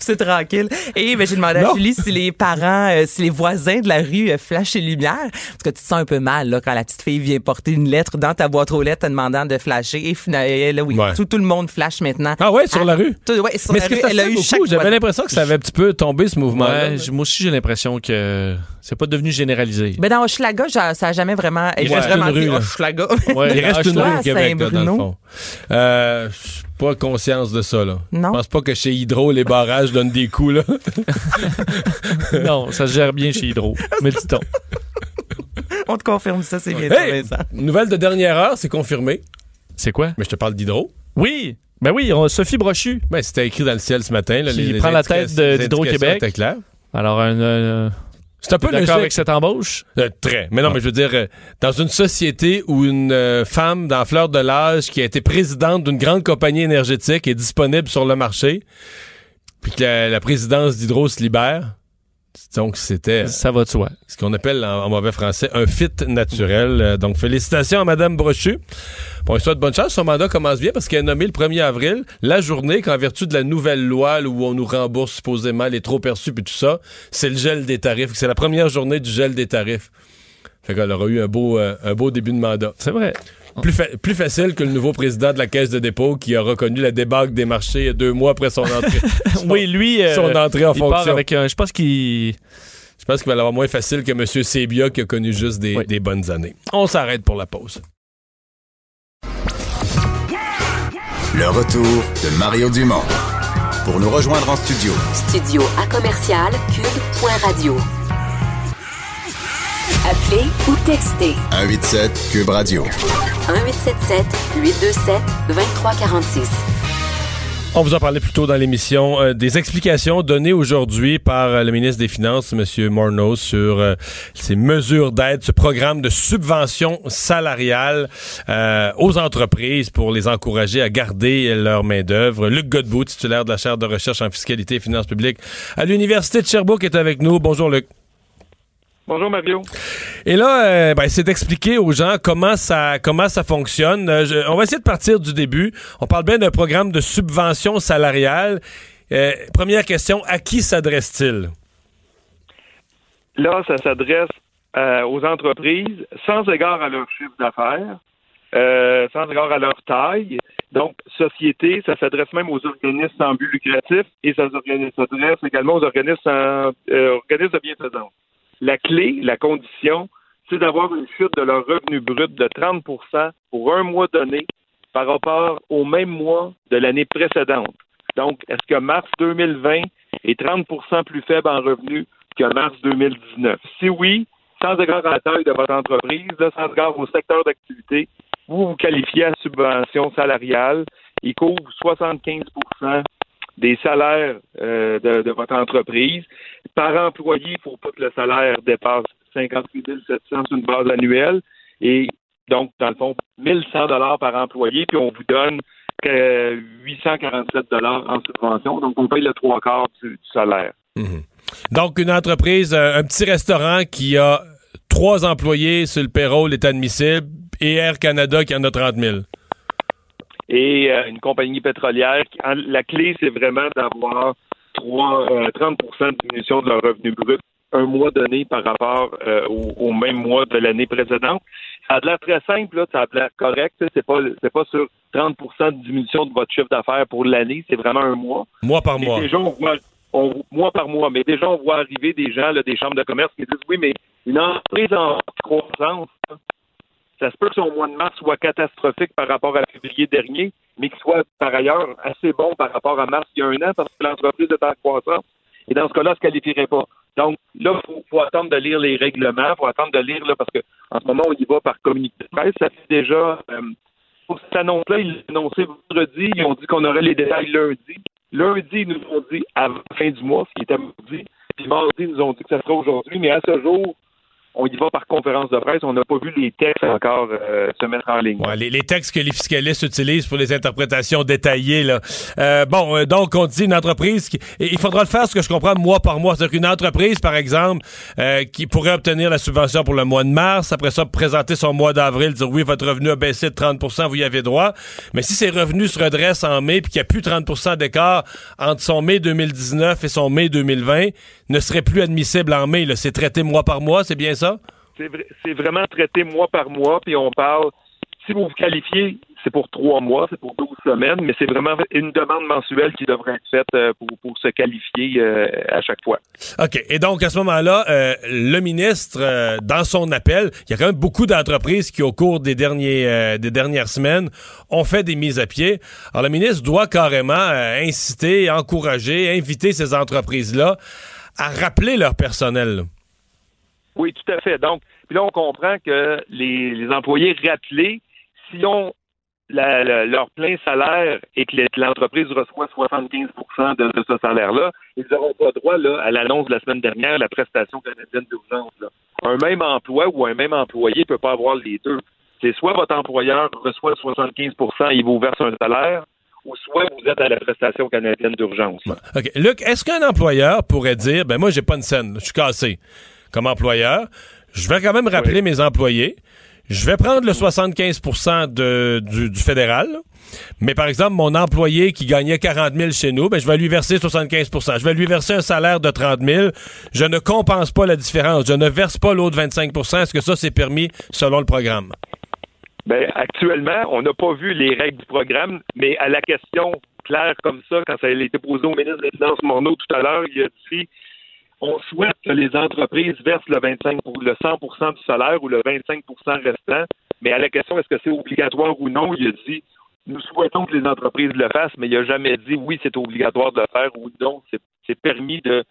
c'est tranquille. Et ben, j'ai demandé non. à Julie si les parents, euh, si les voisins de la rue euh, flashent les lumières. Parce que tu te sens un peu mal là, quand la petite fille vient porter une lettre dans ta boîte aux lettres en demandant de flasher. Et là, oui, ouais. tout, tout le monde flash maintenant. Ah ouais, sur ah, la rue? Tout, ouais, sur mais la rue, que ça elle a eu beaucoup? Chaque J'avais l'impression que ça avait un petit peu tombé, ce mouvement. Ouais, là, moi aussi, j'ai l'impression que c'est pas devenu généralisé. Mais dans Hochelaga, ça a jamais vraiment... Il reste vraiment une rue. Hochelaga. Ouais, il reste une rue au Québec, là, dans le fond. Euh, pas conscience de ça, là. Non. Je pense pas que chez Hydro, les barrages donnent des coups, là. Non, ça se gère bien chez Hydro, me dit-on. On te confirme ça, c'est bien. Hey, ça, une nouvelle de dernière heure, c'est confirmé. C'est quoi? Mais je te parle d'Hydro. Oui! Ben oui, on, Sophie Brochu. Ben, c'était écrit dans le ciel ce matin. Là, qui les, les prend la tête d'Hydro-Québec. C'était clair. Alors, un... Euh, c'est un peu d'accord avec cette embauche? Euh, très. Mais non, ah. mais je veux dire, euh, dans une société où une euh, femme dans fleur de l'âge qui a été présidente d'une grande compagnie énergétique est disponible sur le marché, puis que la, la présidence d'Hydro se libère, donc c'était... Euh, ça va de soi. Ce qu'on appelle en, en mauvais français un fit naturel. Euh, donc félicitations à Mme Brochu. Bon, histoire de bonne chance, son mandat commence bien parce qu'elle est nommée le premier avril, la journée qu'en vertu de la nouvelle loi là, où on nous rembourse supposément les trop perçus puis tout ça, c'est le gel des tarifs. C'est la première journée du gel des tarifs. Fait qu'elle aura eu un beau, euh, un beau début de mandat. C'est vrai. Plus, fa- plus facile que le nouveau président de la Caisse de dépôt qui a reconnu la débâcle des marchés deux mois après son entrée. Son, oui, lui, euh, son entrée en il fonction. Part avec un, je pense qu'il... Je pense qu'il va l'avoir moins facile que M. Sebia qui a connu juste des, oui. des bonnes années. On s'arrête pour la pause. Le retour de Mario Dumont. Pour nous rejoindre en studio. Studio à commercial cube point radio. Appelez ou textez. un huit sept Cube Radio. un huit sept sept huit deux sept deux trois quatre six. On vous en parlait plus tôt dans l'émission euh, des explications données aujourd'hui par euh, le ministre des Finances, M. Morneau, sur euh, ces mesures d'aide, ce programme de subvention salariale euh, aux entreprises pour les encourager à garder leur main-d'œuvre. Luc Godbout, titulaire de la chaire de recherche en fiscalité et finances publiques à l'Université de Sherbrooke, est avec nous. Bonjour, Luc. Bonjour Mario. Et là, euh, ben, c'est d'expliquer aux gens comment ça comment ça fonctionne. Euh, je, on va essayer de partir du début. On parle bien d'un programme de subvention salariale. Euh, première question, à qui s'adresse-t-il? Là, ça s'adresse euh, aux entreprises sans égard à leur chiffre d'affaires, euh, sans égard à leur taille. Donc, société, ça s'adresse même aux organismes sans but lucratif et ça s'adresse également aux organismes, sans, euh, organismes de bienfaisance. La clé, la condition, c'est d'avoir une chute de leur revenu brut de trente pour cent pour un mois donné par rapport au même mois de l'année précédente. Donc, est-ce que mars deux mille vingt est trente pour cent plus faible en revenu que mars deux mille dix-neuf? Si oui, sans égard à la taille de votre entreprise, sans égard au secteur d'activité, vous vous qualifiez à subvention salariale. Il couvre soixante-quinze pour cent des salaires euh, de, de votre entreprise. Par employé, il ne faut pas que le salaire dépasse cinquante-huit mille sept cents sur une base annuelle. Et donc, dans le fond, mille cent dollars par employé, puis on vous donne euh, huit cent quarante-sept dollars en subvention. Donc, on paye le trois quarts du, du salaire. Mmh. Donc, une entreprise, un petit restaurant qui a trois employés sur le payroll est admissible et Air Canada qui en a trente mille. Et euh, une compagnie pétrolière. Qui, en, la clé, c'est vraiment d'avoir trois, euh, trente pour cent de diminution de leur revenu brut un mois donné par rapport euh, au, au même mois de l'année précédente. Ça a l'air très simple, là, ça a l'air correct. C'est pas, c'est pas sur trente pour cent de diminution de votre chiffre d'affaires pour l'année, c'est vraiment un mois. Mois par mois. Déjà, on voit, on, mois par mois. Mais déjà, on voit arriver des gens, là, des chambres de commerce qui disent, oui, mais une entreprise en croissance, là, ça se peut que son mois de mars soit catastrophique par rapport à février dernier, mais qu'il soit par ailleurs assez bon par rapport à mars il y a un an parce que l'entreprise est en croissance. Et dans ce cas-là, elle ne se qualifierait pas. Donc là, il faut, faut attendre de lire les règlements, il faut attendre de lire, là, parce que en ce moment, on y va par communiqué de presse. Ça fait déjà, euh, pour cette annonce-là, ils l'ont annoncé vendredi, ils ont dit qu'on aurait les détails lundi. Lundi, ils nous ont dit à la fin du mois, ce qui était mardi. Puis mardi, ils nous ont dit que ça sera aujourd'hui, mais à ce jour, on y va par conférence de presse. On n'a pas vu les textes encore euh, se mettre en ligne. Ouais, les, les textes que les fiscalistes utilisent pour les interprétations détaillées. Là. Euh, bon, euh, donc, on dit une entreprise... Qui, il faudra le faire, ce que je comprends, mois par mois. C'est-à-dire qu'une entreprise, par exemple, euh, qui pourrait obtenir la subvention pour le mois de mars, après ça, présenter son mois d'avril, dire « Oui, votre revenu a baissé de trente pour cent, vous y avez droit. » Mais si ses revenus se redressent en mai puis qu'il n'y a plus trente pour cent d'écart entre son mai deux mille dix-neuf et son mai deux mille vingt, ne serait plus admissible en mai. Là. C'est traité mois par mois, c'est bien ça? C'est, vrai, c'est vraiment traité mois par mois, puis on parle, si vous vous qualifiez, c'est pour trois mois, c'est pour douze semaines, mais c'est vraiment une demande mensuelle qui devrait être faite pour, pour se qualifier euh, à chaque fois. OK. Et donc, à ce moment-là, euh, le ministre, euh, dans son appel, il y a quand même beaucoup d'entreprises qui, au cours des, derniers, euh, des dernières semaines, ont fait des mises à pied. Alors, le ministre doit carrément euh, inciter, encourager, inviter ces entreprises-là à rappeler leur personnel. Oui, tout à fait. Donc, puis là, on comprend que les, les employés rappelés, si ont la, la, leur plein salaire et que l'entreprise reçoit soixante-quinze pour cent de, de ce salaire-là, ils n'auront pas droit là, à l'annonce de la semaine dernière, la prestation canadienne d'urgence. Là. Un même emploi ou un même employé ne peut pas avoir les deux. C'est soit votre employeur reçoit soixante-quinze pour cent et il vous verse un salaire, ou soit vous êtes à la prestation canadienne d'urgence. OK. Luc, est-ce qu'un employeur pourrait dire, ben moi, j'ai pas une scène, je suis cassé? Comme employeur, je vais quand même rappeler oui. mes employés. Je vais prendre le soixante-quinze pour cent de, du, du fédéral, mais par exemple, mon employé qui gagnait quarante mille chez nous, ben, je vais lui verser soixante-quinze pour cent. Je vais lui verser un salaire de trente mille. Je ne compense pas la différence. Je ne verse pas l'autre vingt-cinq pour cent. Est-ce que ça, c'est permis selon le programme? Ben, actuellement, on n'a pas vu les règles du programme, mais à la question claire comme ça, quand ça a été posé au ministre des Finances Morneau tout à l'heure, il a dit... On souhaite que les entreprises versent le vingt-cinq pour le cent pour cent du salaire ou le vingt-cinq pour cent restant, mais à la question est-ce que c'est obligatoire ou non, il a dit nous souhaitons que les entreprises le fassent, mais il n'a jamais dit oui, c'est obligatoire de le faire ou non, c'est, c'est permis de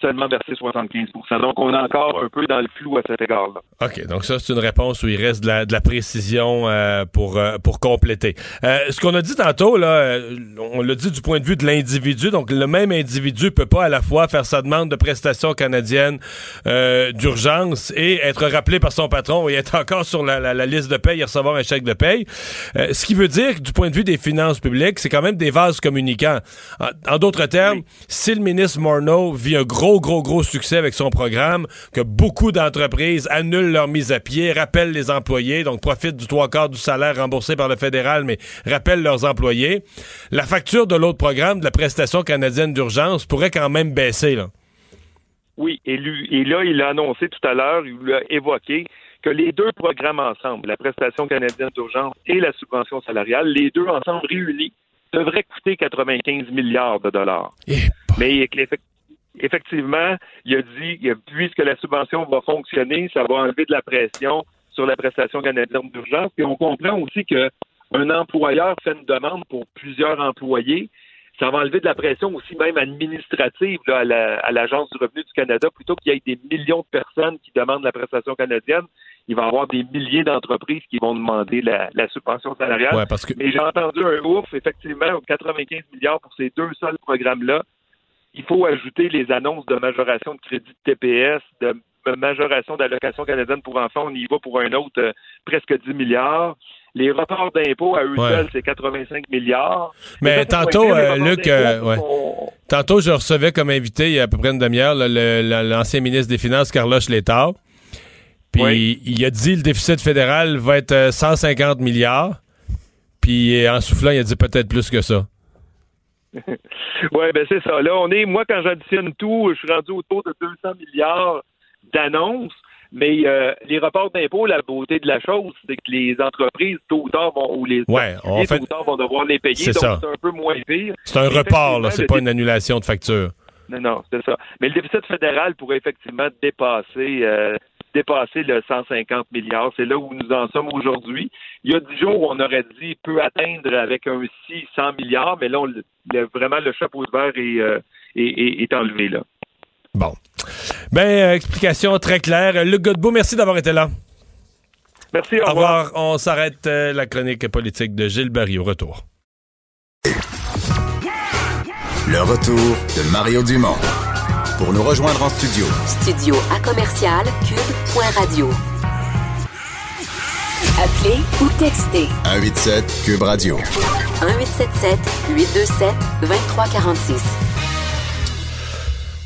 seulement verser soixante-quinze pour cent. Donc, on est encore un peu dans le flou à cet égard-là. OK. Donc, ça, c'est une réponse où il reste de la, de la précision euh, pour, euh, pour compléter. Euh, ce qu'on a dit tantôt, là, on l'a dit du point de vue de l'individu. Donc, le même individu peut pas à la fois faire sa demande de prestation canadienne euh, d'urgence et être rappelé par son patron et être encore sur la, la, la liste de paye et recevoir un chèque de paye. Euh, ce qui veut dire que, du point de vue des finances publiques, c'est quand même des vases communicants. En, en d'autres termes, oui. si le ministre Morneau vit un gros Gros, gros, gros succès avec son programme, que beaucoup d'entreprises annulent leur mise à pied, rappellent les employés, donc profitent du trois quarts du salaire remboursé par le fédéral, mais rappellent leurs employés. La facture de l'autre programme, de la prestation canadienne d'urgence, pourrait quand même baisser. Là. Oui, et, lui, et là, il a annoncé tout à l'heure, il a évoqué que les deux programmes ensemble, la prestation canadienne d'urgence et la subvention salariale, les deux ensemble réunis, devraient coûter quatre-vingt-quinze milliards de dollars. Et... Mais effectivement, Effectivement, il a dit, puisque la subvention va fonctionner, ça va enlever de la pression sur la prestation canadienne d'urgence. Puis on comprend aussi qu'un employeur fait une demande pour plusieurs employés. Ça va enlever de la pression aussi même administrative là, à, la, à l'Agence du revenu du Canada. Plutôt qu'il y ait des millions de personnes qui demandent la prestation canadienne, il va y avoir des milliers d'entreprises qui vont demander la, la subvention salariale. Ouais, parce que... Mais j'ai entendu un ouf, effectivement, quatre-vingt-quinze milliards pour ces deux seuls programmes-là. Il faut ajouter les annonces de majoration de crédit de T P S, de majoration d'allocation canadienne pour enfants. On y va pour un autre euh, presque dix milliards. Les retards d'impôts à eux ouais. seuls, c'est quatre-vingt-cinq milliards. Mais ça, tantôt, euh, Luc, euh, ouais. on... tantôt, je recevais comme invité il y a à peu près une demi-heure là, le, le, l'ancien ministre des Finances, Carlos Létard. Puis oui. il a dit le déficit fédéral va être cent cinquante milliards. Puis en soufflant, il a dit peut-être plus que ça. Oui, ben c'est ça. Là, on est, moi, quand j'additionne tout, je suis rendu autour de deux cents milliards d'annonces. Mais euh, les reports d'impôts, la beauté de la chose, c'est que les entreprises, tôt ou tard, vont, ou les ouais, particuliers, fait... tôt ou tard, vont devoir les payer. C'est donc, ça. C'est un peu moins pire. C'est un report, là. C'est pas dé... une annulation de facture. Non, non, c'est ça. Mais le déficit fédéral pourrait effectivement dépasser, euh, dépasser le cent cinquante milliards. C'est là où nous en sommes aujourd'hui. Il y a dix jours, on aurait dit peut atteindre avec un si cent milliards, mais là, on, le, vraiment, le chapeau de verre est, euh, est, est, est enlevé, là. Bon. Ben, euh, explication très claire. Luc Godbout, merci d'avoir été là. Merci, au, au revoir. revoir. On s'arrête euh, la chronique politique de Gilles Barry. Au retour. Le retour de Mario Dumont. Pour nous rejoindre en studio. Studio à commercial cube point radio. Appelez ou textez. un huit sept Cube Radio. un huit sept sept huit deux sept deux trois quatre six.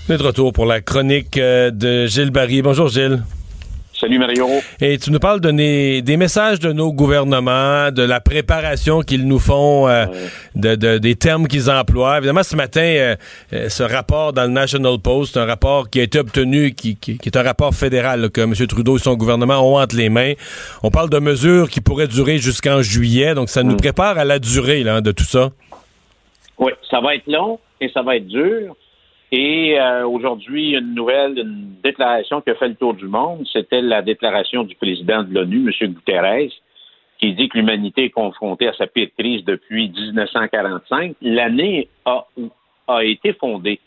On est de retour pour la chronique de Gilles Barry. Bonjour Gilles. Salut Mario. Et tu nous parles de des, des messages de nos gouvernements, de la préparation qu'ils nous font, euh, de, de, des termes qu'ils emploient. Évidemment, ce matin, euh, ce rapport dans le National Post, un rapport qui a été obtenu, qui, qui, qui est un rapport fédéral là, que M. Trudeau et son gouvernement ont entre les mains. On parle de mesures qui pourraient durer jusqu'en juillet, donc ça nous prépare à la durée là, de tout ça. Oui, ça va être long et ça va être dur. Et euh, aujourd'hui, une nouvelle, une déclaration qui a fait le tour du monde, c'était la déclaration du président de l'ONU, M. Guterres, qui dit que l'humanité est confrontée à sa pire crise depuis dix-neuf cent quarante-cinq. L'année a, a été fondée,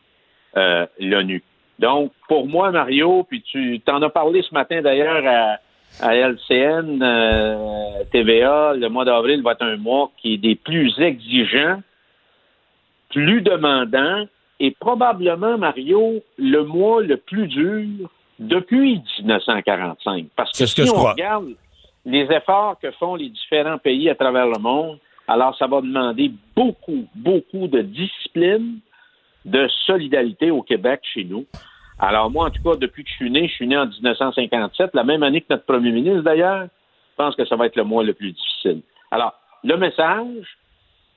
euh, l'ONU. Donc, pour moi, Mario, puis tu t'en as parlé ce matin d'ailleurs à, à L C N, euh, T V A, le mois d'avril va être un mois qui est des plus exigeants, plus demandants, et probablement, Mario, le mois le plus dur depuis dix-neuf cent quarante-cinq. Parce que si on regarde les efforts que font les différents pays à travers le monde, alors ça va demander beaucoup, beaucoup de discipline, de solidarité au Québec, chez nous. Alors moi, en tout cas, depuis que je suis né, je suis né en dix-neuf cent cinquante-sept, la même année que notre premier ministre d'ailleurs, je pense que ça va être le mois le plus difficile. Alors, le message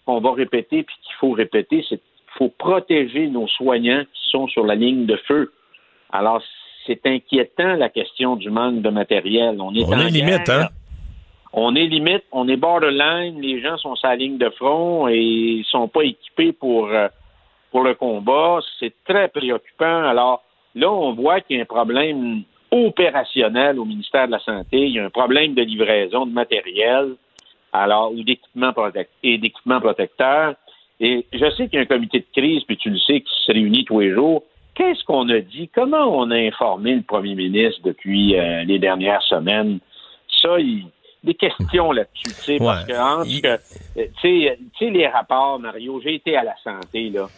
qu'on va répéter puis qu'il faut répéter, c'est il faut protéger nos soignants qui sont sur la ligne de feu. Alors, c'est inquiétant, la question du manque de matériel. On est, on est limite, hein? On est limite, on est borderline, les gens sont sur la ligne de front et ils sont pas équipés pour, pour le combat. C'est très préoccupant. Alors, là, on voit qu'il y a un problème opérationnel au ministère de la Santé. Il y a un problème de livraison de matériel, alors, ou d'équipement protect- et d'équipement protecteur. Et je sais qu'il y a un comité de crise, puis tu le sais, qui se réunit tous les jours. Qu'est-ce qu'on a dit? Comment on a informé le premier ministre depuis euh, les dernières semaines? Ça, il des questions là-dessus, tu sais, ouais. parce que, hein, il... que tu sais, les rapports, Mario, j'ai été à la santé, là.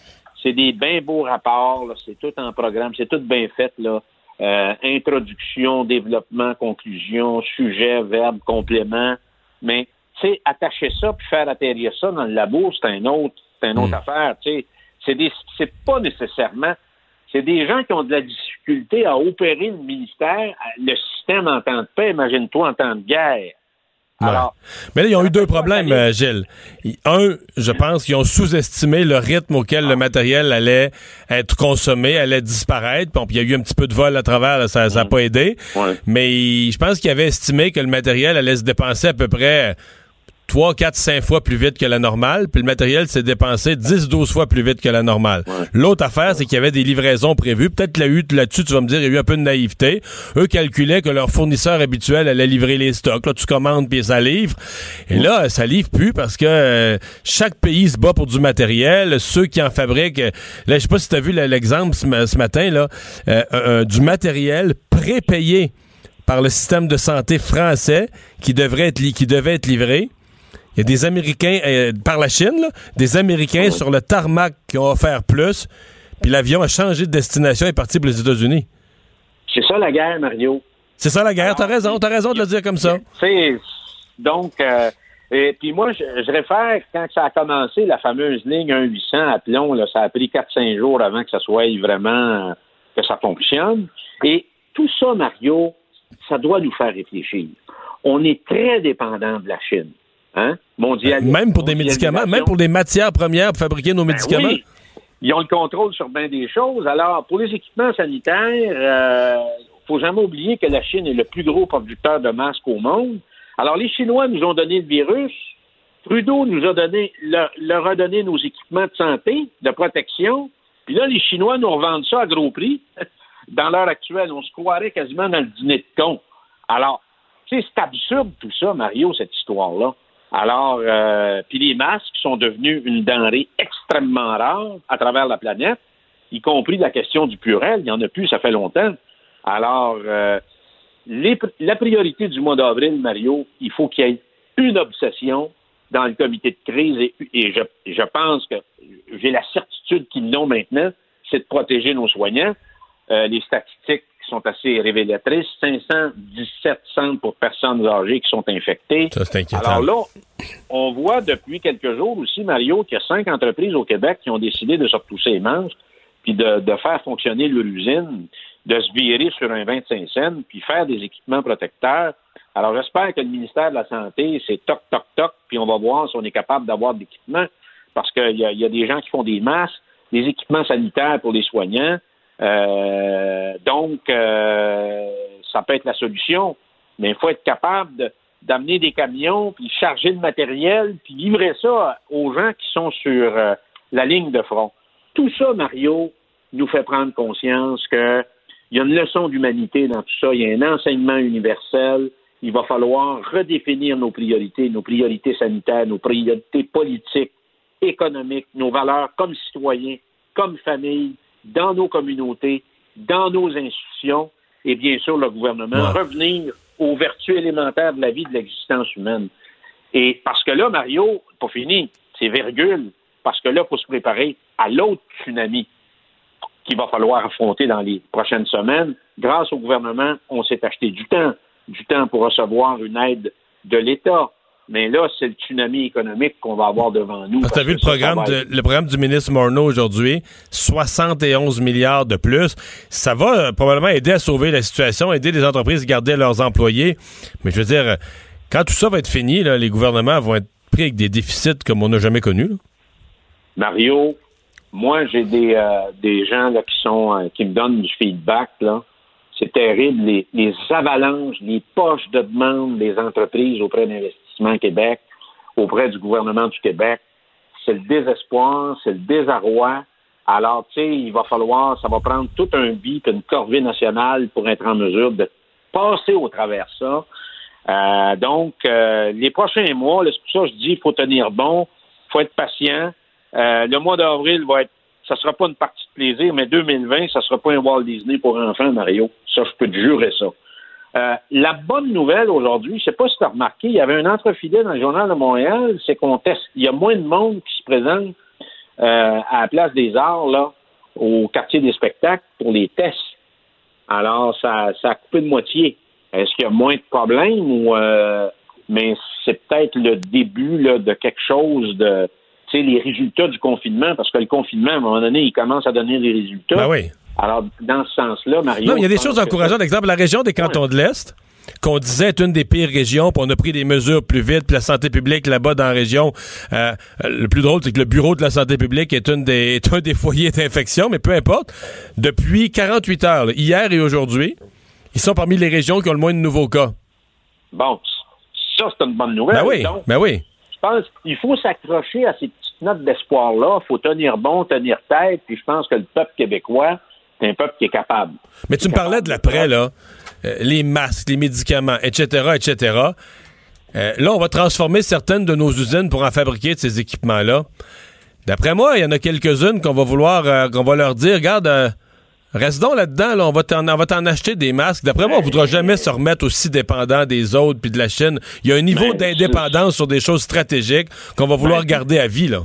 C'est des bien beaux rapports, là. C'est tout en programme, c'est tout bien fait, là. Euh, introduction, développement, conclusion, sujet, verbe, complément. Mais, tu sais, attacher ça, puis faire atterrir ça dans le labo, c'est un autre. C'est une autre mmh. affaire, tu sais. C'est, des, c'est pas nécessairement... C'est des gens qui ont de la difficulté à opérer le ministère, le système en temps de paix, imagine-toi en temps de guerre. Alors, ouais. Mais là, ils ont eu deux problèmes, aller. Gilles. Un, je pense qu'ils ont sous-estimé le rythme auquel ah. le matériel allait être consommé, allait disparaître. Bon, puis il y a eu un petit peu de vol à travers, là, ça n'a mmh. pas aidé. Ouais. Mais je pense qu'ils avaient estimé que le matériel allait se dépenser à peu près... trois, quatre, cinq fois plus vite que la normale, puis le matériel s'est dépensé dix, douze fois plus vite que la normale. Ouais. L'autre affaire, c'est qu'il y avait des livraisons prévues. Peut-être là, là-dessus, tu vas me dire, il y a eu un peu de naïveté. Eux calculaient que leur fournisseur habituel allait livrer les stocks. Là, tu commandes, puis ça livre. Et là, ça livre plus parce que euh, chaque pays se bat pour du matériel. Ceux qui en fabriquent... Là, je sais pas si t'as vu l'exemple ce matin, là, euh, euh, du matériel prépayé par le système de santé français qui devrait être li- qui devait être livré. Il y a des Américains, euh, par la Chine, là, des Américains oui. sur le tarmac qui ont offert plus, puis l'avion a changé de destination et est parti pour les États-Unis. C'est ça la guerre, Mario. C'est ça la guerre, Alors, t'as raison, t'as raison de le dire comme ça. C'est, donc, euh, et puis moi, je, je réfère, quand ça a commencé, la fameuse ligne un huit cents à Plomb, là, ça a pris quatre à cinq jours avant que ça soit vraiment, que ça fonctionne. Et tout ça, Mario, ça doit nous faire réfléchir. On est très dépendant de la Chine. Hein? Mondial. Même pour des médicaments, même pour des matières premières pour fabriquer nos ben médicaments. Oui. Ils ont le contrôle sur bien des choses. Alors, pour les équipements sanitaires, euh, faut jamais oublier que la Chine est le plus gros producteur de masques au monde. Alors, les Chinois nous ont donné le virus. Trudeau nous a donné, leur, leur a donné nos équipements de santé, de protection. Puis là, les Chinois nous revendent ça à gros prix. Dans l'heure actuelle, on se croirait quasiment dans le dîner de con. Alors, tu sais, c'est absurde tout ça, Mario, cette histoire-là. Alors, euh, puis les masques sont devenus une denrée extrêmement rare à travers la planète, y compris la question du purel. Il n'y en a plus, ça fait longtemps. Alors, euh, les, la priorité du mois d'avril, Mario, il faut qu'il y ait une obsession dans le comité de crise, et, et je, je pense que j'ai la certitude qu'ils l'ont maintenant, c'est de protéger nos soignants. Euh, les statistiques sont assez révélatrices. cinq cent dix-sept centres pour personnes âgées qui sont infectées. Ça, c'est inquiétant. Alors là, on voit depuis quelques jours aussi, Mario, qu'il y a cinq entreprises au Québec qui ont décidé de se repousser les manches, puis de, de faire fonctionner leur usine, de se virer sur un vingt-cinq cents, puis faire des équipements protecteurs. Alors j'espère que le ministère de la Santé, c'est toc, toc, toc, puis on va voir si on est capable d'avoir de l'équipement, parce qu'il y, y a des gens qui font des masques, des équipements sanitaires pour les soignants. Euh, donc, euh, ça peut être la solution, mais il faut être capable de, d'amener des camions, puis charger le matériel, puis livrer ça aux gens qui sont sur euh, la ligne de front. Tout ça, Mario, nous fait prendre conscience que il y a une leçon d'humanité dans tout ça, il y a un enseignement universel, il va falloir redéfinir nos priorités, nos priorités sanitaires, nos priorités politiques, économiques, nos valeurs comme citoyens, comme famille, dans nos communautés, dans nos institutions, et bien sûr le gouvernement, ouais. Revenir aux vertus élémentaires de la vie, de l'existence humaine. Et parce que là, Mario, pas fini, c'est virgule, parce que là, il faut se préparer à l'autre tsunami qu'il va falloir affronter dans les prochaines semaines. Grâce au gouvernement, on s'est acheté du temps, du temps pour recevoir une aide de l'État. Mais là, c'est le tsunami économique qu'on va avoir devant nous. Parce parce tu as vu le programme, de, le programme du ministre Morneau aujourd'hui, soixante et onze milliards de plus. Ça va euh, probablement aider à sauver la situation, aider les entreprises à garder leurs employés. Mais je veux dire, quand tout ça va être fini, là, les gouvernements vont être pris avec des déficits comme on n'a jamais connu. Là. Mario, moi, j'ai des, euh, des gens là, qui, sont, euh, qui me donnent du feedback, là. C'est terrible, les, les avalanches, les poches de demande des entreprises auprès d'Investissement Québec, auprès du gouvernement du Québec. C'est le désespoir, c'est le désarroi. Alors, tu sais, il va falloir, ça va prendre tout un bip, une corvée nationale pour être en mesure de passer au travers de ça. Euh, donc, euh, les prochains mois, là, c'est pour ça que je dis, il faut tenir bon, il faut être patient. Euh, le mois d'avril va être, ça sera pas une partie de plaisir, mais deux mille vingt, ça sera pas un Walt Disney pour enfants, Mario. Ça, je peux te jurer ça. Euh, la bonne nouvelle aujourd'hui, je sais pas si tu as remarqué, il y avait un entrefilet dans le Journal de Montréal, c'est qu'on teste. Il y a moins de monde qui se présente euh, à la Place des Arts, là, au quartier des spectacles, pour les tests. Alors, ça, ça a coupé de moitié. Est-ce qu'il y a moins de problèmes ou euh, mais c'est peut-être le début là, de quelque chose de. C'est les résultats du confinement, parce que le confinement, à un moment donné, il commence à donner des résultats. Ben oui. Alors, dans ce sens-là, Mario... Non, il y a des choses encourageantes. Par exemple, la région des Cantons de l'Est, qu'on disait être une des pires régions, puis on a pris des mesures plus vite, puis la santé publique là-bas dans la région... Euh, le plus drôle, c'est que le bureau de la santé publique est, une des, est un des foyers d'infection, mais peu importe. Depuis quarante-huit heures, là, hier et aujourd'hui, ils sont parmi les régions qui ont le moins de nouveaux cas. Bon, ça, c'est une bonne nouvelle. Ben oui, donc. ben oui. Je pense qu'il faut s'accrocher à ces petites notes d'espoir-là. Il faut tenir bon, tenir tête. Puis je pense que le peuple québécois, c'est un peuple qui est capable. Mais tu me parlais de l'après, là. Euh, les masques, les médicaments, et cetera, et cetera. Euh, là, on va transformer certaines de nos usines pour en fabriquer de ces équipements-là. D'après moi, il y en a quelques-unes qu'on va vouloir, euh, qu'on va leur dire, regarde, euh, reste donc là-dedans, là, on va t'en, on va t'en acheter des masques. D'après moi, on voudra jamais se remettre aussi dépendant des autres puis de la Chine. Il y a un niveau ben, d'indépendance sur des choses stratégiques qu'on va vouloir ben, garder à vie, là.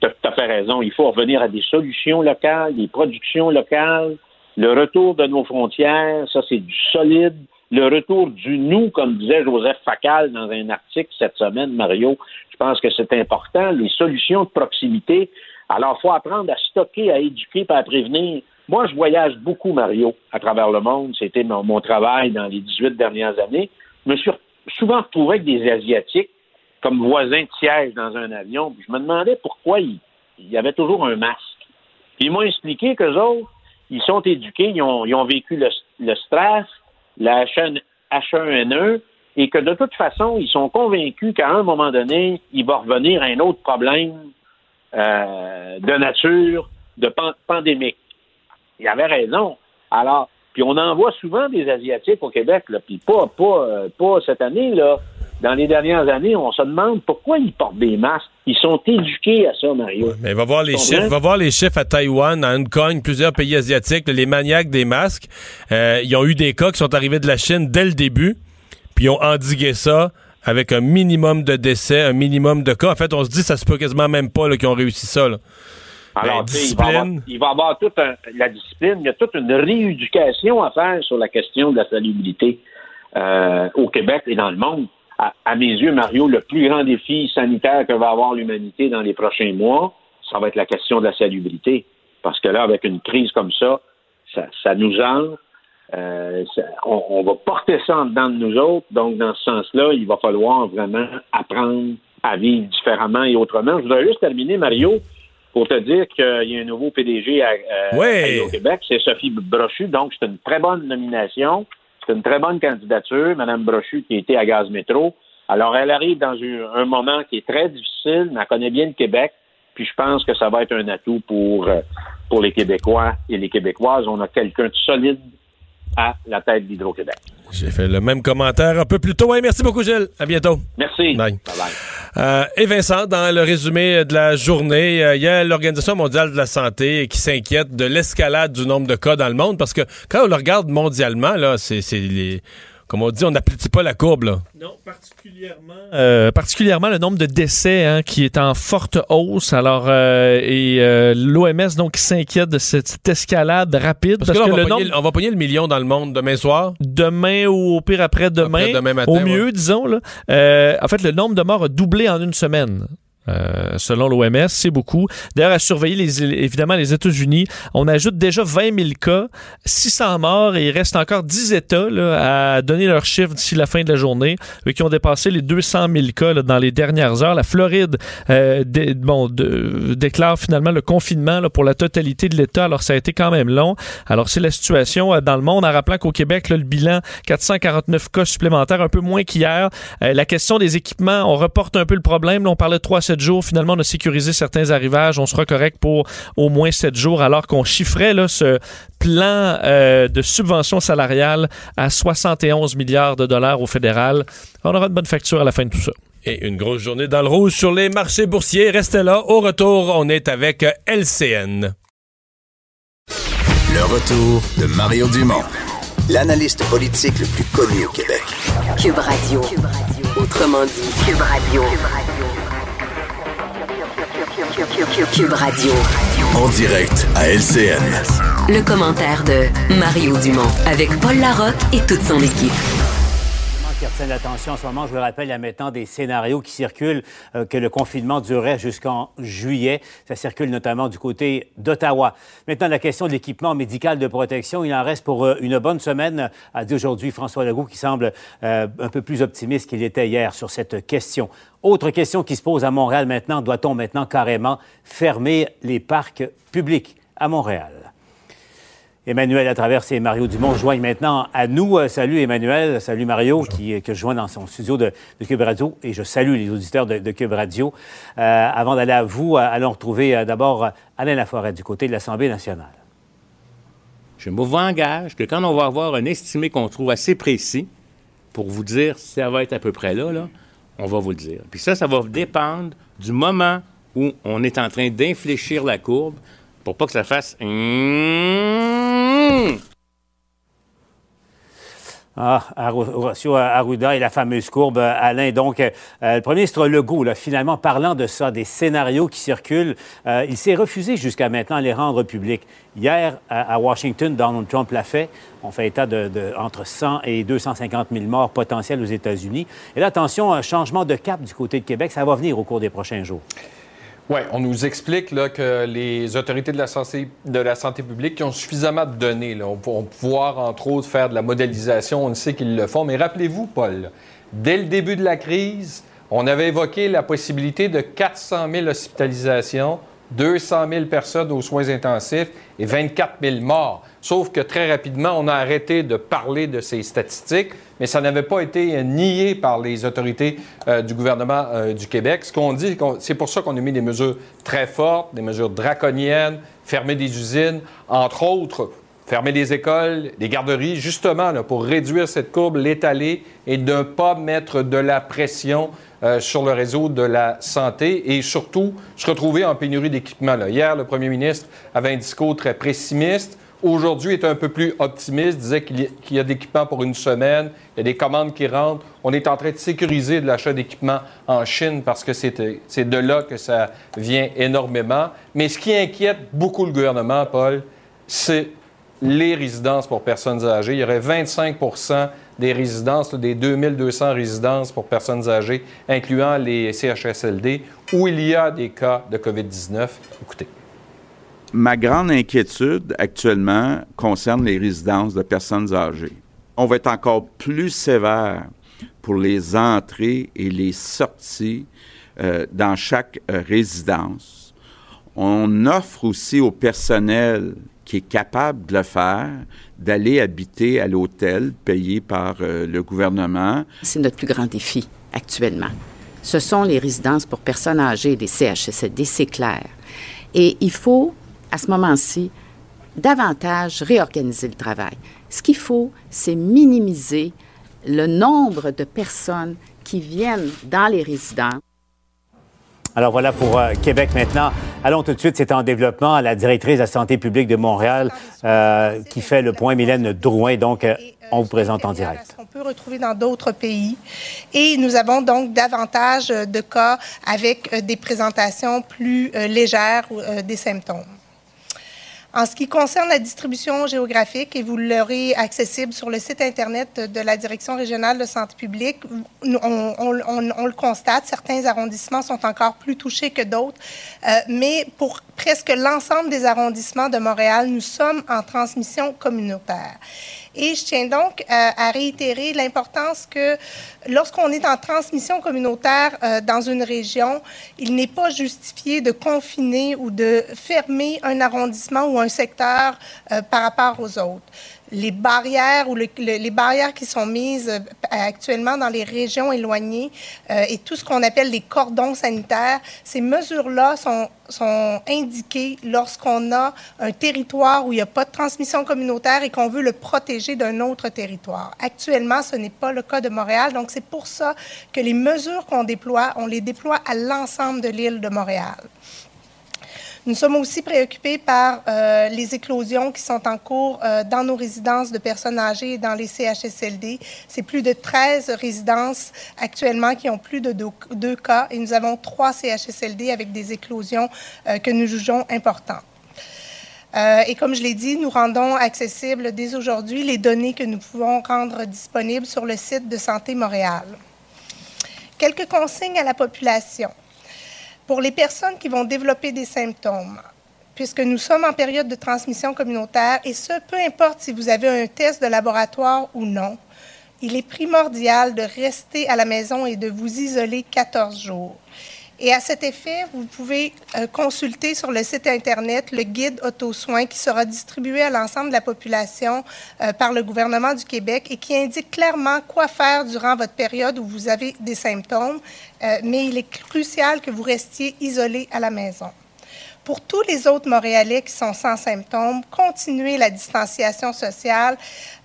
T'as tout à fait raison. Il faut revenir à des solutions locales, des productions locales, le retour de nos frontières, ça c'est du solide. Le retour du nous, comme disait Joseph Facal dans un article cette semaine, Mario, je pense que c'est important. Les solutions de proximité. Alors, il faut apprendre à stocker, à éduquer, puis à prévenir. Moi, je voyage beaucoup, Mario, à travers le monde. C'était mon, mon travail dans les dix-huit dernières années. Je me suis souvent retrouvé avec des Asiatiques comme voisins de siège dans un avion. Puis je me demandais pourquoi ils il avaient toujours un masque. Puis ils m'ont expliqué qu'eux autres, ils sont éduqués, ils ont, ils ont vécu le, le stress, la H un N un, et que de toute façon, ils sont convaincus qu'à un moment donné, il va revenir un autre problème euh, de nature, de pan- pandémique. Il avait raison. Alors, puis on en voit souvent des Asiatiques au Québec, là, puis pas, pas, euh, pas cette année, là. Dans les dernières années, on se demande pourquoi ils portent des masques. Ils sont éduqués à ça, Mario. Ouais, mais va voir les chiffres. Va voir les chiffres à Taïwan, à Hong Kong, plusieurs pays asiatiques, les maniaques des masques. Euh, ils ont eu des cas qui sont arrivés de la Chine dès le début, puis ils ont endigué ça avec un minimum de décès, un minimum de cas. En fait, on se dit ça se peut quasiment même pas là, qu'ils ont réussi ça. Là. Alors, ben, discipline... il va avoir, il va avoir toute un, la discipline. Il y a toute une rééducation à faire sur la question de la salubrité euh, au Québec et dans le monde. À, à mes yeux, Mario, le plus grand défi sanitaire que va avoir l'humanité dans les prochains mois, ça va être la question de la salubrité. Parce que là, avec une crise comme ça, ça, ça nous en... Euh, ça, on, on va porter ça en dedans de nous autres. Donc, dans ce sens-là, il va falloir vraiment apprendre à vivre différemment et autrement. Je voudrais juste terminer, Mario, pour te dire qu'il y a un nouveau P D G à, euh, ouais. à, au Québec. C'est Sophie Brochu. Donc, c'est une très bonne nomination. C'est une très bonne candidature, Mme Brochu, qui était à Gaz Métro. Alors, elle arrive dans un moment qui est très difficile, mais elle connaît bien le Québec, puis je pense que ça va être un atout pour, pour les Québécois et les Québécoises. On a quelqu'un de solide à la tête d'Hydro-Québec. J'ai fait le même commentaire un peu plus tôt. Hey, merci beaucoup, Gilles. À bientôt. Merci. Bye. Bye-bye. Euh, et Vincent, dans le résumé de la journée, il euh, y a l'Organisation mondiale de la santé qui s'inquiète de l'escalade du nombre de cas dans le monde, parce que quand on le regarde mondialement, là, c'est, c'est les... Comme on dit, on n'applique pas la courbe, là. Non, particulièrement, euh, particulièrement le nombre de décès hein, qui est en forte hausse. Alors, euh, et euh, l'O M S, donc, s'inquiète de cette, cette escalade rapide. Parce, parce que, là, que on, le va nombre... pogner, on va pogner le million dans le monde demain soir. Demain ou au pire après-demain. Après-demain matin, au mieux, ouais. disons. Là. Euh, en fait, le nombre de morts a doublé en une semaine. Euh, selon l'O M S, c'est beaucoup. D'ailleurs, à surveiller les, évidemment les États-Unis, on ajoute déjà vingt mille cas, six cents morts et il reste encore dix États là, à donner leurs chiffres d'ici la fin de la journée, eux qui ont dépassé les deux cent mille cas là, dans les dernières heures. La Floride euh, dé, bon, de, déclare finalement le confinement là, pour la totalité de l'État, alors ça a été quand même long. Alors c'est la situation euh, dans le monde, en rappelant qu'au Québec, là, le bilan, quatre cent quarante-neuf cas supplémentaires, un peu moins qu'hier. Euh, la question des équipements, on reporte un peu le problème, là, on parlait de trois sept jours. Finalement, on a sécurisé certains arrivages. On sera correct pour au moins sept jours, alors qu'on chiffrait là, ce plan euh, de subvention salariale à soixante et onze milliards de dollars au fédéral. On aura de bonnes factures à la fin de tout ça. Et une grosse journée dans le rouge sur les marchés boursiers. Restez là. Au retour, on est avec L C N. Le retour de Mario Dumont, l'analyste politique le plus connu au Québec. Cube Radio. Cube Radio. Autrement dit, Cube Radio. Cube Radio. Cube, Cube, Cube Radio. En direct à L C N. Le commentaire de Mario Dumont avec Paul Larocque et toute son équipe. Qui retient l'attention en ce moment, je vous rappelle, il y a maintenant des scénarios qui circulent, euh, que le confinement durerait jusqu'en juillet. Ça circule notamment du côté d'Ottawa. Maintenant, la question de l'équipement médical de protection, il en reste pour euh, une bonne semaine, a dit aujourd'hui François Legault, qui semble euh, un peu plus optimiste qu'il était hier sur cette question. Autre question qui se pose à Montréal maintenant, doit-on maintenant carrément fermer les parcs publics à Montréal? Emmanuel Latraverse et Mario Dumont joignent maintenant à nous. Euh, salut Emmanuel, salut Mario, qui, que je joins dans son studio de, de Cube Radio. Et je salue les auditeurs de, de Cube Radio. Euh, avant d'aller à vous, allons retrouver euh, d'abord Alain Laforêt du côté de l'Assemblée nationale. Je vous engage que quand on va avoir un estimé qu'on trouve assez précis pour vous dire si ça va être à peu près là, là, on va vous le dire. Puis ça, ça va dépendre du moment où on est en train d'infléchir la courbe pour pas que ça fasse... Ah, Horacio Arruda et la fameuse courbe, Alain. Donc, euh, le premier ministre Legault, là, finalement, parlant de ça, des scénarios qui circulent, euh, il s'est refusé jusqu'à maintenant à les rendre publics. Hier, à, à Washington, Donald Trump l'a fait. On fait état de, de entre cent et deux cent cinquante mille morts potentielles aux États-Unis. Et là, attention, un changement de cap du côté de Québec, ça va venir au cours des prochains jours. Oui, on nous explique là, que les autorités de la santé, de la santé publique qui ont suffisamment de données là, vont pouvoir, entre autres, faire de la modélisation. On le sait qu'ils le font. Mais rappelez-vous, Paul, dès le début de la crise, on avait évoqué la possibilité de quatre cent mille hospitalisations, deux cent mille personnes aux soins intensifs et vingt-quatre mille morts. Sauf que très rapidement, on a arrêté de parler de ces statistiques, mais ça n'avait pas été nié par les autorités euh, du gouvernement euh, du Québec. Ce qu'on dit, c'est pour ça qu'on a mis des mesures très fortes, des mesures draconiennes, fermer des usines, entre autres, fermer des écoles, des garderies, justement, là, pour réduire cette courbe, l'étaler et de ne pas mettre de la pression euh, sur le réseau de la santé et surtout se retrouver en pénurie d'équipement. Hier, le premier ministre avait un discours très pessimiste. Aujourd'hui, il est un peu plus optimiste, disait qu'il y a de l'équipement pour une semaine, il y a des commandes qui rentrent. On est en train de sécuriser de l'achat d'équipement en Chine parce que c'est de là que ça vient énormément. Mais ce qui inquiète beaucoup le gouvernement, Paul, c'est les résidences pour personnes âgées. Il y aurait vingt-cinq pour cent des résidences, des deux mille deux cents résidences pour personnes âgées, incluant les C H S L D, où il y a des cas de COVID dix-neuf. Écoutez. Ma grande inquiétude actuellement concerne les résidences de personnes âgées. On va être encore plus sévère pour les entrées et les sorties euh, dans chaque euh, résidence. On offre aussi au personnel qui est capable de le faire, d'aller habiter à l'hôtel payé par euh, le gouvernement. C'est notre plus grand défi actuellement. Ce sont les résidences pour personnes âgées, les C H S L D, c'est clair. Et il faut, à ce moment-ci, davantage réorganiser le travail. Ce qu'il faut, c'est minimiser le nombre de personnes qui viennent dans les résidences. Alors voilà pour euh, Québec maintenant. Allons tout de suite, c'est en développement. La directrice de la santé publique de Montréal euh, qui fait le point, Mylène Drouin. Donc, euh, on vous présente en direct. On peut retrouver dans d'autres pays. Et nous avons donc davantage de cas avec des présentations plus euh, légères euh, des symptômes. En ce qui concerne la distribution géographique, et vous l'aurez accessible sur le site Internet de la Direction régionale de santé publique, on, on, on, on le constate, certains arrondissements sont encore plus touchés que d'autres, euh, mais pour presque l'ensemble des arrondissements de Montréal, nous sommes en transmission communautaire. Et je tiens donc à, à réitérer l'importance que lorsqu'on est en transmission communautaire euh, dans une région, il n'est pas justifié de confiner ou de fermer un arrondissement ou un secteur euh, par rapport aux autres. Les barrières ou le, le, les barrières qui sont mises euh, actuellement dans les régions éloignées euh, et tout ce qu'on appelle les cordons sanitaires, ces mesures-là sont, sont indiquées lorsqu'on a un territoire où il n'y a pas de transmission communautaire et qu'on veut le protéger d'un autre territoire. Actuellement, ce n'est pas le cas de Montréal, donc c'est pour ça que les mesures qu'on déploie, on les déploie à l'ensemble de l'île de Montréal. Nous sommes aussi préoccupés par euh, les éclosions qui sont en cours euh, dans nos résidences de personnes âgées et dans les C H S L D. C'est plus de treize résidences actuellement qui ont plus de deux, deux cas et nous avons trois C H S L D avec des éclosions euh, que nous jugeons importantes. Euh, et comme je l'ai dit, nous rendons accessibles dès aujourd'hui les données que nous pouvons rendre disponibles sur le site de Santé Montréal. Quelques consignes à la population. Pour les personnes qui vont développer des symptômes, puisque nous sommes en période de transmission communautaire, et ce, peu importe si vous avez un test de laboratoire ou non, il est primordial de rester à la maison et de vous isoler quatorze jours. Et à cet effet, vous pouvez euh, consulter sur le site Internet le guide auto-soins qui sera distribué à l'ensemble de la population euh, par le gouvernement du Québec et qui indique clairement quoi faire durant votre période où vous avez des symptômes, euh, mais il est crucial que vous restiez isolé à la maison. Pour tous les autres Montréalais qui sont sans symptômes, continuez la distanciation sociale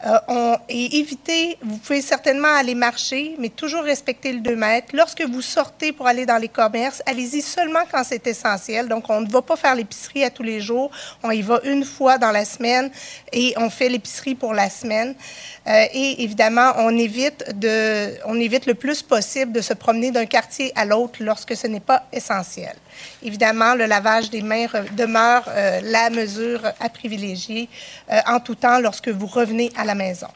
euh, on, et évitez, vous pouvez certainement aller marcher, mais toujours respecter le deux mètres. Lorsque vous sortez pour aller dans les commerces, allez-y seulement quand c'est essentiel. Donc, on ne va pas faire l'épicerie à tous les jours. On y va une fois dans la semaine et on fait l'épicerie pour la semaine. Euh, et évidemment, on évite, de, on évite le plus possible de se promener d'un quartier à l'autre lorsque ce n'est pas essentiel. Évidemment, le lavage des mains demeure euh, la mesure à privilégier euh, en tout temps lorsque vous revenez à la maison.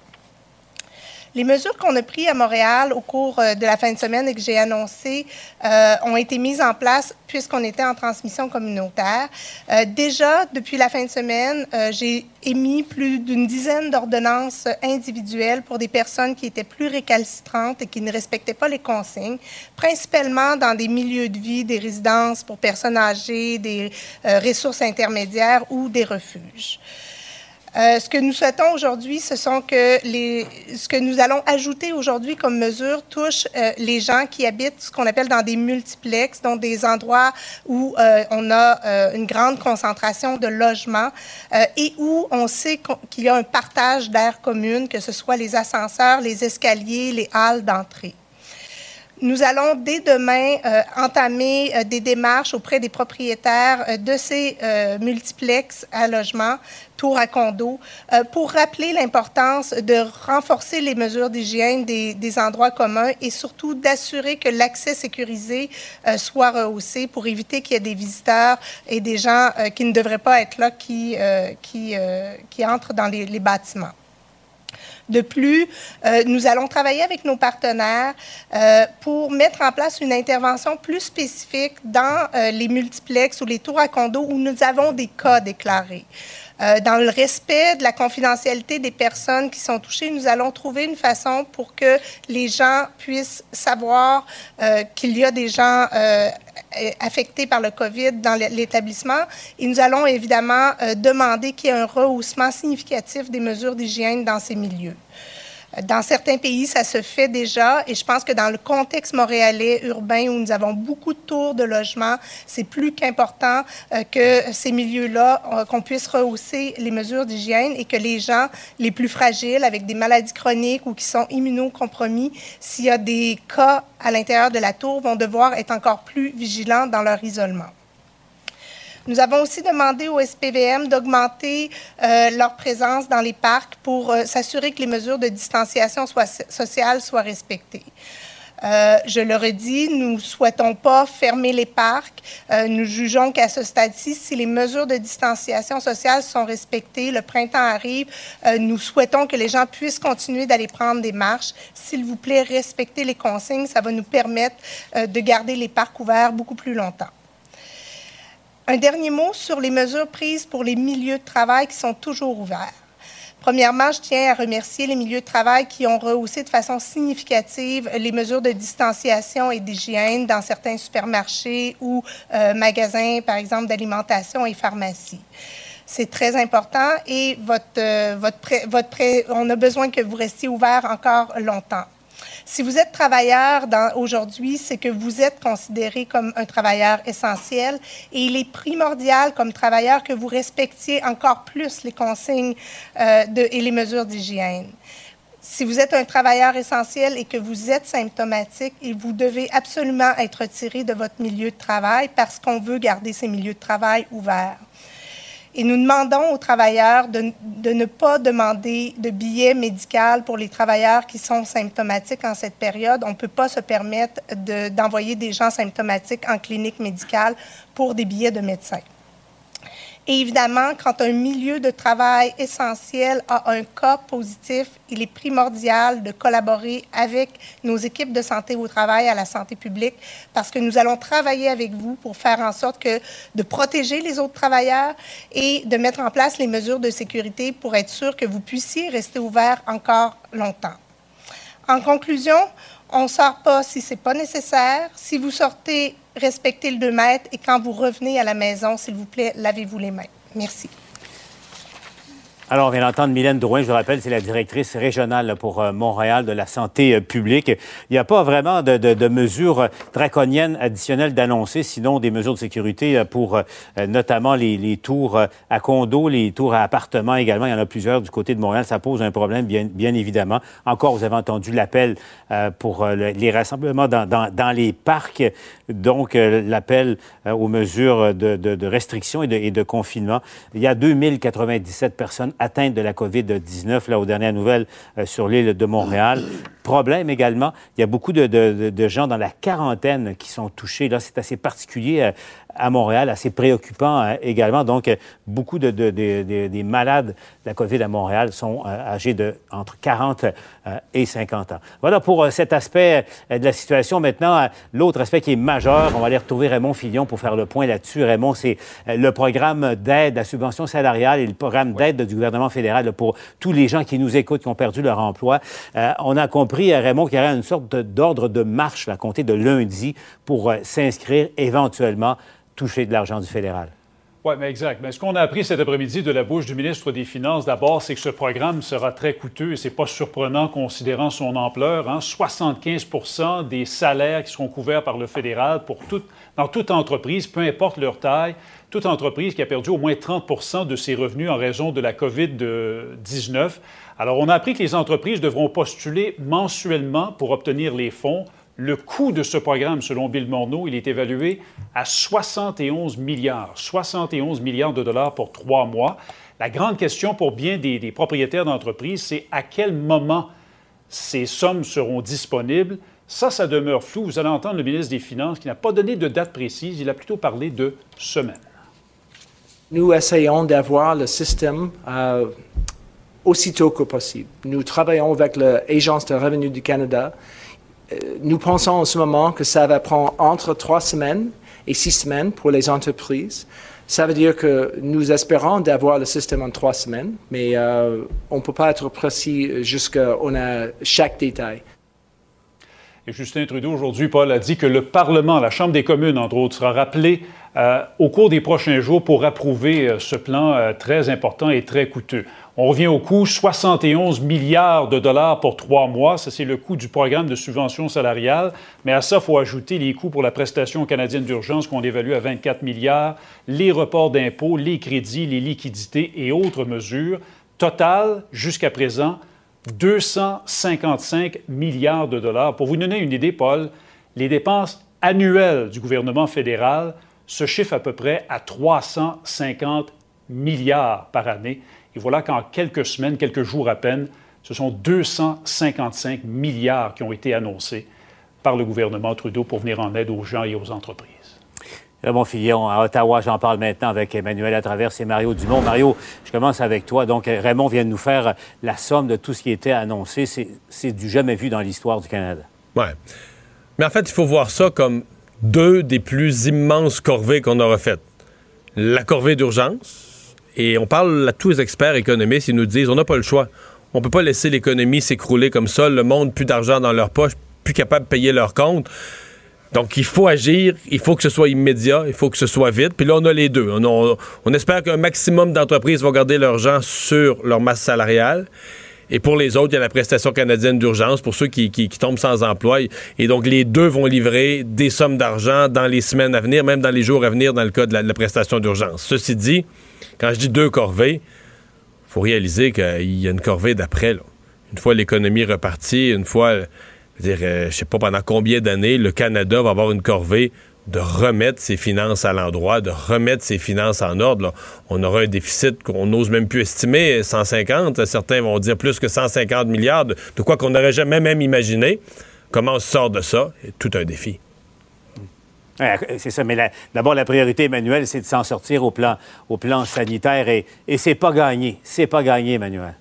Les mesures qu'on a prises à Montréal au cours de la fin de semaine et que j'ai annoncées euh, ont été mises en place puisqu'on était en transmission communautaire. Euh, déjà, depuis la fin de semaine, euh, j'ai émis plus d'une dizaine d'ordonnances individuelles pour des personnes qui étaient plus récalcitrantes et qui ne respectaient pas les consignes, principalement dans des milieux de vie, des résidences pour personnes âgées, des euh, ressources intermédiaires ou des refuges. Euh, ce que nous souhaitons aujourd'hui, ce sont que les, ce que nous allons ajouter aujourd'hui comme mesure touche euh, les gens qui habitent ce qu'on appelle dans des multiplexes, donc des endroits où euh, on a euh, une grande concentration de logements euh, et où on sait qu'il y a un partage d'aires communes, que ce soit les ascenseurs, les escaliers, les halles d'entrée. Nous allons dès demain euh, entamer euh, des démarches auprès des propriétaires euh, de ces euh, multiplexes à logement, tours à condos, euh, pour rappeler l'importance de renforcer les mesures d'hygiène des, des endroits communs et surtout d'assurer que l'accès sécurisé euh, soit rehaussé pour éviter qu'il y ait des visiteurs et des gens euh, qui ne devraient pas être là qui, euh, qui, euh, qui entrent dans les, les bâtiments. De plus, euh, nous allons travailler avec nos partenaires euh, pour mettre en place une intervention plus spécifique dans euh, les multiplexes ou les tours à condos où nous avons des cas déclarés. Euh, dans le respect de la confidentialité des personnes qui sont touchées, nous allons trouver une façon pour que les gens puissent savoir euh, qu'il y a des gens euh, affectés par le COVID dans l'établissement. Et nous allons évidemment euh, demander qu'il y ait un rehaussement significatif des mesures d'hygiène dans ces milieux. Dans certains pays, ça se fait déjà et je pense que dans le contexte montréalais urbain où nous avons beaucoup de tours de logement, c'est plus qu'important euh, que ces milieux-là, euh, qu'on puisse rehausser les mesures d'hygiène et que les gens les plus fragiles avec des maladies chroniques ou qui sont immunocompromis, s'il y a des cas à l'intérieur de la tour, vont devoir être encore plus vigilants dans leur isolement. Nous avons aussi demandé au S P V M d'augmenter euh, leur présence dans les parcs pour euh, s'assurer que les mesures de distanciation soient, sociale soient respectées. Euh, je le redis, nous ne souhaitons pas fermer les parcs. Euh, nous jugeons qu'à ce stade-ci, si les mesures de distanciation sociale sont respectées, le printemps arrive, euh, nous souhaitons que les gens puissent continuer d'aller prendre des marches. S'il vous plaît, respectez les consignes. Ça va nous permettre euh, de garder les parcs ouverts beaucoup plus longtemps. Un dernier mot sur les mesures prises pour les milieux de travail qui sont toujours ouverts. Premièrement, je tiens à remercier les milieux de travail qui ont rehaussé de façon significative les mesures de distanciation et d'hygiène dans certains supermarchés ou euh, magasins, par exemple, d'alimentation et pharmacies. C'est très important et votre, euh, votre pré, votre pré, on a besoin que vous restiez ouverts encore longtemps. Si vous êtes travailleur aujourd'hui, c'est que vous êtes considéré comme un travailleur essentiel et il est primordial comme travailleur que vous respectiez encore plus les consignes euh, de, et les mesures d'hygiène. Si vous êtes un travailleur essentiel et que vous êtes symptomatique, et vous devez absolument être retiré de votre milieu de travail parce qu'on veut garder ces milieux de travail ouverts. Et nous demandons aux travailleurs de, de ne pas demander de billet médical pour les travailleurs qui sont symptomatiques en cette période. On ne peut pas se permettre de, d'envoyer des gens symptomatiques en clinique médicale pour des billets de médecins. Et évidemment, quand un milieu de travail essentiel a un cas positif, il est primordial de collaborer avec nos équipes de santé au travail à la santé publique parce que nous allons travailler avec vous pour faire en sorte que de protéger les autres travailleurs et de mettre en place les mesures de sécurité pour être sûr que vous puissiez rester ouverts encore longtemps. En conclusion, on ne sort pas si ce n'est pas nécessaire. Si vous sortez, respectez le deux mètres et quand vous revenez à la maison, s'il vous plaît, lavez-vous les mains. Merci. Alors, on vient d'entendre Mylène Drouin, je vous rappelle, c'est la directrice régionale pour Montréal de la santé publique. Il n'y a pas vraiment de, de, de mesures draconiennes additionnelles d'annoncer, sinon des mesures de sécurité pour euh, notamment les, les tours à condos, les tours à appartements également. Il y en a plusieurs du côté de Montréal. Ça pose un problème, bien, bien évidemment. Encore, vous avez entendu l'appel euh, pour euh, les rassemblements dans, dans, dans les parcs. Donc, euh, l'appel euh, aux mesures de, de, de restriction et de, et de confinement. Il y a deux mille quatre-vingt-dix-sept personnes atteintes de la COVID dix-neuf, là, aux dernières nouvelles euh, sur l'île de Montréal. Problème également, il y a beaucoup de, de, de gens dans la quarantaine qui sont touchés. Là, c'est assez particulier euh, à Montréal, assez préoccupant euh, également. Donc, euh, beaucoup de, de, de, de, des malades de la COVID à Montréal sont euh, âgés de entre quarante euh, et cinquante ans. Voilà pour euh, cet aspect euh, de la situation. Maintenant, euh, l'autre aspect qui est majeur, on va aller retrouver Raymond Fillon pour faire le point là-dessus. Raymond, c'est euh, le programme d'aide, la subvention salariale et le programme d'aide ouais. du gouvernement fédéral là, pour tous les gens qui nous écoutent, qui ont perdu leur emploi. Euh, on a compris Compris, Raymond, qu'il y aurait une sorte d'ordre de marche à compter de lundi pour euh, s'inscrire, éventuellement toucher de l'argent du fédéral. Oui, mais exact. Mais ce qu'on a appris cet après-midi de la bouche du ministre des Finances, d'abord, c'est que ce programme sera très coûteux et ce n'est pas surprenant considérant son ampleur. Hein? soixante-quinze pour cent des salaires qui seront couverts par le fédéral pour toute, dans toute entreprise, peu importe leur taille, toute entreprise qui a perdu au moins trente pour cent de ses revenus en raison de la COVID dix-neuf. Alors, on a appris que les entreprises devront postuler mensuellement pour obtenir les fonds. Le coût de ce programme, selon Bill Morneau, il est évalué à soixante et onze milliards. soixante et onze milliards de dollars pour trois mois. La grande question pour bien des, des propriétaires d'entreprises, c'est à quel moment ces sommes seront disponibles. Ça, ça demeure flou. Vous allez entendre le ministre des Finances qui n'a pas donné de date précise. Il a plutôt parlé de semaine. Nous essayons d'avoir le système euh, aussitôt que possible. Nous travaillons avec l'Agence de revenus du Canada. Nous pensons en ce moment que ça va prendre entre trois semaines et six semaines pour les entreprises. Ça veut dire que nous espérons d'avoir le système en trois semaines, mais euh, on ne peut pas être précis jusqu'à on a chaque détail. Et Justin Trudeau, aujourd'hui, Paul, a dit que le Parlement, la Chambre des communes, entre autres, sera rappelé euh, au cours des prochains jours pour approuver euh, ce plan euh, très important et très coûteux. On revient au coût, soixante et onze milliards de dollars pour trois mois. Ça, c'est le coût du programme de subvention salariale. Mais à ça, il faut ajouter les coûts pour la prestation canadienne d'urgence qu'on évalue à vingt-quatre milliards, les reports d'impôts, les crédits, les liquidités et autres mesures. Total, jusqu'à présent, deux cent cinquante-cinq milliards de dollars. Pour vous donner une idée, Paul, les dépenses annuelles du gouvernement fédéral se chiffrent à peu près à trois cent cinquante milliards par année. Et voilà qu'en quelques semaines, quelques jours à peine, ce sont deux cent cinquante-cinq milliards qui ont été annoncés par le gouvernement Trudeau pour venir en aide aux gens et aux entreprises. Raymond Fillon, à Ottawa, j'en parle maintenant avec Emmanuel Latraverse et Mario Dumont. Mario, je commence avec toi. Donc, Raymond vient de nous faire la somme de tout ce qui était annoncé. C'est, c'est du jamais vu dans l'histoire du Canada. Oui. Mais en fait, il faut voir ça comme deux des plus immenses corvées qu'on aura faites. La corvée d'urgence, et on parle à tous les experts économistes, ils nous disent, on n'a pas le choix. On ne peut pas laisser l'économie s'écrouler comme ça, le monde, plus d'argent dans leur poche, plus capable de payer leurs comptes. Donc, il faut agir, il faut que ce soit immédiat, il faut que ce soit vite. Puis là, on a les deux. On, on, on espère qu'un maximum d'entreprises vont garder leur gens sur leur masse salariale. Et pour les autres, il y a la prestation canadienne d'urgence pour ceux qui, qui, qui tombent sans emploi. Et donc, les deux vont livrer des sommes d'argent dans les semaines à venir, même dans les jours à venir, dans le cas de la, de la prestation d'urgence. Ceci dit, quand je dis deux corvées, il faut réaliser qu'il y a une corvée d'après, là. Une fois l'économie repartie, une fois... Dire, euh, je ne sais pas pendant combien d'années le Canada va avoir une corvée de remettre ses finances à l'endroit, de remettre ses finances en ordre. Là. On aura un déficit qu'on n'ose même plus estimer, cent cinquante, certains vont dire plus que cent cinquante milliards, de, de quoi qu'on n'aurait jamais même imaginé. Comment on sort de ça? C'est tout un défi. Ouais, c'est ça, mais la, d'abord, la priorité, Emmanuel, c'est de s'en sortir au plan, au plan sanitaire et, et c'est pas gagné. C'est pas gagné, Emmanuel.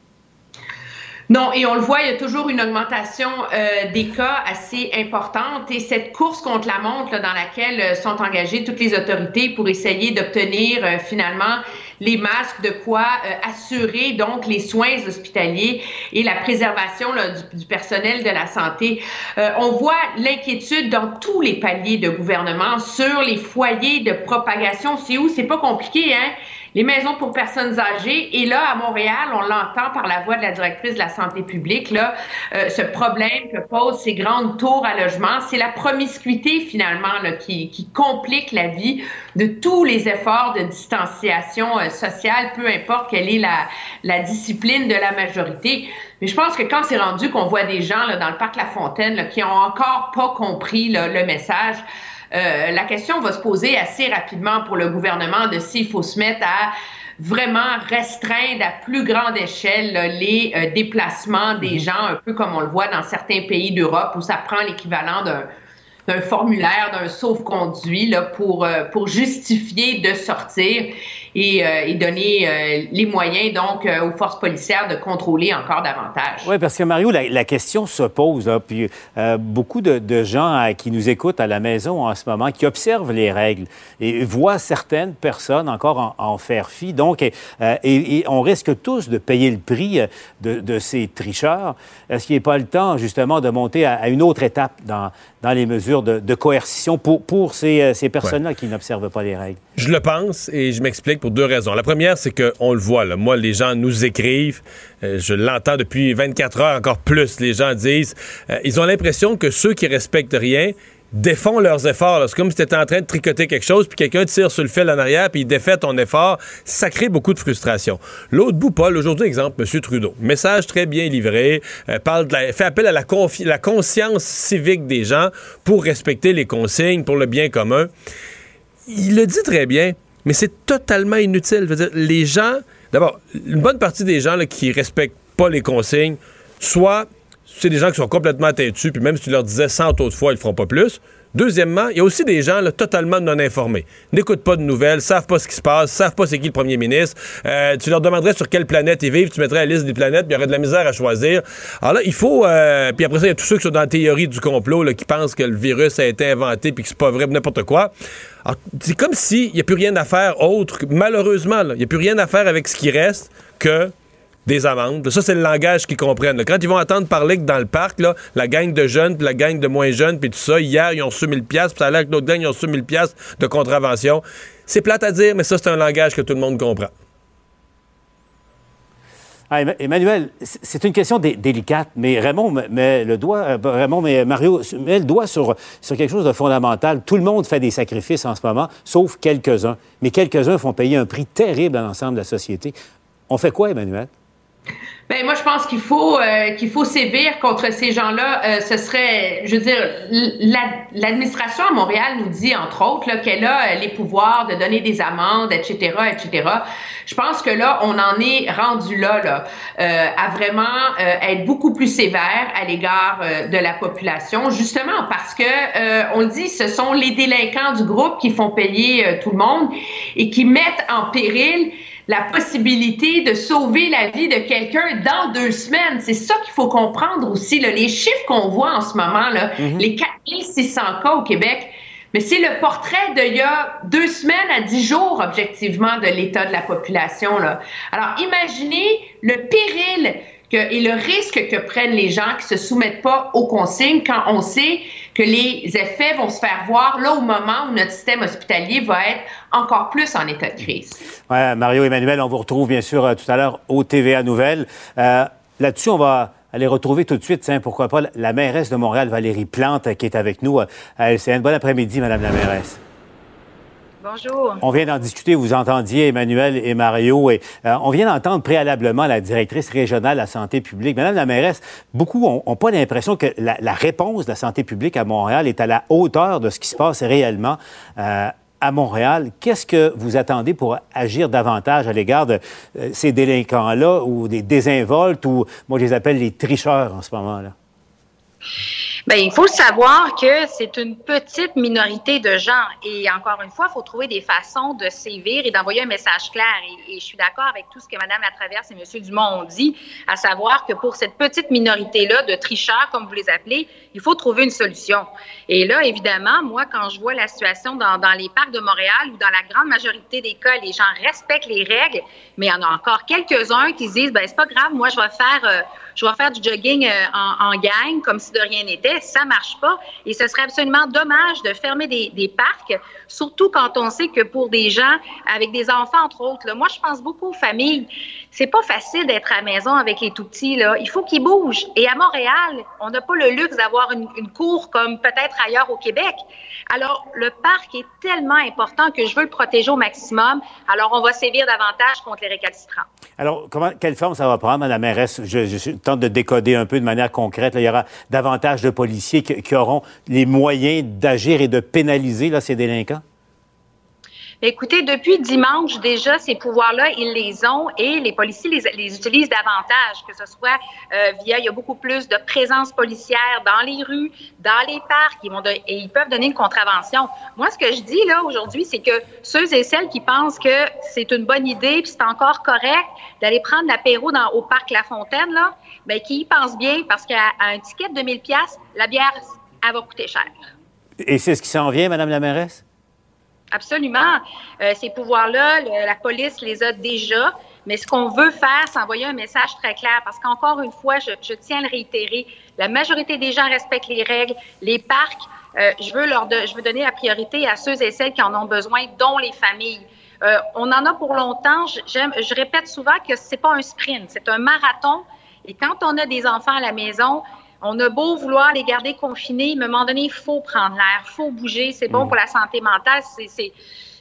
Non, et on le voit, il y a toujours une augmentation euh, des cas assez importante et cette course contre la montre là, dans laquelle euh, sont engagées toutes les autorités pour essayer d'obtenir euh, finalement les masques, de quoi euh, assurer donc les soins hospitaliers et la préservation là, du, du personnel de la santé. Euh, on voit l'inquiétude dans tous les paliers de gouvernement sur les foyers de propagation. C'est où? C'est pas compliqué, hein? Les maisons pour personnes âgées. Et là, à Montréal, on l'entend par la voix de la directrice de la santé publique, là, euh, ce problème que posent ces grandes tours à logement. C'est la promiscuité, finalement, là, qui, qui complique la vie de tous les efforts de distanciation euh, sociale, peu importe quelle est la, la discipline de la majorité. Mais je pense que quand c'est rendu qu'on voit des gens là, dans le Parc La Fontaine là, qui n'ont encore pas compris là, le message... Euh, la question va se poser assez rapidement pour le gouvernement de s'il faut se mettre à vraiment restreindre à plus grande échelle là, les euh, déplacements des gens, un peu comme on le voit dans certains pays d'Europe où ça prend l'équivalent d'un, d'un formulaire, d'un sauf-conduit là, pour, euh, pour justifier de sortir et, euh, et donner euh, les moyens donc euh, aux forces policières de contrôler encore davantage. Oui, parce que Mario, la, la question se pose, là, puis euh, beaucoup de, de gens euh, qui nous écoutent à la maison en ce moment, qui observent les règles et voient certaines personnes encore en, en faire fi, donc euh, et, et on risque tous de payer le prix de, de ces tricheurs. Est-ce qu'il n'est pas le temps, justement, de monter à, à une autre étape dans, dans les mesures de, de coercition pour, pour ces, ces personnes-là ouais. qui n'observent pas les règles? Je le pense et je m'explique pour deux raisons. La première, c'est qu'on le voit. Là. Moi, les gens nous écrivent. Euh, je l'entends depuis vingt-quatre heures, encore plus. Les gens disent... Euh, ils ont l'impression que ceux qui respectent rien défont leurs efforts. Là. C'est comme si tu étais en train de tricoter quelque chose puis quelqu'un tire sur le fil en arrière puis il défait ton effort. Ça crée beaucoup de frustration. L'autre bout, Paul, aujourd'hui, exemple, M. Trudeau. Message très bien livré. Euh, parle de la, fait appel à la, confi- la conscience civique des gens pour respecter les consignes, pour le bien commun. Il le dit très bien. Mais c'est totalement inutile. Je veux dire, les gens, d'abord, une bonne partie des gens là, qui respectent pas les consignes, soit c'est des gens qui sont complètement têtus, puis même si tu leur disais cent autres fois, ils le feront pas plus. Deuxièmement, il y a aussi des gens là, totalement non informés. N'écoutent pas de nouvelles, savent pas ce qui se passe, savent pas c'est qui le premier ministre. Euh, tu leur demanderais sur quelle planète ils vivent, tu mettrais la liste des planètes, puis il y aurait de la misère à choisir. Alors là, il faut... Euh, puis après ça, il y a tous ceux qui sont dans la théorie du complot, là, qui pensent que le virus a été inventé, puis que c'est pas vrai, n'importe quoi. Alors, c'est comme s'il n'y a plus rien à faire autre, que, malheureusement, il n'y a plus rien à faire avec ce qui reste que... des amendes. Ça, c'est le langage qu'ils comprennent. Là. Quand ils vont entendre parler que dans le parc, là, la gang de jeunes, puis la gang de moins jeunes, puis tout ça, hier, ils ont reçu mille dollars, puis ça a l'air que d'autres gangs, ils ont reçu mille dollars de contravention. C'est plate à dire, mais ça, c'est un langage que tout le monde comprend. Ah, Emmanuel, c'est une question dé- délicate, mais Raymond met le doigt, Raymond mais Mario met le doigt sur, sur quelque chose de fondamental. Tout le monde fait des sacrifices en ce moment, sauf quelques-uns. Mais quelques-uns font payer un prix terrible à l'ensemble de la société. On fait quoi, Emmanuel? Ben moi je pense qu'il faut euh, qu'il faut sévir contre ces gens-là. Euh, ce serait, je veux dire, la, l'administration à Montréal nous dit entre autres là, qu'elle a les pouvoirs de donner des amendes, et cetera, et cetera. Je pense que là on en est rendu là, là euh, à vraiment euh, être beaucoup plus sévère à l'égard euh, de la population, justement parce que euh, on le dit, ce sont les délinquants du groupe qui font payer euh, tout le monde et qui mettent en péril la possibilité de sauver la vie de quelqu'un dans deux semaines. C'est ça qu'il faut comprendre aussi. Là. Les chiffres qu'on voit en ce moment, là, mm-hmm. les quatre mille six cents cas au Québec, mais c'est le portrait d'il y a deux semaines à dix jours, objectivement, de l'état de la population. Là. Alors, imaginez le péril que, et le risque que prennent les gens qui ne se soumettent pas aux consignes quand on sait que les effets vont se faire voir là au moment où notre système hospitalier va être encore plus en état de crise. Ouais, Mario, Emmanuel, on vous retrouve bien sûr euh, tout à l'heure au T V A Nouvelles. Euh, là-dessus, on va aller retrouver tout de suite, hein, pourquoi pas, la mairesse de Montréal, Valérie Plante, qui est avec nous euh, à L C N. Bon après-midi, Madame la mairesse. Bonjour. On vient d'en discuter, vous entendiez Emmanuel et Mario, et euh, on vient d'entendre préalablement la directrice régionale de la santé publique. Madame la mairesse, beaucoup ont, ont pas l'impression que la, la réponse de la santé publique à Montréal est à la hauteur de ce qui se passe réellement euh, à Montréal. Qu'est-ce que vous attendez pour agir davantage à l'égard de euh, ces délinquants-là ou des désinvoltes ou, moi, je les appelle les tricheurs en ce moment-là? Bien, il faut savoir que c'est une petite minorité de gens et encore une fois, il faut trouver des façons de sévir et d'envoyer un message clair. Et, et je suis d'accord avec tout ce que Mme Latraverse et M. Dumont ont dit, à savoir que pour cette petite minorité-là de tricheurs, comme vous les appelez, il faut trouver une solution. Et là, évidemment, moi, quand je vois la situation dans, dans les parcs de Montréal où dans la grande majorité des cas, les gens respectent les règles, mais il y en a encore quelques-uns qui disent « ben c'est pas grave, moi, je vais faire, euh, je vais faire du jogging euh, en, en gang comme si de rien n'était ». Ça marche pas et ce serait absolument dommage de fermer des, des parcs, surtout quand on sait que pour des gens avec des enfants, entre autres, là, moi, je pense beaucoup aux familles. C'est pas facile d'être à la maison avec les tout-petits, là. Il faut qu'ils bougent. Et à Montréal, on n'a pas le luxe d'avoir une, une cour comme peut-être ailleurs au Québec. Alors, le parc est tellement important que je veux le protéger au maximum. Alors, on va sévir davantage contre les récalcitrants. Alors, comment, quelle forme ça va prendre, Madame la mairesse? Je, je tente de décoder un peu de manière concrète. Là, il y aura davantage de policiers qui, qui auront les moyens d'agir et de pénaliser là, ces délinquants? Écoutez, depuis dimanche, déjà, ces pouvoirs-là, ils les ont et les policiers les, les utilisent davantage, que ce soit euh, via, il y a beaucoup plus de présence policière dans les rues, dans les parcs, ils vont de, et ils peuvent donner une contravention. Moi, ce que je dis, là, aujourd'hui, c'est que ceux et celles qui pensent que c'est une bonne idée, puis c'est encore correct d'aller prendre l'apéro dans, au Parc La Fontaine, là, bien, qui y pensent bien, parce qu'à un ticket de mille dollars, la bière, elle va coûter cher. Et c'est ce qui s'en vient, Madame la mairesse? Absolument. Euh, ces pouvoirs-là, le, la police les a déjà. Mais ce qu'on veut faire, c'est envoyer un message très clair. Parce qu'encore une fois, je, je tiens à le réitérer, la majorité des gens respectent les règles. Les parcs, euh, je veux leur, de, je veux donner la priorité à ceux et celles qui en ont besoin, dont les familles. Euh, on en a pour longtemps. J'aime, je répète souvent que c'est pas un sprint, c'est un marathon. Et quand on a des enfants à la maison, on a beau vouloir les garder confinés, mais à un moment donné, il faut prendre l'air, il faut bouger, c'est bon pour la santé mentale, c'est, c'est,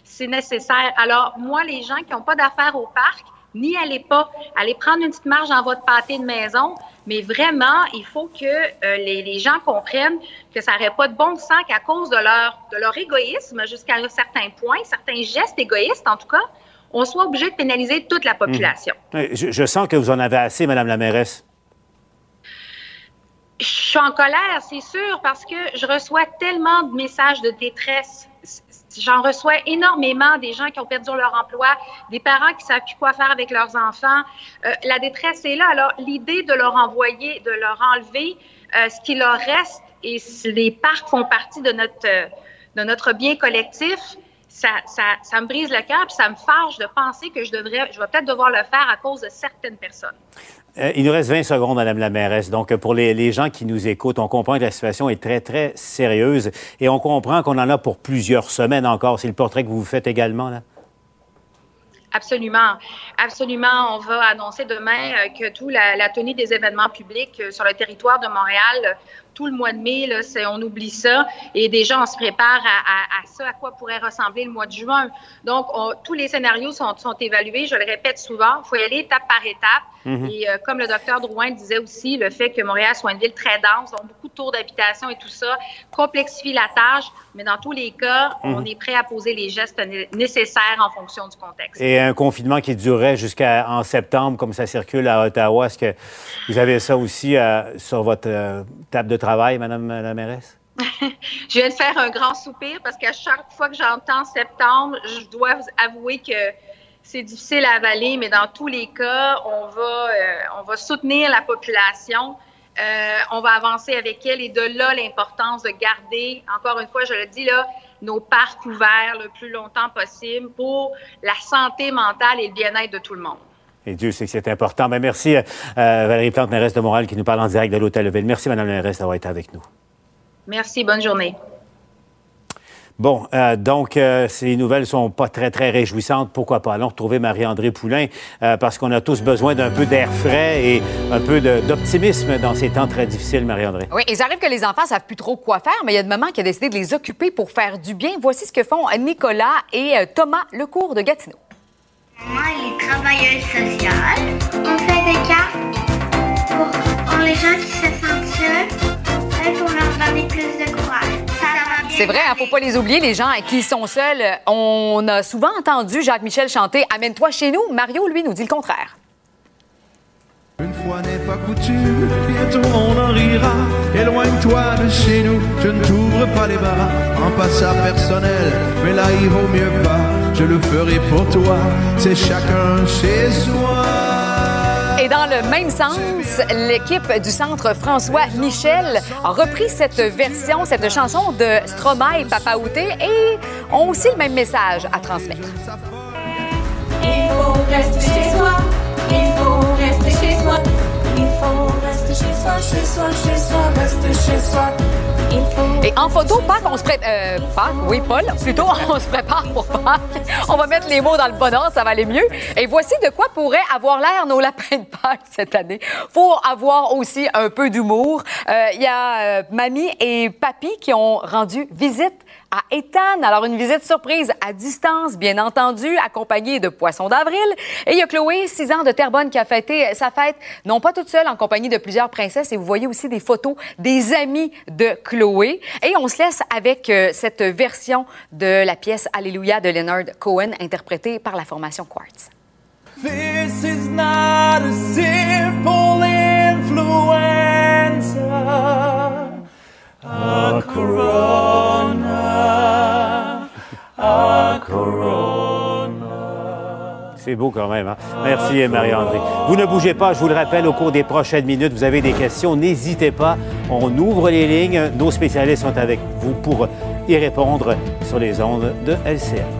c'est nécessaire. Alors, moi, les gens qui n'ont pas d'affaires au parc, n'y allez pas. Allez prendre une petite marche dans votre pâté de maison, mais vraiment, il faut que euh, les, les gens comprennent que ça n'aurait pas de bon sens qu'à cause de leur, de leur égoïsme, jusqu'à un certain point, certains gestes égoïstes en tout cas, on soit obligé de pénaliser toute la population. Mmh. Je, je sens que vous en avez assez, Madame la mairesse. Je suis en colère, c'est sûr, parce que je reçois tellement de messages de détresse. J'en reçois énormément, des gens qui ont perdu leur emploi, des parents qui ne savent plus quoi faire avec leurs enfants. Euh, la détresse est là. Alors, l'idée de leur envoyer, de leur enlever euh, ce qui leur reste, et les parcs font partie de notre, euh, de notre bien collectif, ça, ça, ça me brise le cœur, puis ça me fâche de penser que je devrais, je vais peut-être devoir le faire à cause de certaines personnes. Il nous reste vingt secondes, Madame la mairesse. Donc, pour les, les gens qui nous écoutent, on comprend que la situation est très, très sérieuse et on comprend qu'on en a pour plusieurs semaines encore. C'est le portrait que vous faites également, là? Absolument. Absolument. On va annoncer demain que toute la, la tenue des événements publics sur le territoire de Montréal, tout le mois de mai, là, c'est, on oublie ça. Et déjà, on se prépare à, à, à ça, à quoi pourrait ressembler le mois de juin. Donc, on, tous les scénarios sont, sont évalués. Je le répète souvent, il faut y aller étape par étape. Mm-hmm. Et euh, comme le docteur Drouin disait aussi, le fait que Montréal soit une ville très dense, donc beaucoup de tours d'habitation et tout ça, complexifie la tâche. Mais dans tous les cas, mm-hmm. on est prêt à poser les gestes nécessaires en fonction du contexte. Et un confinement qui durerait jusqu'en septembre, comme ça circule à Ottawa, est-ce que vous avez ça aussi euh, sur votre euh, table de travail, Madame la mairesse? Je viens de faire un grand soupir parce qu'à chaque fois que j'entends septembre, je dois vous avouer que c'est difficile à avaler, mais dans tous les cas, on va, euh, on va soutenir la population. Euh, on va avancer avec elle et de là, l'importance de garder, encore une fois, je le dis là, nos parcs ouverts le plus longtemps possible pour la santé mentale et le bien-être de tout le monde. Et Dieu sait que c'est important. Bien, merci, euh, Valérie Plante, mairesse de Montréal, qui nous parle en direct de l'Hôtel-Ville. Merci, Madame la mairesse, d'avoir été avec nous. Merci. Bonne journée. Bon, euh, donc, euh, ces nouvelles sont pas très, très réjouissantes. Pourquoi pas? Allons retrouver Marie-André Poulain, euh, parce qu'on a tous besoin d'un peu d'air frais et un peu de, d'optimisme dans ces temps très difficiles, Marie-André. Oui, et ça arrive que les enfants savent plus trop quoi faire, mais il y a une maman qui a décidé de les occuper pour faire du bien. Voici ce que font Nicolas et euh, Thomas Lecourt de Gatineau. Maman, elle est travailleuse sociale. On fait des cartes pour, pour les gens qui se sentent seuls, pour leur donner plus de courage. C'est vrai, il hein, ne faut pas les oublier, les gens qui sont seuls. On a souvent entendu Jacques-Michel chanter « Amène-toi chez nous ». Mario, lui, nous dit le contraire. Une fois n'est pas coutume, bientôt on en rira. Éloigne-toi de chez nous, je ne t'ouvre pas les bras. En passant personnel, mais là il vaut mieux pas. Je le ferai pour toi, c'est chacun chez soi. Et dans le même sens, l'équipe du Centre François Michel a repris cette version, cette chanson de Stromae et Papa Outé et ont aussi le même message à transmettre. Il faut rester chez soi, il faut rester chez soi, il faut rester chez soi, chez soi, chez soi, reste chez soi. Et en photo, Pâques, on se prépare... Euh, Pâques, oui, Paul, plutôt, on se prépare pour Pâques. On va mettre les mots dans le bon ordre, ça va aller mieux. Et voici de quoi pourraient avoir l'air nos lapins de Pâques cette année. Faut avoir aussi un peu d'humour. Il euh, y a euh, Mamie et Papy qui ont rendu visite à Ethan. Alors, une visite surprise à distance, bien entendu, accompagnée de Poissons d'avril. Et il y a Chloé, six ans, de Terrebonne, qui a fêté sa fête, non pas toute seule, en compagnie de plusieurs princesses. Et vous voyez aussi des photos des amis de Chloé. Chloé. Et on se laisse avec euh, cette version de la pièce Alléluia de Leonard Cohen, interprétée par la formation Quartz. This is not a simple influenza, a corona, a corona. C'est beau quand même, hein? Merci Marie-Andrée. Vous ne bougez pas, je vous le rappelle, au cours des prochaines minutes, vous avez des questions, n'hésitez pas. On ouvre les lignes, nos spécialistes sont avec vous pour y répondre sur les ondes de L C N.